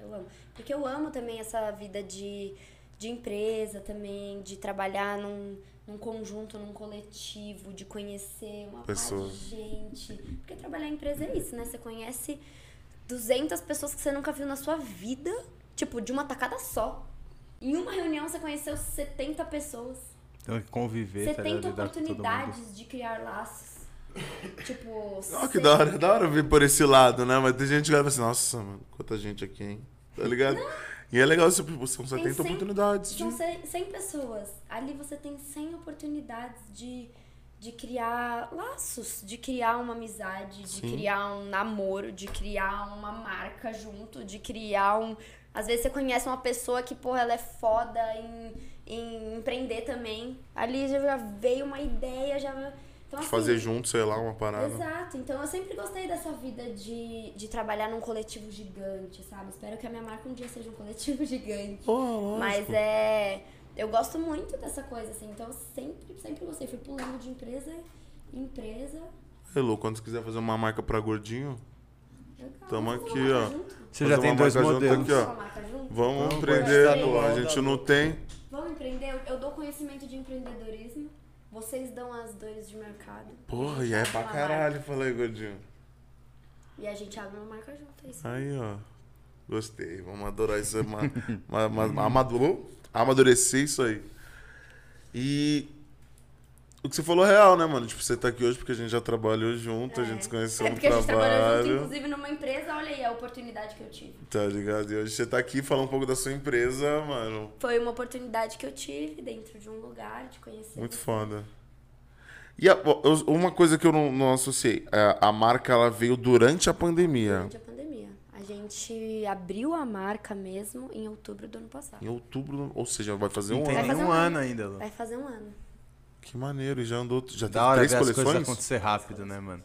eu amo. Porque eu amo também essa vida de, de empresa também, de trabalhar num, num conjunto, num coletivo, de conhecer uma pessoa. Parte de gente. Porque trabalhar em empresa é isso, né? Você conhece duzentas pessoas que você nunca viu na sua vida, tipo, de uma tacada só. Em uma reunião você conheceu setenta pessoas. Então, conviver, setenta oportunidades de criar laços. Tipo... Oh, que da hora, é da hora vir por esse lado, né? Mas tem gente que fala assim, nossa, mano, quanta gente aqui, hein? Tá ligado? Não. E é legal, tipo, são setenta cem oportunidades. São de... cem pessoas. Ali você tem cem oportunidades de, de criar laços, de criar uma amizade, de Sim. criar um namoro, de criar uma marca junto, de criar um... Às vezes você conhece uma pessoa que, porra, ela é foda em, em empreender também. Ali já veio uma ideia, já... Então, assim, fazer junto, sei lá, uma parada. Exato. Então, eu sempre gostei dessa vida de, de trabalhar num coletivo gigante, sabe? Espero que a minha marca um dia seja um coletivo gigante. Oh, mas é... Eu gosto muito dessa coisa, assim. Então, eu sempre, sempre gostei. Fui pulando de empresa em empresa. Hello, quando você quiser fazer uma marca pra gordinho, tamo aqui, ó. Você fazer já tem dois modelos. Aqui, ó. Vamos, Vamos empreender, pô. A gente não tem. Vamos empreender? Eu dou conhecimento de empreendedorismo. Vocês dão as dores de mercado. Porra, e é pra caralho, marca. Falei, gordinho. E a gente abre uma marca junto, é isso. Aí, ó. Gostei. Vamos adorar isso aí. ma, ma, ma, amadurou, amadurecer isso aí. E o que você falou é real, né, mano? Tipo, você tá aqui hoje porque a gente já trabalhou junto, é. a gente se conheceu é no trabalho. É porque a gente trabalhou junto, inclusive, numa empresa. Olha aí a oportunidade que eu tive. Tá ligado? E hoje você tá aqui falando um pouco da sua empresa, mano. Foi uma oportunidade que eu tive dentro de um lugar, de conhecer. Muito foda. E a, uma coisa que eu não, não associei. A, a marca, ela veio durante a pandemia. Durante a pandemia. A gente abriu a marca mesmo em outubro do ano passado. Em outubro, ou seja, vai fazer um ano. Vai fazer um ano ainda, Lu. Vai fazer um ano. Que maneiro, e já andou, já tem três coleções? As coisas acontecer rápido, né, mano?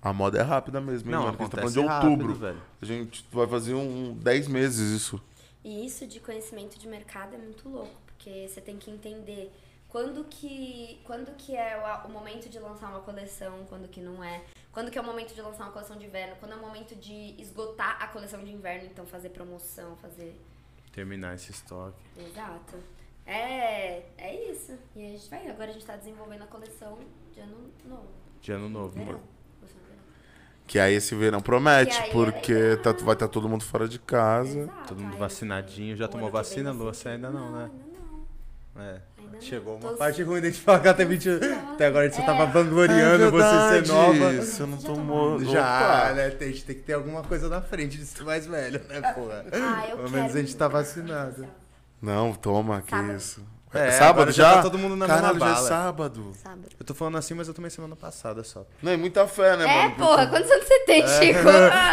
A moda é rápida mesmo, hein, não, mano? A gente tá falando de outubro, rápido, velho. A gente vai fazer um dez meses isso. E isso de conhecimento de mercado é muito louco, porque você tem que entender quando que, quando que é o, o momento de lançar uma coleção, quando que não é. Quando que é o momento de lançar uma coleção de inverno, quando é o momento de esgotar a coleção de inverno, então fazer promoção, fazer... Terminar esse estoque. Exato. É, é isso. E a gente vai. Agora a gente tá desenvolvendo a coleção de ano novo. De ano novo, verão. Que aí esse verão promete, porque é... tá, vai estar tá todo mundo fora de casa. Exato. Todo mundo aí, vacinadinho. Já tomou vacina, Lu? Você ainda não, não, né? Ainda não. É. Ainda chegou não. Uma Tô... parte ruim de a gente falar até vinte Até agora a gente é. só tava vangloriando é você ser nova. Isso, eu não tomou. Já, né? Tem, a gente tem que ter alguma coisa na frente de ser mais velho, né, porra? Ah, eu Pelo menos a gente tá vacinado. Não, toma, que sábado. Isso. É, sábado já? Tá todo mundo na Caralho, já é sábado. sábado. Eu tô falando assim, mas eu tomei semana passada só. Não, é muita fé, né, é, mano? É, porra, quantos anos você tem, é, Chico?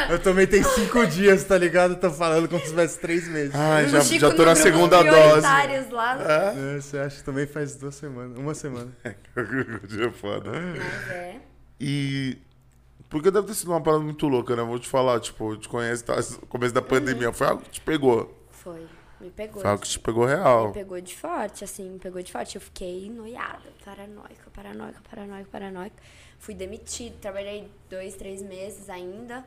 Eu tomei tem cinco dias, tá ligado? Tô falando como se tivesse três meses. Ai, já, Chico já tô na segunda dose. Lá. É? É, você acha que também faz duas semanas, uma semana. É, que é foda. Mas é. E... Porque deve ter sido uma parada muito louca, né? Vou te falar, tipo, eu te conheço, tá, começo da pandemia, uhum. Foi algo que te pegou. Foi. Me pegou. Fala que te pegou real. Me pegou de forte, assim, me pegou de forte. Eu fiquei noiada, paranoica, paranoica, paranoica, paranoica. Fui demitida, trabalhei dois, três meses ainda.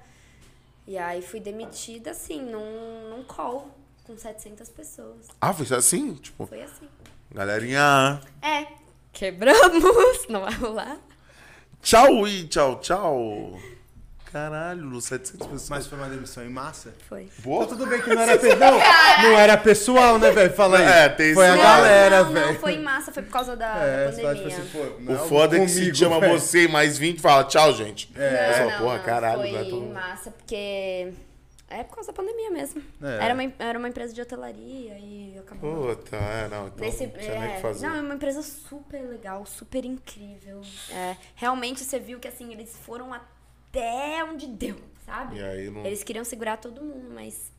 E aí fui demitida, assim, num, num call com setecentas pessoas. Ah, foi assim? Tipo... Foi assim. Galerinha. É. Quebramos. Não vai rolar. Tchau e tchau, tchau. Caralho, setecentas pessoas. Mas foi uma demissão em massa? Foi. Boa. Então, tudo bem que não era pessoal. Não era pessoal, né, velho? Fala aí. É, tem foi isso. A não, galera, velho. Não, não, foi em massa, foi por causa da, é, da pandemia. Tipo assim, pô, não, o foda é que comigo, se chama véio. Você e mais vinte e fala tchau, gente. É. Não, não, porra, não, caralho, foi em todo... massa, porque... É por causa da pandemia mesmo. É. Era, uma, era uma empresa de hotelaria e acabou. Puta, é, não. Então, Desse, não tinha é, nem que fazer. Não, é uma empresa super legal, super incrível. É, realmente, você viu que, assim, eles foram até... Até onde deu, sabe? E aí não... Eles queriam segurar todo mundo, mas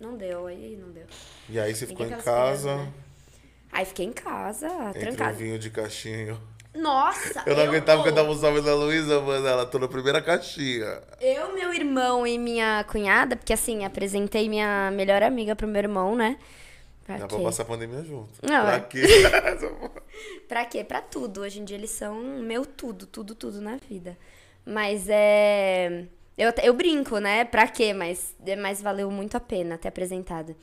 não deu, aí não deu. E aí você ficou em casa? Coisas, né? Aí fiquei em casa, trancada. Um vinho de caixinha. Nossa! Eu não eu... aguentava que eu dava um salve da Luísa, mas ela tô na primeira caixinha. Eu, meu irmão e minha cunhada, porque assim, apresentei minha melhor amiga pro meu irmão, né? Pra Dá quê? Pra passar a pandemia junto. Não, pra é... quê? Pra quê? Pra tudo. Hoje em dia eles são meu tudo, tudo, tudo na vida. Mas é... Eu, eu brinco, né? Pra quê? Mas, mas valeu muito a pena ter apresentado.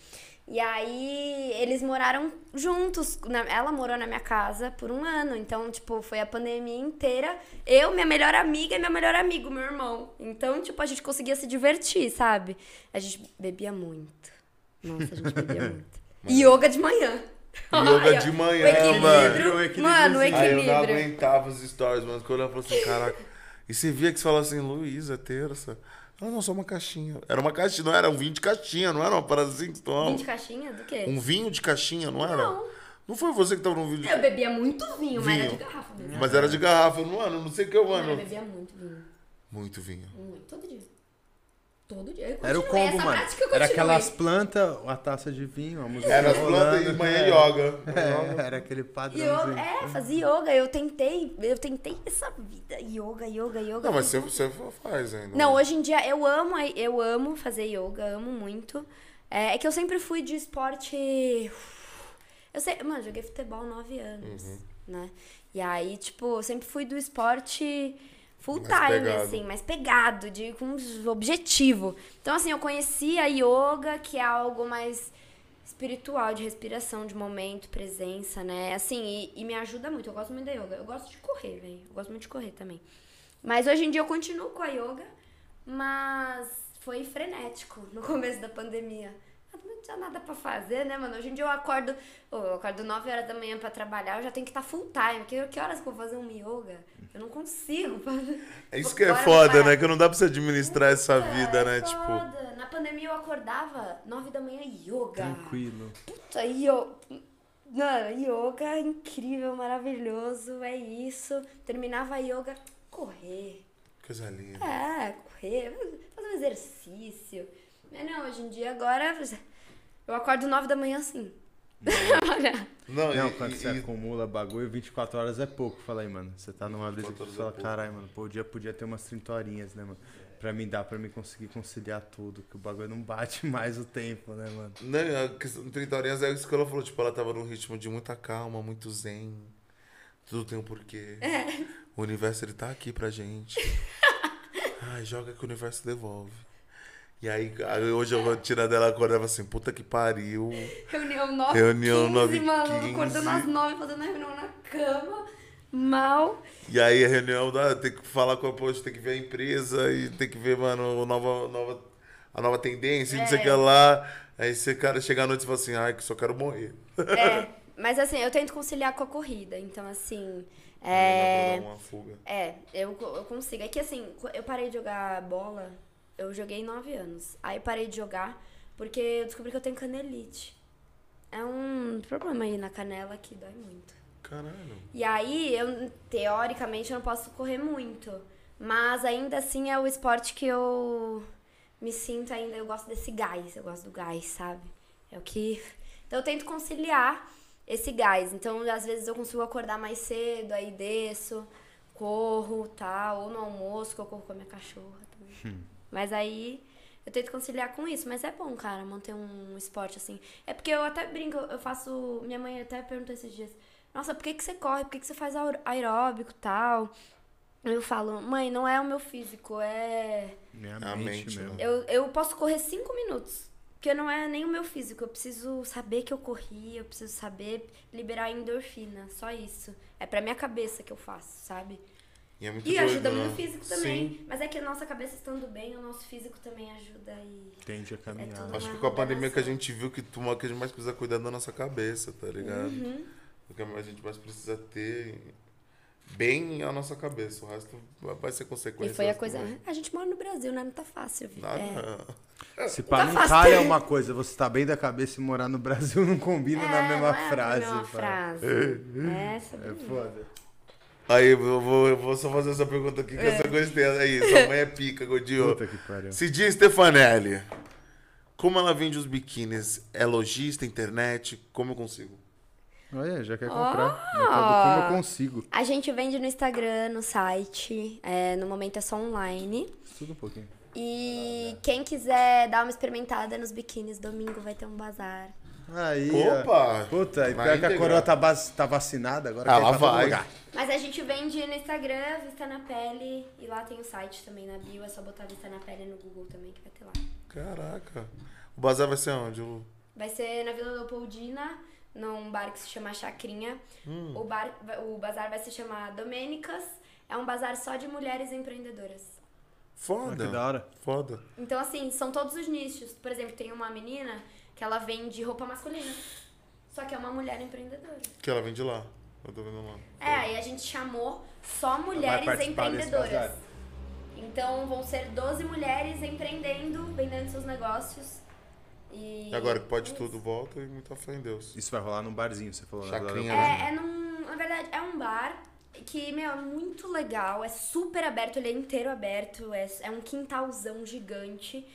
E aí, eles moraram juntos. Na, ela morou na minha casa por um ano. Então, tipo, foi a pandemia inteira. Eu, minha melhor amiga e meu melhor amigo, meu irmão. Então, tipo, a gente conseguia se divertir, sabe? A gente bebia muito. Nossa, a gente bebia muito. Yoga de manhã. Yoga de manhã, mano. O equilíbrio. Mano, o equilíbrio. Aí eu não aguentava os stories, mano. Quando ela falou assim, caraca... E você via que você falava assim, Luísa, terça. Ela, não, só uma caixinha. Era uma caixinha, não era um vinho de caixinha, não era uma parada assim que você tomava. Vinho de caixinha? Do quê? Um vinho de caixinha, não, não. era? Não. Não foi você que tava no vinho de... Eu bebia muito vinho, vinho. mas era de garrafa. Mesmo. Mas era de garrafa, não, não sei o que eu ano. Eu bebia muito vinho. Muito vinho. Muito, todo dia. Todo dia. Eu era o combo, mano. Era aquelas plantas, a taça de vinho, a música. Era as plantas e manhã yoga. É, era aquele padrãozinho. É, fazia yoga. Eu tentei, eu tentei essa vida. Yoga, yoga, yoga. Não, mas você, você faz ainda. Não, hoje em dia eu amo, eu amo fazer yoga, amo muito. É, é que eu sempre fui de esporte... Eu sei, mano, joguei futebol nove anos, uhum. né? E aí, tipo, eu sempre fui do esporte... Full mais time, pegado. assim, mais pegado, de, com objetivo. Então, assim, eu conheci a yoga, que é algo mais espiritual, de respiração, de momento, presença, né? Assim, e, e me ajuda muito, eu gosto muito da yoga. Eu gosto de correr, velho, eu gosto muito de correr também. Mas hoje em dia eu continuo com a yoga, mas foi frenético no começo da pandemia. Não tinha nada pra fazer, né, mano? Hoje em dia eu acordo, oh, eu acordo nove horas da manhã pra trabalhar, eu já tenho que estar full time. Que, que horas que eu vou fazer um yoga? Eu não consigo. É isso que é foda, né? Que não dá pra você administrar Nossa, essa vida, é né? Foda. Tipo... Na pandemia eu acordava nove da manhã yoga. Tranquilo. Puta, yoga. Yoga incrível, maravilhoso, é isso. Terminava a yoga, correr. Coisa linda. É, correr, fazer um exercício. Mas não, hoje em dia, agora, eu acordo nove da manhã assim. Não, não e, quando e, você e... acumula bagulho, vinte e quatro horas é pouco. Fala aí, mano, você tá numa brisa que você fala, é caralho, mano, pô, o dia podia ter umas trinta horinhas, né, mano? Pra mim dar, pra mim conseguir conciliar tudo, que o bagulho não bate mais o tempo, né, mano? Não, trinta horinhas é isso que ela falou, tipo, ela tava num ritmo de muita calma, muito zen, tudo tem um porquê. É. O universo, ele tá aqui pra gente. Ai, joga que o universo devolve. E aí, hoje eu vou tirar dela, acordava assim, puta que pariu. Reunião nove, reunião nove, mano, acordando às nove, fazendo a reunião na cama, mal. E aí a reunião, ah, tem que falar com a poxa, tem que ver a empresa e tem que ver, mano, a nova, nova, a nova tendência, é. não sei o que lá. Aí você, cara, chega à noite e fala assim, ai, que só quero morrer. É, mas assim, eu tento conciliar com a corrida, então assim... É, não, não, não, uma fuga. É, eu, eu consigo. É que assim, eu parei de jogar bola... Eu joguei nove anos. Aí parei de jogar porque eu descobri que eu tenho canelite. É um problema aí na canela que dói muito. Caralho. E aí, eu, teoricamente, eu não posso correr muito. Mas ainda assim é o esporte que eu me sinto ainda. Eu gosto desse gás. Eu gosto do gás, sabe? É o que... Então eu tento conciliar esse gás. Então, às vezes, eu consigo acordar mais cedo, aí desço, corro, tá? Ou no almoço, que eu corro com a minha cachorra também. Hum. Mas aí eu tento conciliar com isso. Mas é bom, cara, manter um esporte assim. É porque eu até brinco, eu faço... Minha mãe até perguntou esses dias, nossa, por que que você corre? Por que que você faz aeróbico e tal? Eu falo, mãe, não é o meu físico, é... Minha mente, meu. Eu, eu posso correr cinco minutos. Porque não é nem o meu físico, eu preciso saber que eu corri, eu preciso saber liberar a endorfina, só isso. É pra minha cabeça que eu faço, sabe? E, é muito e doido, ajuda né? muito o físico também. Sim. Mas é que a nossa cabeça estando bem, o nosso físico também ajuda e... Tende a caminhar. É Acho que com a pandemia que a gente viu que, tu, que a gente mais precisa cuidar da nossa cabeça, tá ligado? Uhum. O que a gente mais precisa ter... bem a nossa cabeça, o resto vai ser consequência. E foi a coisa... Também. A gente mora no Brasil, né? Não tá fácil, viu? É. Se para não cai é uma coisa, você tá bem da cabeça e morar no Brasil não combina é, na mesma não é frase. Na mesma frase. É, essa é foda. Aí, eu vou, eu vou só fazer essa pergunta aqui, que é. eu só gostei. Aí, sua mãe é pica, Godinho. Puta que pariu. Cidinha Stefanelli, como ela vende os biquínis? É lojista, internet? Como eu consigo? Olha, já quer comprar. Oh! Como eu consigo. A gente vende no Instagram, no site. É, no momento é só online. Tudo um pouquinho. E ah, quem quiser dar uma experimentada nos biquínis, domingo vai ter um bazar. Aí. Opa! Puta, e pior que a coroa tá, tá vacinada agora. Ah, ela vai. Lugar. Mas a gente vende no Instagram, Vista na Pele. E lá tem o site também, na bio. É só botar Vista na Pele no Google também, que vai ter lá. Caraca. O bazar vai ser onde, Lu? Vai ser na Vila Leopoldina. Num bar que se chama Chacrinha. Hum. O, bar, o bazar vai se chamar Domênicas. É um bazar só de mulheres empreendedoras. Foda. Ah, que da hora. Foda. Então, assim, são todos os nichos. Por exemplo, tem uma menina que ela vende roupa masculina. Só que é uma mulher empreendedora. Que ela vende lá. Eu tô vendo lá. É, e a gente chamou só mulheres empreendedoras. Então, vão ser doze mulheres empreendendo, vendendo seus negócios. E agora que pode tudo, volta e muita fé em Deus. Isso vai rolar num barzinho, você falou. Chacrinha, né? É, é num, na verdade, é um bar que, meu, é muito legal. É super aberto, ele é inteiro aberto. É, é um quintalzão gigante.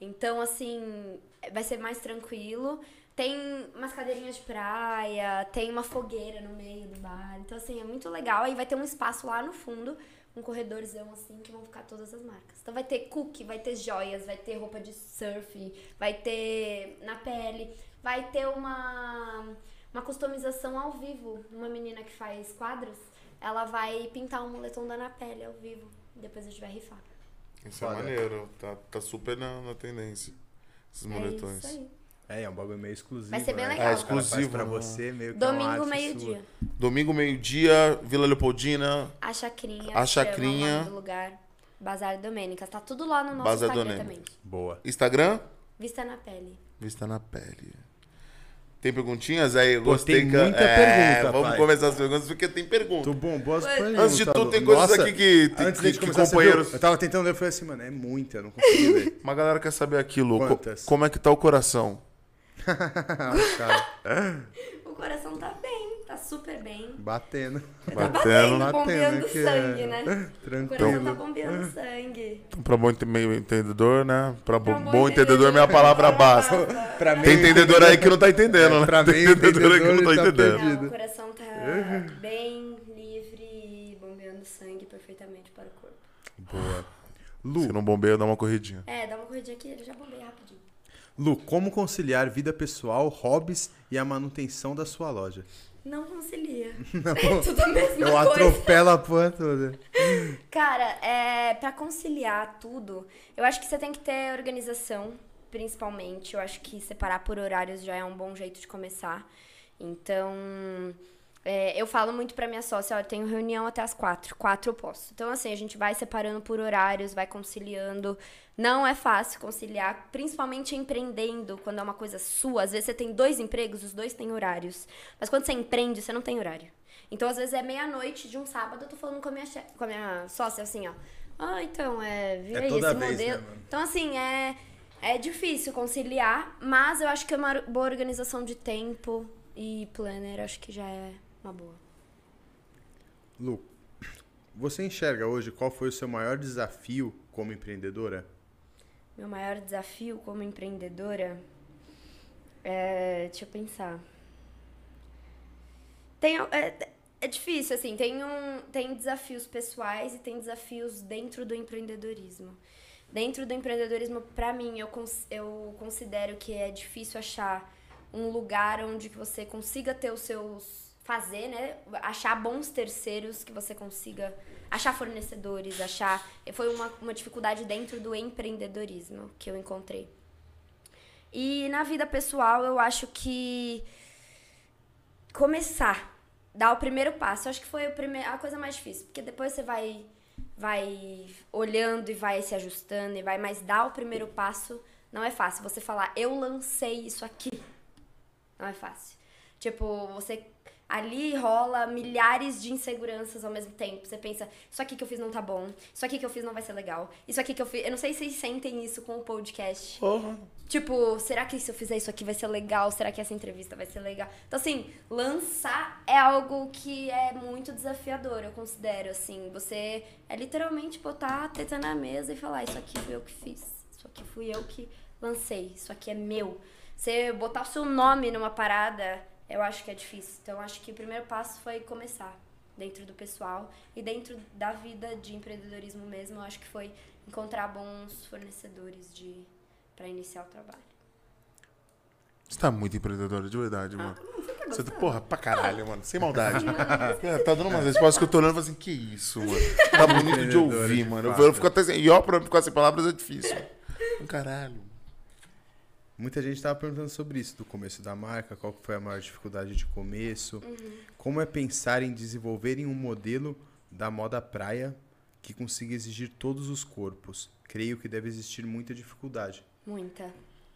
Então, assim, vai ser mais tranquilo. Tem umas cadeirinhas de praia, tem uma fogueira no meio do bar. Então, assim, é muito legal. Aí vai ter um espaço lá no fundo, um corredorzão assim, que vão ficar todas as marcas. Então vai ter cookie, vai ter joias, vai ter roupa de surf, vai ter na pele, vai ter uma, uma customização ao vivo. Uma menina que faz quadros, ela vai pintar um moletom da na pele ao vivo. Depois a gente vai rifar. Isso é maneiro, tá, tá super na, na tendência, esses moletões. É isso aí. É, é um bagulho meio exclusivo. Vai ser bem legal. Né? É exclusivo pra você, meio que domingo, meio-dia. Domingo, meio-dia, Vila Leopoldina. A Chacrinha. A Chacrinha. Do lugar. Bazar Domênicas. Tá tudo lá no nosso Bazar Instagram também. Boa. Instagram? Vista na Pele. Vista na Pele. Tem perguntinhas aí? Eu Pô, gostei. Tem que... muita é, pergunta, vamos pai. começar as perguntas, porque tem pergunta. Tu bombou as perguntas. Antes de tudo, tem coisas Nossa, aqui que, tem, antes que, de que companheiros... Eu tava tentando ler, eu falei assim, mano, é muita, eu não consigo ver. Uma galera quer saber aqui, Lu. Quantas? Como é que tá o coração? O coração tá bem, tá super bem. Batendo. Tá batendo, batendo bombeando que sangue, é... né? Tranquilo. O coração tá bombeando sangue. Então, pra bom entendedor, né? Pra, pra bom, bom entendedor, minha palavra basta. Pra Tem entendedor aí que não tá entendendo, é, né? Pra Tem entendedor aí que não tá, tá entendendo. Não, o coração tá bem livre, bombeando sangue perfeitamente para o corpo. Boa. Lu. Se não bombeia, dá uma corridinha. É, dá uma corridinha aqui, ele já bombeia rapidinho. Lu, como conciliar vida pessoal, hobbies e a manutenção da sua loja? Não concilia. Não. É tudo a mesma Eu coisa. atropelo a porra toda. Cara, é, pra conciliar tudo, eu acho que você tem que ter organização, principalmente. Eu acho que separar por horários já é um bom jeito de começar. Então, é, eu falo muito pra minha sócia, ó, eu tenho reunião até as quatro. Quatro eu posso. Então, assim, a gente vai separando por horários, vai conciliando... Não é fácil conciliar, principalmente empreendendo, quando é uma coisa sua. Às vezes você tem dois empregos, os dois têm horários. Mas quando você empreende, você não tem horário. Então, às vezes é meia-noite de um sábado, eu tô falando com a minha, che- com a minha sócia, assim, ó. Ah, então, é... Vira aí esse modelo. Né, então, assim, é, é difícil conciliar, mas eu acho que é uma boa organização de tempo e planner, acho que já é uma boa. Lu, você enxerga hoje qual foi o seu maior desafio como empreendedora? Meu maior desafio como empreendedora é... Deixa eu pensar. Tem, é, é difícil, assim. Tem, um, tem desafios pessoais e tem desafios dentro do empreendedorismo. Dentro do empreendedorismo, pra mim, eu, cons, eu considero que é difícil achar um lugar onde que você consiga ter os seus... Fazer, né? Achar bons terceiros que você consiga... Achar fornecedores, achar... Foi uma, uma dificuldade dentro do empreendedorismo que eu encontrei. E na vida pessoal, eu acho que começar, dar o primeiro passo, acho que foi a coisa mais difícil, porque depois você vai, vai olhando e vai se ajustando, e vai, mas dar o primeiro passo não é fácil. Você falar, eu lancei isso aqui, não é fácil. Tipo, você... Ali rola milhares de inseguranças ao mesmo tempo. Você pensa, isso aqui que eu fiz não tá bom, isso aqui que eu fiz não vai ser legal, isso aqui que eu fiz... Eu não sei se vocês sentem isso com o podcast. Uhum. Tipo, será que se eu fizer isso aqui vai ser legal? Será que essa entrevista vai ser legal? Então, assim, lançar é algo que é muito desafiador, eu considero, assim. Você é literalmente botar a teta na mesa e falar, isso aqui fui eu que fiz, isso aqui fui eu que lancei, isso aqui é meu. Você botar o seu nome numa parada... Eu acho que é difícil. Então, acho que o primeiro passo foi começar dentro do pessoal e dentro da vida de empreendedorismo mesmo. Eu acho que foi encontrar bons fornecedores de para iniciar o trabalho. Você tá muito empreendedora, de verdade, ah, mano. Tá você tá, porra, pra caralho, mano. Sem maldade. É, tá dando umas respostas que eu tô olhando e falando assim, que isso, mano. Tá bonito de ouvir, mano. Eu, eu fico até sem... E ó, pra ficar sem palavras é difícil. Caralho. Muita gente estava perguntando sobre isso, do começo da marca, qual foi a maior dificuldade de começo, uhum. Como é pensar em desenvolverem um modelo da moda praia que consiga exigir todos os corpos? Creio que deve existir muita dificuldade. Muita.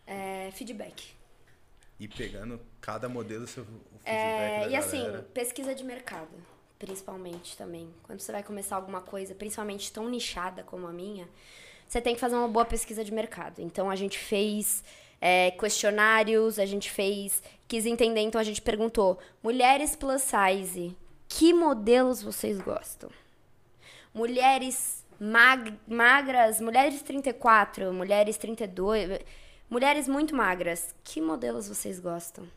É, feedback. E pegando cada modelo, seu feedback é, da E galera. Assim, pesquisa de mercado, principalmente também. Quando você vai começar alguma coisa, principalmente tão nichada como a minha, você tem que fazer uma boa pesquisa de mercado. Então, a gente fez... É, questionários, a gente fez, quis entender, então a gente perguntou, mulheres plus size, que modelos vocês gostam? Mulheres mag magras, mulheres trinta e quatro, mulheres trinta e dois, mulheres muito magras, que modelos vocês gostam?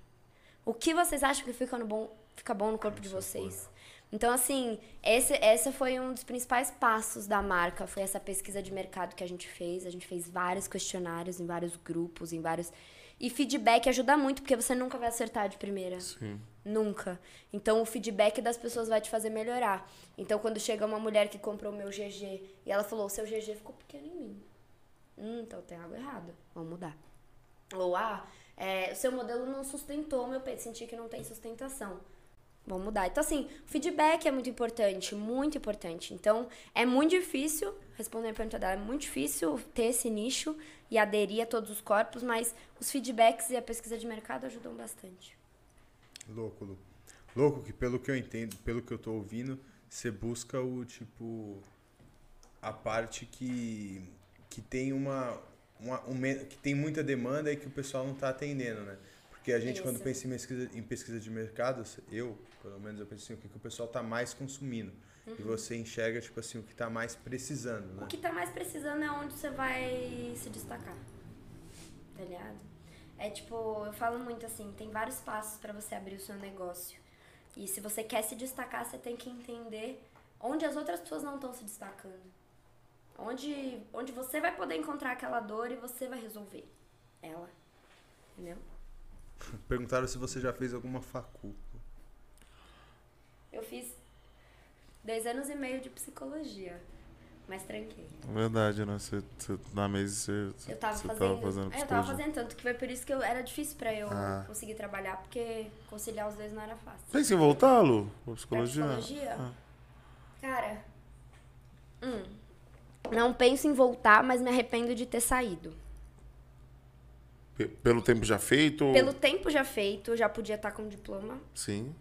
O que vocês acham que fica, no bom, fica bom no corpo de vocês? Então, assim, esse, esse foi um dos principais passos da marca, foi essa pesquisa de mercado que a gente fez. A gente fez vários questionários em vários grupos, em vários... E feedback ajuda muito, porque você nunca vai acertar de primeira. Sim. Nunca. Então, o feedback das pessoas vai te fazer melhorar. Então, quando chega uma mulher que comprou o meu G G e ela falou, o seu G G ficou pequeno em mim. Hum, então tem algo errado. Vamos mudar. Ou, ah, é, o seu modelo não sustentou o meu peito, senti que não tem sustentação. Vamos mudar. Então, assim, o feedback é muito importante, muito importante. Então, é muito difícil, respondendo a pergunta dela, é muito difícil ter esse nicho e aderir a todos os corpos, mas os feedbacks e a pesquisa de mercado ajudam bastante. Louco, Lu. Louco que, pelo que eu entendo, pelo que eu tô ouvindo, você busca o, tipo, a parte que, que tem uma, uma um, que tem muita demanda e que o pessoal não tá atendendo, né? Porque a gente, isso. Quando pensa em pesquisa, em pesquisa de mercado, eu, pelo menos, eu penso assim, o que, que o pessoal tá mais consumindo. Uhum. E você enxerga, tipo assim, o que tá mais precisando, né? O que tá mais precisando é onde você vai se destacar, tá ligado? É tipo, eu falo muito assim, tem vários passos para você abrir o seu negócio. E se você quer se destacar, você tem que entender onde as outras pessoas não estão se destacando. Onde, onde você vai poder encontrar aquela dor e você vai resolver ela, entendeu? Perguntaram se você já fez alguma facu. Eu fiz dois anos e meio de psicologia, mas tranquei. Verdade, né? Você, você, na mesa você, eu tava, você fazendo, tava fazendo psicologia. Eu tava fazendo tanto, que foi por isso que eu, era difícil pra eu ah. conseguir trabalhar, porque conciliar os dois não era fácil. Tem que voltar, Lu? Pra psicologia? Pra psicologia? Ah. Cara, hum, não penso em voltar, mas me arrependo de ter saído. Pelo tempo já feito? Pelo tempo já feito, já podia estar com diploma. Sim.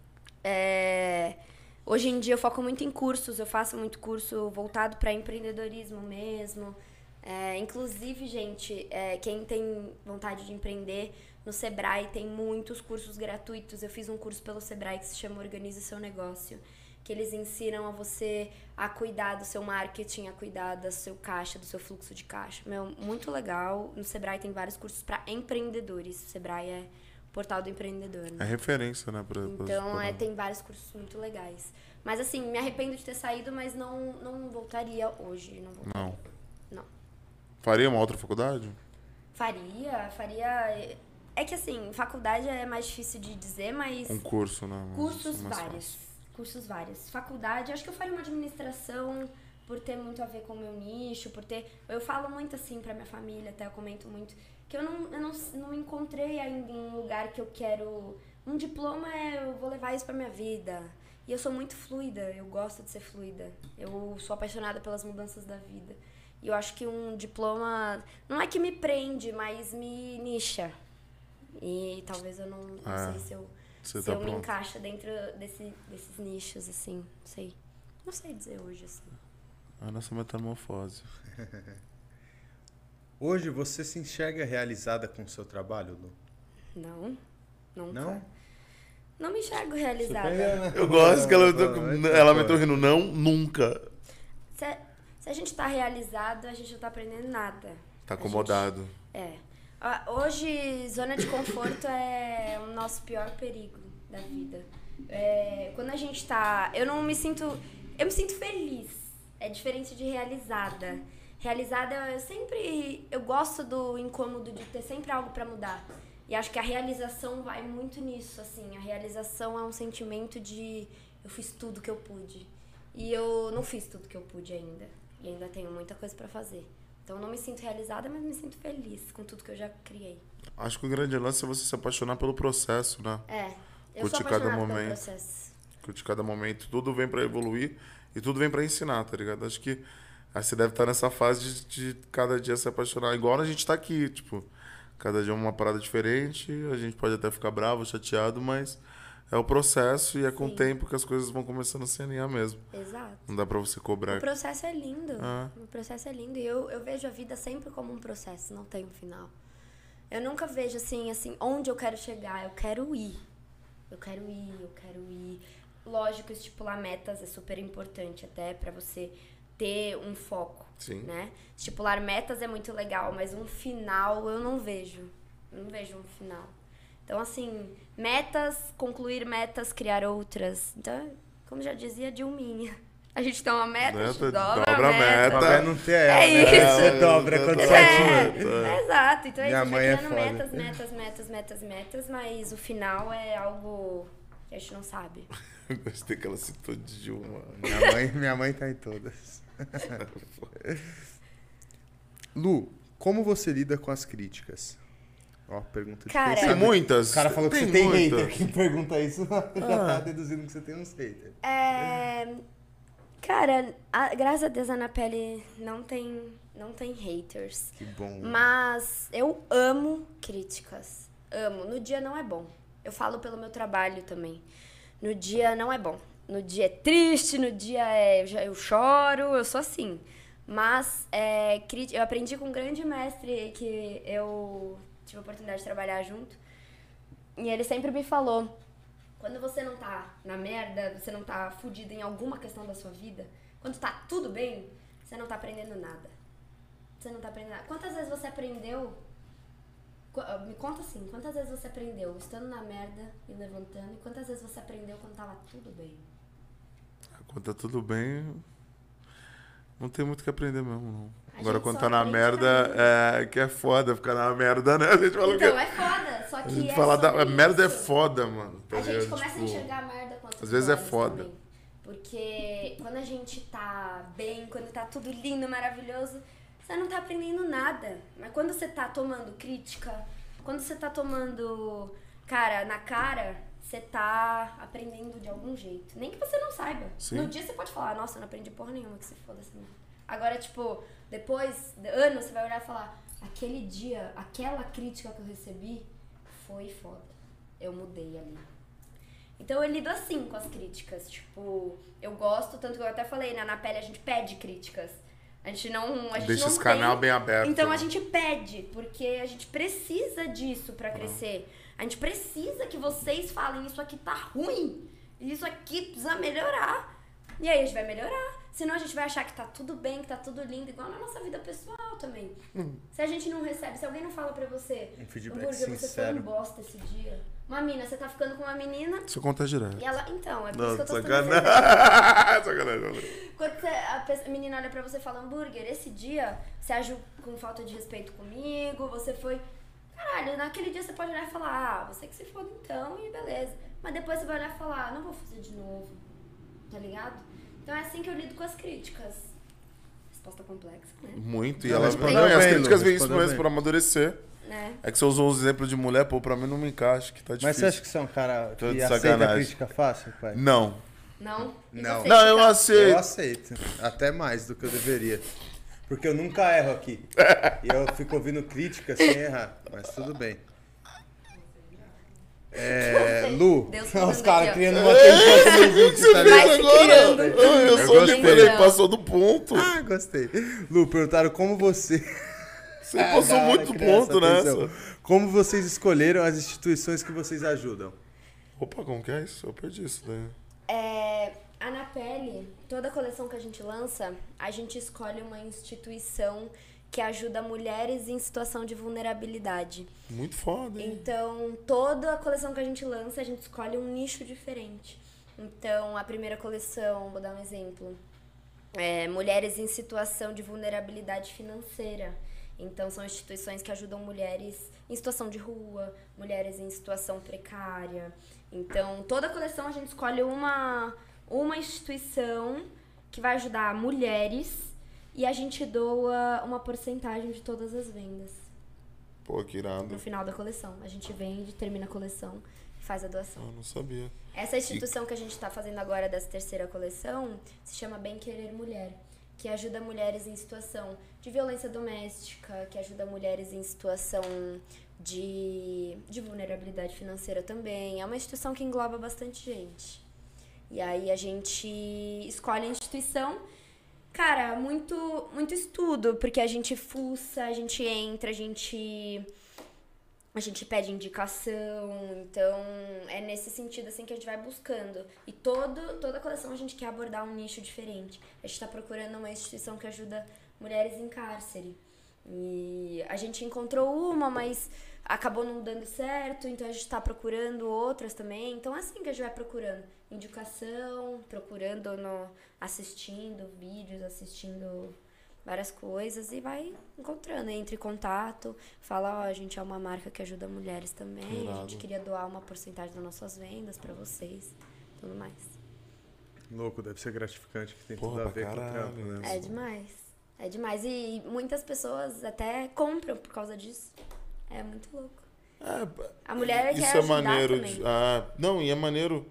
É, hoje em dia eu foco muito em cursos, eu faço muito curso voltado para empreendedorismo mesmo. É, inclusive, gente, é, quem tem vontade de empreender, no Sebrae tem muitos cursos gratuitos. Eu fiz um curso pelo Sebrae que se chama Organize Seu Negócio, que eles ensinam a você a cuidar do seu marketing, a cuidar do seu caixa, do seu fluxo de caixa. Meu, muito legal. No Sebrae tem vários cursos para empreendedores. O Sebrae é o portal do empreendedor, né? É referência, né? Pra, então, pra... É, tem vários cursos muito legais. Mas, assim, me arrependo de ter saído, mas não, não voltaria hoje. Não voltaria. Não. Não. Faria uma outra faculdade? Faria, faria... É que, assim, faculdade é mais difícil de dizer, mas... Um curso, né? Cursos vários. Cursos vários. Faculdade, acho que eu faria uma administração por ter muito a ver com o meu nicho, por ter... Eu falo muito assim pra minha família, até eu comento muito, que eu não, eu não, não encontrei ainda um lugar que eu quero... Um diploma é, eu vou levar isso pra minha vida. E eu sou muito fluida, eu gosto de ser fluida. Eu sou apaixonada pelas mudanças da vida. E eu acho que um diploma, não é que me prende, mas me nicha. E talvez eu não, não é, sei se eu, se tá eu me encaixo dentro desse, desses nichos, assim. Não sei. Não sei dizer hoje, assim. A nossa metamorfose. Hoje você se enxerga realizada com o seu trabalho, Lu? Não, nunca. Não? Não me enxergo realizada. Pega... Eu gosto que ela, ela me tá rindo, não, nunca. Se a, se a gente tá realizado, a gente não tá aprendendo nada. Tá acomodado. Gente, é. Hoje, zona de conforto é o nosso pior perigo da vida. É, quando a gente tá... Eu não me sinto... Eu me sinto feliz. É diferente de realizada. Realizada, eu sempre... Eu gosto do incômodo de ter sempre algo pra mudar. E acho que a realização vai muito nisso, assim. A realização é um sentimento de... Eu fiz tudo que eu pude. E eu não fiz tudo que eu pude ainda. E ainda tenho muita coisa pra fazer. Então, eu não me sinto realizada, mas me sinto feliz com tudo que eu já criei. Acho que o grande lance é você se apaixonar pelo processo, né? É. Eu sou apaixonada pelo processo. Curtir cada momento. Tudo vem pra evoluir e tudo vem pra ensinar, tá ligado? Acho que aí você deve estar nessa fase de, de cada dia se apaixonar. Igual a gente tá aqui, tipo... Cada dia é uma parada diferente, a gente pode até ficar bravo, chateado, mas é o processo e é com Sim. o tempo que as coisas vão começando a se alinhar mesmo. Exato. Não dá pra você cobrar. O processo é lindo. Ah. O processo é lindo. E eu, eu vejo a vida sempre como um processo, não tem um final. Eu nunca vejo assim, assim, onde eu quero chegar, eu quero ir. Eu quero ir, eu quero ir. Lógico, estipular metas é super importante até pra você ter um foco, Sim. né? Estipular metas é muito legal, mas um final eu não vejo. Eu não vejo um final. Então, assim, metas, concluir metas, criar outras. Então, como já dizia, Dilminha. A gente tem uma meta, meta a gente dobra, dobra a meta. meta. Não tem ela, é né? isso. Você dobra quando é, sai de meta. É, exato. Então, Minha a gente vai é criando foda. metas, metas, metas, metas, metas, mas o final é algo... A gente não sabe. Gostei que ela citou de Dilma. Minha mãe, minha mãe tá em todas. Lu, como você lida com as críticas? Ó, oh, pergunta cara, de Tem muitas. O cara falou que tem você tem muitas. hater. Quem pergunta isso ah. já tá deduzindo que você tem uns haters. É... Cara, a, graças a Deus, a Ana Pele não tem, não tem haters. Que bom. Mas eu amo críticas. Amo. No dia não é bom. Eu falo pelo meu trabalho também. No dia não é bom. No dia é triste, no dia é, eu choro, eu sou assim. Mas é, eu aprendi com um grande mestre que eu tive a oportunidade de trabalhar junto. E ele sempre me falou, quando você não tá na merda, você não tá fudido em alguma questão da sua vida, quando tá tudo bem, você não tá aprendendo nada. Você não tá aprendendo nada. Quantas vezes você aprendeu... Me conta assim, quantas vezes você aprendeu estando na merda e levantando, e quantas vezes você aprendeu quando tava tudo bem? Quando tá tudo bem, não tem muito o que aprender mesmo, não. A Agora quando tá na merda, é, que é foda ficar na merda, né? A gente fala então, que... é foda, só que a gente é fala da... merda é foda, mano. Tá a gente começa tipo... a enxergar a merda quando Às vezes é foda. Também. Porque quando a gente tá bem, quando tá tudo lindo, maravilhoso... Você não tá aprendendo nada. Mas quando você tá tomando crítica, quando você tá tomando cara na cara, você tá aprendendo de algum jeito. Nem que você não saiba. Sim. No dia você pode falar, nossa, eu não aprendi porra nenhuma, que se foda assim. Agora, tipo, depois, anos, você vai olhar e falar, aquele dia, aquela crítica que eu recebi foi foda. Eu mudei ali. Então eu lido assim com as críticas. Tipo, eu gosto, tanto que eu até falei, né, na pele a gente pede críticas. A gente não... A gente Deixa não esse tem. canal bem aberto. Então a gente pede, porque a gente precisa disso pra crescer. Ah. A gente precisa que vocês falem, isso aqui tá ruim, isso aqui precisa melhorar. E aí a gente vai melhorar. Senão a gente vai achar que tá tudo bem, que tá tudo lindo, igual na nossa vida pessoal também. Hum. Se a gente não recebe, se alguém não fala pra você... Um feedback sincero. Você foi um bosta esse dia. Uma mina, você tá ficando com uma menina... Isso conta direto. E ela... Então, é por não, isso que eu tô sacanagem. sacanagem. Quando você, a, a menina olha pra você e fala, hambúrguer, esse dia você agiu com falta de respeito comigo, você foi... Caralho, naquele dia você pode olhar e falar, ah, você que se foda então, e beleza. Mas depois você vai olhar e falar, não vou fazer de novo, tá ligado? Então é assim que eu lido com as críticas. resposta complexa, né? Muito. E, ela, não, não, e as críticas veem isso mesmo pra amadurecer. É. é que você usou os exemplos de mulher, pô, pra mim não me encaixa, que tá difícil. Mas você acha que você é um cara que aceita sacanagem. A crítica fácil, pai? Não. Não? Não. Não, eu aceito. Eu aceito. Até mais do que eu deveria. Porque eu nunca erro aqui. E eu fico ouvindo críticas sem errar. Mas tudo bem. É, Lu, os caras criando uma tensão no vídeo. Você tá fez agora? Eu, eu só lembrei, passou do ponto. Ah, gostei. Lu, perguntaram como você... Você ah, passou cara, muito ponto nessa. Como vocês escolheram as instituições que vocês ajudam? Opa, como que é isso? Eu perdi isso daí. É, a Na Pele, toda coleção que a gente lança, a gente escolhe uma instituição que ajuda mulheres em situação de vulnerabilidade. Muito foda, hein? Então, toda a coleção que a gente lança, a gente escolhe um nicho diferente. Então, a primeira coleção, vou dar um exemplo, é mulheres em situação de vulnerabilidade financeira. Então, são instituições que ajudam mulheres em situação de rua, mulheres em situação precária. Então, toda a coleção a gente escolhe uma, uma instituição que vai ajudar mulheres e a gente doa uma porcentagem de todas as vendas. Pô, que irado. No final da coleção. A gente vende, termina a coleção e faz a doação. Eu não sabia. Essa instituição e... que a gente está fazendo agora dessa terceira coleção se chama Bem Querer Mulher, que ajuda mulheres em situação de violência doméstica, que ajuda mulheres em situação de, de vulnerabilidade financeira também. É uma instituição que engloba bastante gente. E aí a gente escolhe a instituição, cara, muito, muito estudo, porque a gente fuça, a gente entra, a gente, a gente pede indicação. Então, é nesse sentido assim que a gente vai buscando. E todo, toda a coleção a gente quer abordar um nicho diferente. A gente está procurando uma instituição que ajuda mulheres em cárcere. E a gente encontrou uma, mas acabou não dando certo, então a gente está procurando outras também. Então é assim que a gente vai procurando. Indicação, procurando, no, assistindo vídeos, assistindo... várias coisas e vai encontrando, entra em contato, fala, ó, a gente é uma marca que ajuda mulheres também, a gente queria doar uma porcentagem das nossas vendas pra vocês, tudo mais. Louco, deve ser gratificante, que tem Pô, tudo a ver caralho, com o trampo, né? É demais, é demais, e muitas pessoas até compram por causa disso, é muito louco. É, a mulher isso quer é ajudar maneiro também. De, ah, não, e é maneiro...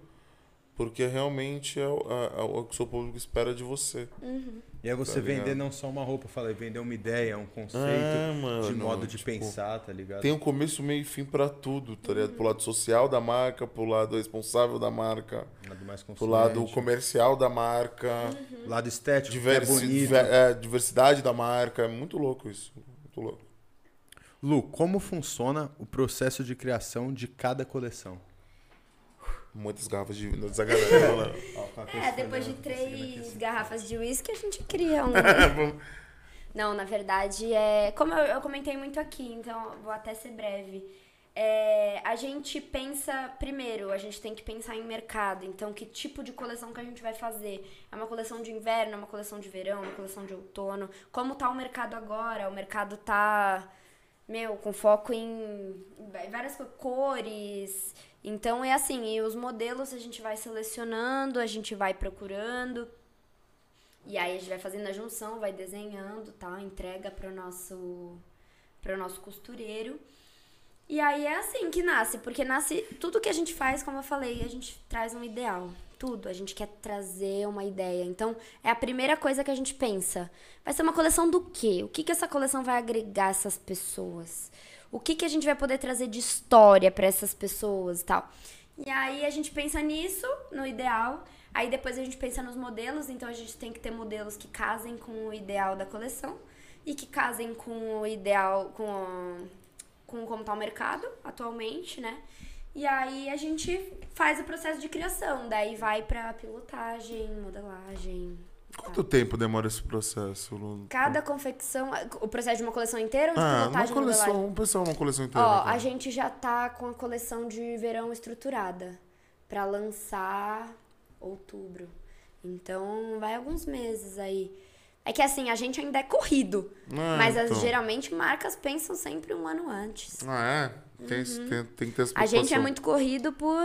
Porque realmente é o, é o que o seu público espera de você. Uhum. E é você tá vender não só uma roupa, eu falei, vender uma ideia, um conceito, é, mano, de modo de tipo, pensar, tá ligado? Tem um começo, meio e fim pra tudo, tá ligado? Uhum. Pro lado social da marca, pro lado responsável da marca, lado mais pro lado comercial da marca, uhum. lado estético, diversi- é bonito. É, diversidade da marca, é muito louco isso, muito louco. Lu, como funciona o processo de criação de cada coleção? Muitas garrafas de desagradável. É, depois de três garrafas de uísque a gente cria um. Não, na verdade, é como eu, eu comentei muito aqui, então vou até ser breve. É, a gente pensa, primeiro, a gente tem que pensar em mercado. Então, que tipo de coleção que a gente vai fazer? É uma coleção de inverno, é uma coleção de verão, é uma coleção de outono? Como tá o mercado agora? O mercado tá, meu, com foco em várias cores... Então, é assim, e os modelos a gente vai selecionando, a gente vai procurando, e aí a gente vai fazendo a junção, vai desenhando, tá? Entrega para o nosso, para o nosso costureiro. E aí é assim que nasce, porque nasce tudo que a gente faz, como eu falei, a gente traz um ideal, tudo. A gente quer trazer uma ideia, então é a primeira coisa que a gente pensa. Vai ser uma coleção do quê? O que, que essa coleção vai agregar a essas pessoas? O que, que a gente vai poder trazer de história para essas pessoas e tal. E aí a gente pensa nisso, no ideal. Aí depois a gente pensa nos modelos. Então a gente tem que ter modelos que casem com o ideal da coleção. E que casem com o ideal, com, o, com como está o mercado atualmente, né? E aí a gente faz o processo de criação. Daí vai para pilotagem, modelagem... Quanto tempo demora esse processo, Lu? Cada confecção... O processo de uma coleção inteira ou de ah, pilotagem? Uma coleção, um pessoal, uma coleção inteira. Ó, cara. A gente já tá com a coleção de verão estruturada pra lançar outubro. Então, vai alguns meses aí. É que assim, a gente ainda é corrido. Ah, mas então. as, geralmente marcas pensam sempre um ano antes. Ah, é? Tem, uhum. tem, tem que ter essa preocupação. A gente é muito corrido por...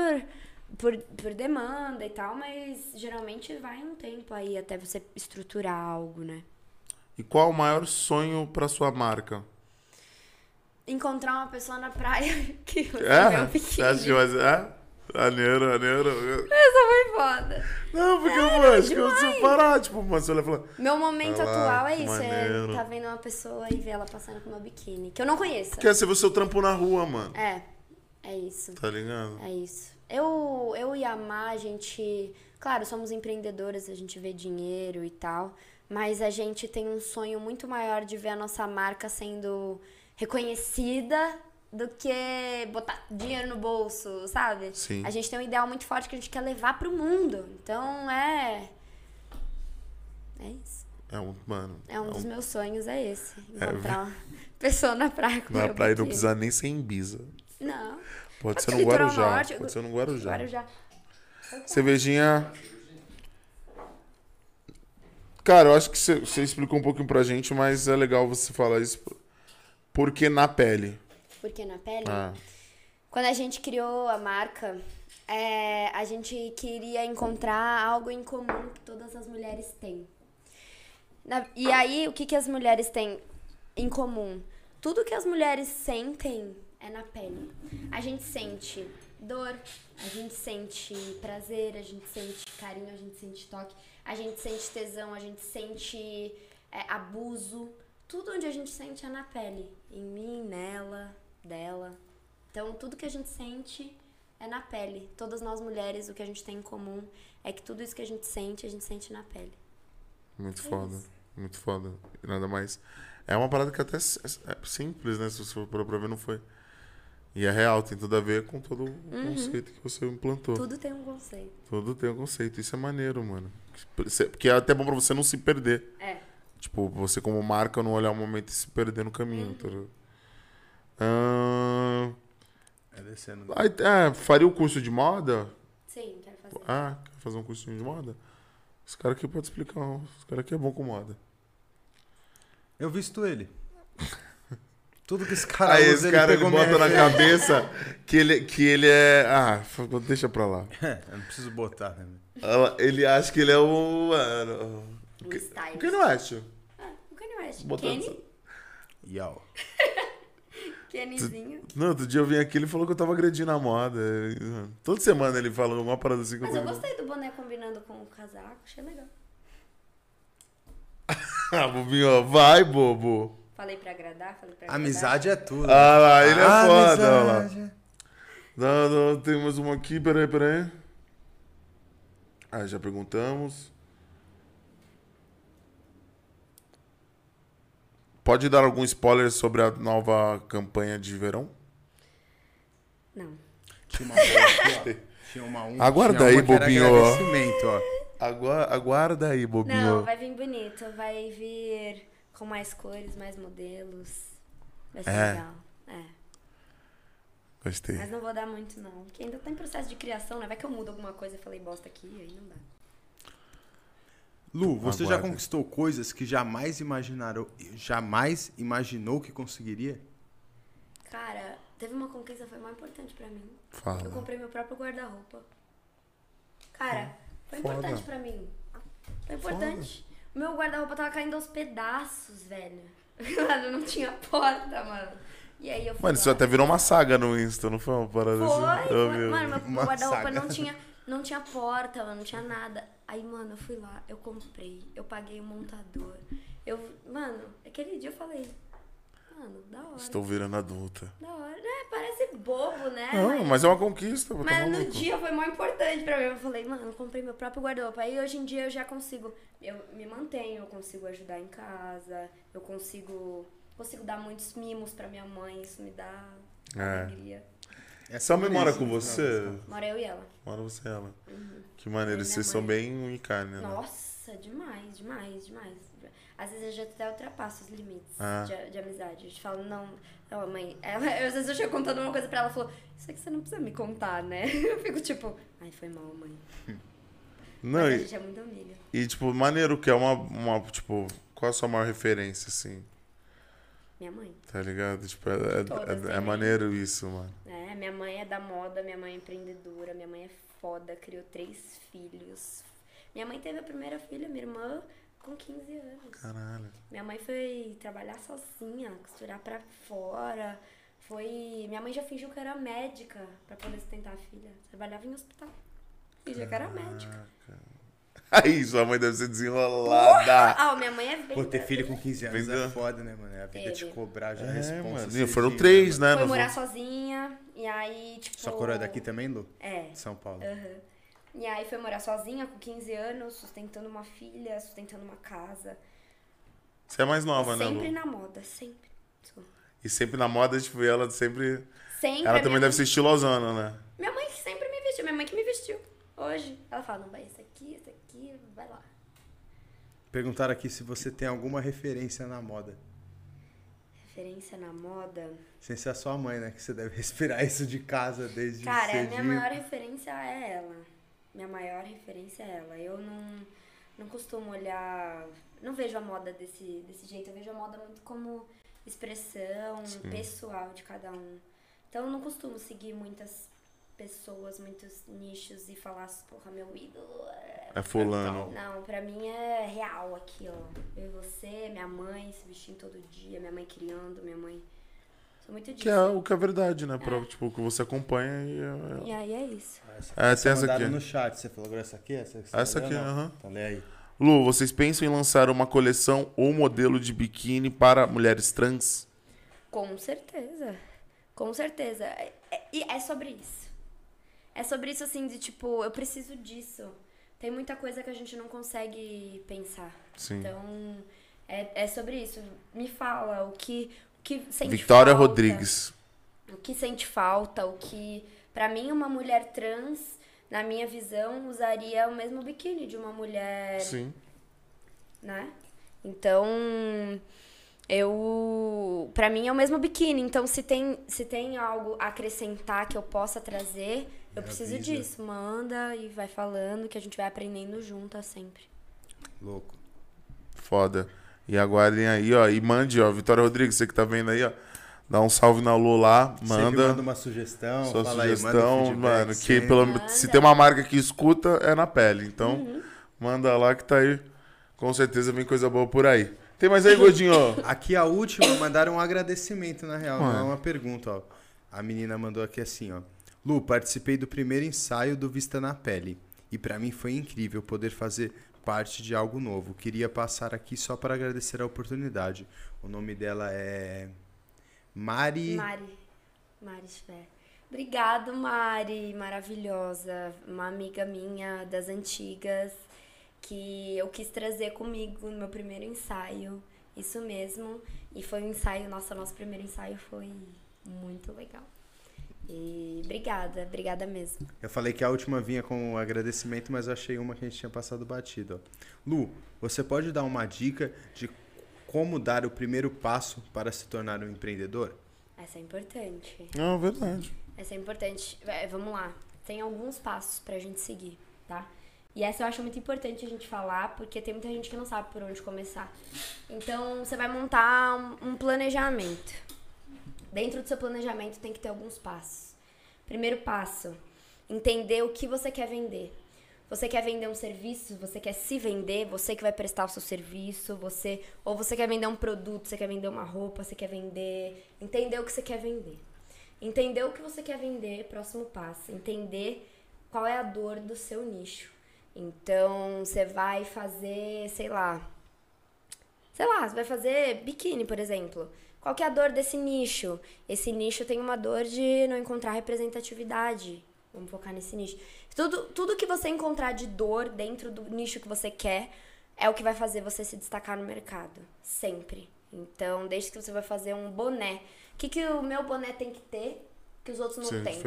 Por, por demanda e tal, mas geralmente vai um tempo aí até você estruturar algo, né? E qual o maior sonho para sua marca? Encontrar uma pessoa na praia que usa é? meu biquíni. É? Aneiro, aneiro. Essa foi foda. Não, porque é, eu acho que eu se parar, tipo, mas olha falar. Meu momento ah lá, atual é isso, maneiro. É tá vendo uma pessoa e ver ela passando com meu biquíni, que eu não conheço. Porque você vê o seu trampo na rua, mano. É, é isso. Tá ligado? É isso. Eu, eu e a Má, a gente... Claro, somos empreendedoras, a gente vê dinheiro e tal, mas a gente tem um sonho muito maior de ver a nossa marca sendo reconhecida do que botar dinheiro no bolso, sabe? Sim. A gente tem um ideal muito forte que a gente quer levar pro mundo. Então, é... É isso. É um, mano... É um é dos um... meus sonhos, é esse. Encontrar é... uma pessoa na praia com Na praia não precisa nem ser em Ibiza. Não. Pode, Pode ser no Guarujá. Norte. Pode ser no Guarujá. Guarujá. Cervejinha... Cara, eu acho que você explicou um pouquinho pra gente, mas é legal você falar isso. Por que na pele? Por que na pele? Ah. Quando a gente criou a marca, é, a gente queria encontrar algo em comum que todas as mulheres têm. Na, e aí, o que, que as mulheres têm em comum? Tudo que as mulheres sentem é na pele. A gente sente dor, a gente sente prazer, a gente sente carinho, a gente sente toque, a gente sente tesão, a gente sente é, abuso. Tudo onde a gente sente é na pele. Em mim, nela, dela. Então, tudo que a gente sente é na pele. Todas nós mulheres, o que a gente tem em comum é que tudo isso que a gente sente, a gente sente na pele. Muito é foda. Isso. Muito foda. E nada mais. É uma parada que até é simples, né? Se você for pra ver, não foi. E é real, tem tudo a ver com todo o uhum. conceito que você implantou. Tudo tem um conceito. Tudo tem um conceito. Isso é maneiro, mano. Porque é até bom pra você não se perder. É. Tipo, você como marca não olhar o momento e se perder no caminho. Uhum. Tá ligado? Ah, é descendo. Aí, é, faria o curso de moda? Sim, quero fazer. Ah, quer fazer um cursinho de moda? Os caras aqui podem explicar. Os caras aqui é bom com moda. Eu visto ele. Tudo que esse cara Aí usa, esse ele cara pegou bota na cabeça que ele, que ele é... Ah, deixa pra lá. Eu não preciso botar, né? Ele acha que ele é o... Mano, o Kenny West. Ah, o Kenny West. Botando... Kenny? Yo. Kennyzinho. Não, outro dia eu vim aqui, ele falou que eu tava agredindo a moda. Toda semana ele falou uma parada assim. Mas eu gostei do boné combinando com o casaco, achei legal. Ah, bobinho, vai, bobo. Falei pra agradar, falei pra agradar. Amizade é tudo. Né? Ah lá, ele é ah, foda. Amizade. Lá. Não, não, tem mais uma aqui, peraí, peraí. Ah, já perguntamos. Pode dar algum spoiler sobre a nova campanha de verão? Não. Tinha uma, aqui, ó. Tinha uma um, aguarda tinha aí, uma bobinho. Ó. Agua, aguarda aí, bobinho. Não, vai vir bonito. Vai vir com mais cores, mais modelos. Vai ser é. legal. É. Gostei. Mas não vou dar muito, não. Porque ainda tá em processo de criação, né? Vai que eu mudo alguma coisa e falei bosta aqui, aí não dá. Lu, você Aguarda. já conquistou coisas que jamais, imaginaram, jamais imaginou que conseguiria? Cara, teve uma conquista que foi mais importante pra mim. Fala. Eu comprei meu próprio guarda-roupa. Cara, foi Foda. importante pra mim. Foi importante. O meu guarda-roupa tava caindo aos pedaços, velho. Mano, não tinha porta, mano. E aí eu fui Mano, lá. Isso até virou uma saga no Insta, não foi uma parada assim? Foi, oh, mano, mano, meu guarda-roupa não tinha... Não tinha porta, mano, não tinha nada. Aí, mano, eu fui lá, eu comprei, eu paguei o montador. Eu, mano, aquele dia eu falei, mano, da hora. Estou virando adulta. Da hora. É, parece bobo, né? Não, mas, mas é uma conquista. Mas no dia foi muito importante pra mim. Eu falei, mano, eu comprei meu próprio guarda-roupa. Aí hoje em dia eu já consigo, eu me mantenho, eu consigo ajudar em casa, eu consigo, consigo dar muitos mimos pra minha mãe, isso me dá é. alegria. Essa mãe mora com você? Mora eu e ela. Mora você e ela. Uhum. Que maneiro, vocês mãe... são bem unicar, né? Nossa, demais, demais, demais. Às vezes eu já até ultrapasso os limites ah. de, de amizade. Eu te falo, não, não, mãe. Ela, eu, às vezes eu chego contando uma coisa pra ela e falou, isso aqui você não precisa me contar, né? Eu fico tipo, ai, foi mal, mãe. Não, mas a gente e, é muito amiga. E, tipo, maneiro que é uma, uma. Tipo, qual a sua maior referência, assim? Minha mãe. Tá ligado? Tipo, é, é, é, é maneiro isso, mano. É, minha mãe é da moda, minha mãe é empreendedora, minha mãe é foda, criou três filhos. Minha mãe teve a primeira filha, minha irmã, com quinze anos. Caralho. Minha mãe foi trabalhar sozinha, costurar pra fora. Foi... Minha mãe já fingiu que era médica pra poder sustentar a filha. Trabalhava em hospital. Fingiu que era médica. Aí, sua mãe deve ser desenrolada. Ah, oh, minha mãe é bem... Pô, ter filho com quinze anos é foda, né, mano? A vida é. te cobrar já é, responsa. Foram três, né? né? Foi morar vamos... sozinha, e aí, tipo... Sua coroa daqui também, Lu? É. São Paulo. Uhum. E aí foi morar sozinha, com quinze anos, sustentando uma filha, sustentando uma casa. Você é mais nova, né, Lu? Sempre na moda, sempre. Sou. E sempre na moda, tipo, ela sempre... Sempre. Ela também deve mãe... ser estilosana, né? Minha mãe sempre me vestiu, minha mãe que me vestiu. Hoje, ela fala, não vai isso aqui, isso aqui, vai lá. Perguntaram aqui se você tem alguma referência na moda. Referência na moda? Sem ser a sua mãe, né? Que você deve respirar isso de casa desde cedo. Cara, cedinho. A minha maior referência é ela. Minha maior referência é ela. Eu não, não costumo olhar... Não vejo a moda desse, desse jeito. Eu vejo a moda muito como expressão Sim. pessoal de cada um. Então, eu não costumo seguir muitas... pessoas, muitos nichos e falar, porra, meu ídolo é fulano. Não, pra mim é real aqui, ó. Eu e você, minha mãe se vestindo todo dia, minha mãe criando, minha mãe. Sou muito disso. Que é o que é verdade, né? É. Pra, tipo, o que você acompanha e. É... E aí é isso. Essa aqui, é, tem essa aqui. No chat, você falou agora essa aqui? Essa, que você essa tá aqui, aham. Então lê aí. Lu, vocês pensam em lançar uma coleção ou modelo de biquíni para mulheres trans? Com certeza. Com certeza. E é, é sobre isso. É sobre isso, assim, de tipo, eu preciso disso. Tem muita coisa que a gente não consegue pensar. Sim. Então, é, é sobre isso. Me fala o que, o que sente falta. Victoria Rodrigues. O que sente falta, o que... Pra mim, uma mulher trans, na minha visão, usaria o mesmo biquíni de uma mulher... Sim. Né? Então... Eu, pra mim é o mesmo biquíni, então se tem, se tem algo a acrescentar que eu possa trazer, eu é, preciso avisa. disso. Manda e vai falando que a gente vai aprendendo junto sempre. Louco. Foda. E aguardem aí, ó, e mande, ó, Vitória Rodrigues, você que tá vendo aí, ó, dá um salve na Lu lá, manda. Sempre manda uma sugestão, sua fala sugestão, aí, manda um mano, que sempre. Pelo manda. Se tem uma marca que escuta, é na pele, então uhum. manda lá que tá aí, com certeza vem coisa boa por aí. Tem mais aí, gordinho? Aqui a última, mandaram um agradecimento, na real. Não é uma pergunta, ó. A menina mandou aqui assim, ó. Lu, participei do primeiro ensaio do Vista na Pele. E pra mim foi incrível poder fazer parte de algo novo. Queria passar aqui só para agradecer a oportunidade. O nome dela é... Mari... Mari. Mari Schwer. Obrigado, Mari. Maravilhosa. Uma amiga minha das antigas. Que eu quis trazer comigo no meu primeiro ensaio, isso mesmo. E foi um ensaio, nossa, nosso primeiro ensaio foi muito legal. E obrigada, obrigada mesmo. Eu falei que a última vinha com agradecimento, mas eu achei uma que a gente tinha passado batido. Ó. Lu, você pode dar uma dica de como dar o primeiro passo para se tornar um empreendedor? Essa é importante. Não, é verdade. Essa é importante. É, vamos lá, tem alguns passos pra gente seguir, tá? E essa eu acho muito importante a gente falar, porque tem muita gente que não sabe por onde começar. Então, você vai montar um planejamento. Dentro do seu planejamento tem que ter alguns passos. Primeiro passo, entender o que você quer vender. Você quer vender um serviço, você quer se vender, você que vai prestar o seu serviço, você, ou você quer vender um produto, você quer vender uma roupa, você quer vender... Entender o que você quer vender. Entender o que você quer vender, próximo passo. Entender qual é a dor do seu nicho. Então, você vai fazer, sei lá, sei lá, você vai fazer biquíni, por exemplo. Qual que é a dor desse nicho? Esse nicho tem uma dor de não encontrar representatividade. Vamos focar nesse nicho. Tudo, tudo que você encontrar de dor dentro do nicho que você quer é o que vai fazer você se destacar no mercado, sempre. Então, desde que você vai fazer um boné. O que, que o meu boné tem que ter que os outros não têm?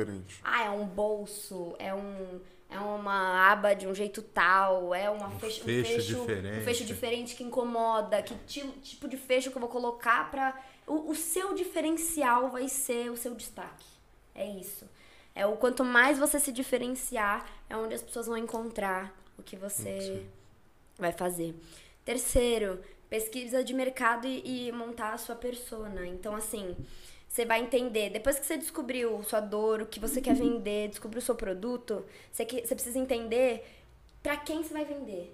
Ah, é um bolso, é um... É uma aba de um jeito tal, é uma um fecho, fecho, um fecho diferente. Um fecho diferente que incomoda, que tipo de fecho que eu vou colocar pra... O, o seu diferencial vai ser o seu destaque. É isso. É o quanto mais você se diferenciar, é onde as pessoas vão encontrar o que você Sim. vai fazer. Terceiro, pesquisa de mercado e, e montar a sua persona. Então, assim... Você vai entender, depois que você descobriu sua dor, o que você quer vender, descobriu o seu produto, você, que, você precisa entender pra quem você vai vender.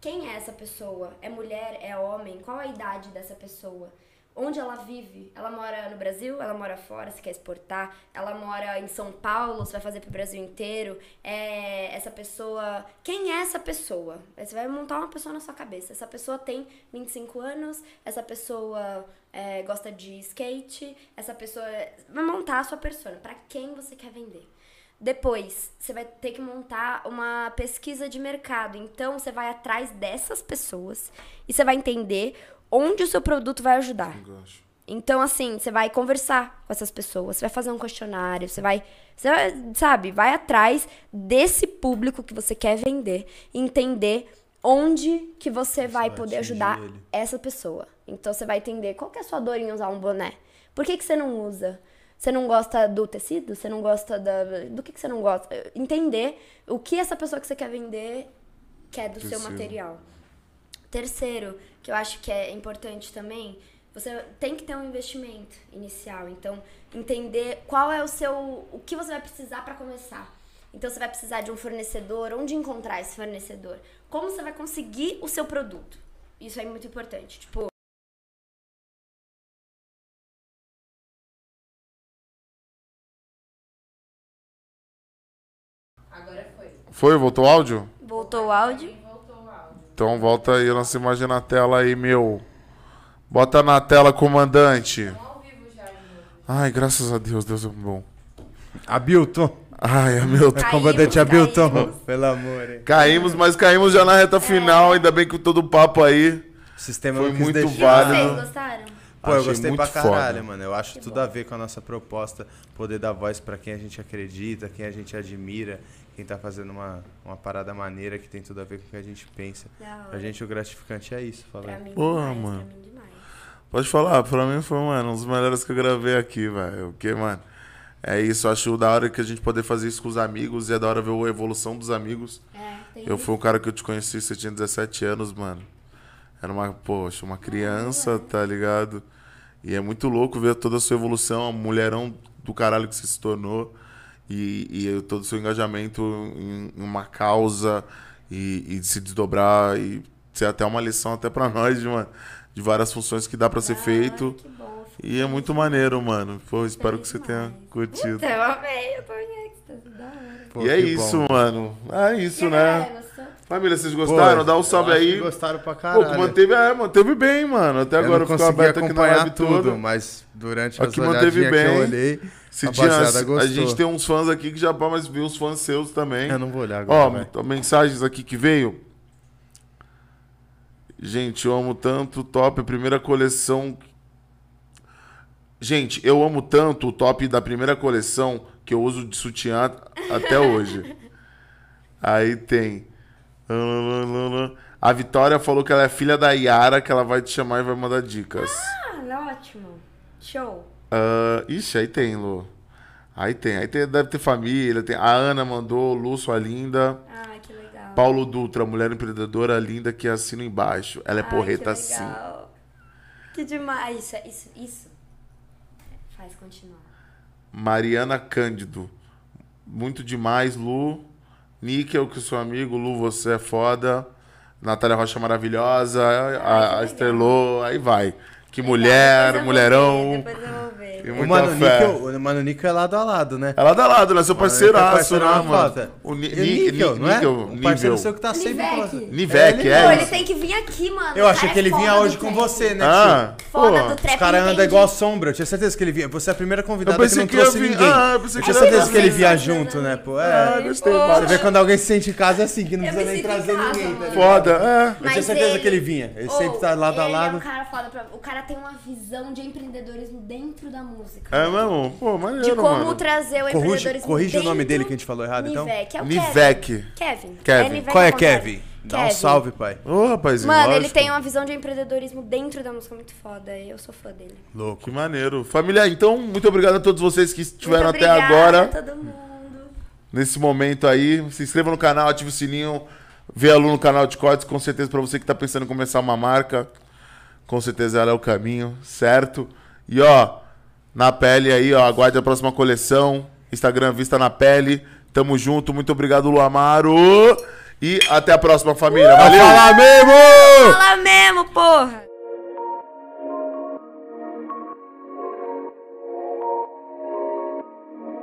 Quem é essa pessoa? É mulher? É homem? Qual a idade dessa pessoa? Onde ela vive? Ela mora no Brasil? Ela mora fora? Se quer exportar? Ela mora em São Paulo? Você vai fazer pro Brasil inteiro? É essa pessoa... Quem é essa pessoa? Você vai montar uma pessoa na sua cabeça. Essa pessoa tem vinte e cinco anos, essa pessoa é, gosta de skate, essa pessoa... Vai montar a sua persona. Pra quem você quer vender? Depois, você vai ter que montar uma pesquisa de mercado. Então, você vai atrás dessas pessoas e você vai entender... onde o seu produto vai ajudar. Então, assim, você vai conversar com essas pessoas, você vai fazer um questionário, você vai, você vai, sabe, vai atrás desse público que você quer vender, entender onde que você, você vai, vai poder ajudar ele. Essa pessoa. Então, você vai entender qual que é a sua dor em usar um boné. Por que que você não usa? Você não gosta do tecido? Você não gosta da... Do que que você não gosta? Entender o que essa pessoa que você quer vender quer do Preciso. seu material. Terceiro, que eu acho que é importante também, você tem que ter um investimento inicial. Então, entender qual é o seu... O que você vai precisar para começar. Então, você vai precisar de um fornecedor, onde encontrar esse fornecedor. Como você vai conseguir o seu produto. Isso é muito importante. Tipo... Agora foi. Foi? Voltou o áudio? Voltou o áudio. Então volta aí a nossa imagem na tela aí, meu. Bota na tela, comandante. Ai, graças a Deus, Deus é bom. Hamilton. Ai, Hamilton, comandante Hamilton. Pelo amor, hein? Caímos, mas caímos já na reta final. É. Ainda bem que todo o papo aí. O sistema foi muito válido. Vocês gostaram? Pô, eu gostei pra caralho, foda. mano. Eu acho que tudo bom. a ver com a nossa proposta. Poder dar voz pra quem a gente acredita, quem a gente admira. Quem tá fazendo uma, uma parada maneira que tem tudo a ver com o que a gente pensa. Pra gente o gratificante é isso, falar. Pra mim, Porra, demais, mano. Pra mim demais. Pode falar, pra mim foi, mano, um dos melhores que eu gravei aqui, velho. Porque, mano, é isso. Acho da hora que a gente poder fazer isso com os amigos e é da hora ver a evolução dos amigos. É, tem eu isso. fui um cara que eu te conheci, você tinha dezessete anos, mano. Era uma, poxa, uma criança, Não, tá ligado? E é muito louco ver toda a sua evolução, a mulherão do caralho que você se tornou. E, e todo o seu engajamento em uma causa e, e se desdobrar e ser até uma lição até pra nós, de, uma, de várias funções que dá pra ser ah, feito. Que bom, e é bom. muito maneiro, mano. Pô, espero que você tenha curtido. Então, eu amei, eu tô em E é isso, bom. mano. É isso, que né? Família, vocês gostaram? Pô, dá um salve aí. Gostaram pra caralho. Pô, manteve, é, manteve bem, mano. Até eu agora ficou aberto aqui na live tudo, toda. Mas durante as olhadinhas que eu olhei... Se tinha, a gente tem uns fãs aqui que já pá, mas viu uns fãs seus também. Eu não vou olhar agora. Ó, mensagens aqui que veio. Gente, eu amo tanto o top, primeira coleção. Gente, eu amo tanto o top da primeira coleção que eu uso de sutiã até hoje. Aí tem. A Vitória falou que ela é filha da Yara, que ela vai te chamar e vai mandar dicas. Ah, ótimo. Show. Uh, ixi, aí tem, Lu. Aí tem, aí tem, deve ter família. Tem. A Ana mandou, Lu, sua linda. Ah, que legal. Paulo Dutra, mulher empreendedora linda que assina embaixo. Ela é Ai, porreta que legal. assim. Que demais. Isso, isso. Faz continuar. Mariana Cândido. Muito demais, Lu. Níquel, que seu amigo. Lu, você é foda. Natália Rocha maravilhosa. Ai, a, a Estrelou, aí vai. Que mulher, depois mulherão. Ver, depois eu vou ver. O Mano, Níquel, o Mano Níquel é lado a lado, né? É lado a lado, né? Seu parceiraço, né, mano? O Níquel, não é? O parceiro seu que tá sempre... Nivec, é. Pô, ele tem que vir aqui, mano. Eu achei que ele vinha hoje com você, né, tio? Foda do trap. O cara anda igual sombra. Eu tinha certeza que ele vinha. Você é a primeira convidada que não trouxe ninguém. Eu tinha certeza que ele vinha junto, né, pô? É, gostei. Você vê quando alguém se sente em casa assim, que não precisa nem trazer ninguém. Foda, é. Eu tinha certeza que ele vinha. Ele sempre tá lado a lado. O cara foda pra... O cara tem uma visão de empreendedorismo dentro da música. É mesmo? Pô, maneiro, De como mano. trazer o empreendedorismo Corrige dentro o nome dele que a gente falou errado, Nivec, então? Nivec. É o Kevin. Kevin. Kevin. É Qual é Kevin? Kevin? Dá um salve, pai. Ô, oh, rapazinho, Mano, lógico. ele tem uma visão de empreendedorismo dentro da música muito foda. Eu sou fã dele. Louco. Que maneiro. Família, então, muito obrigado a todos vocês que estiveram muito até agora. Obrigado a todo mundo. Nesse momento aí. Se inscreva no canal, ative o sininho. Vê a Lu no canal de cortes. Com certeza, pra você que tá pensando em começar uma marca... Com certeza ela é o caminho, certo? E ó, na pele aí, ó, aguarde a próxima coleção. Instagram Vista na Pele. Tamo junto, muito obrigado, Lu Amaro. E até a próxima, família. Valeu! Fala mesmo! Fala mesmo, porra!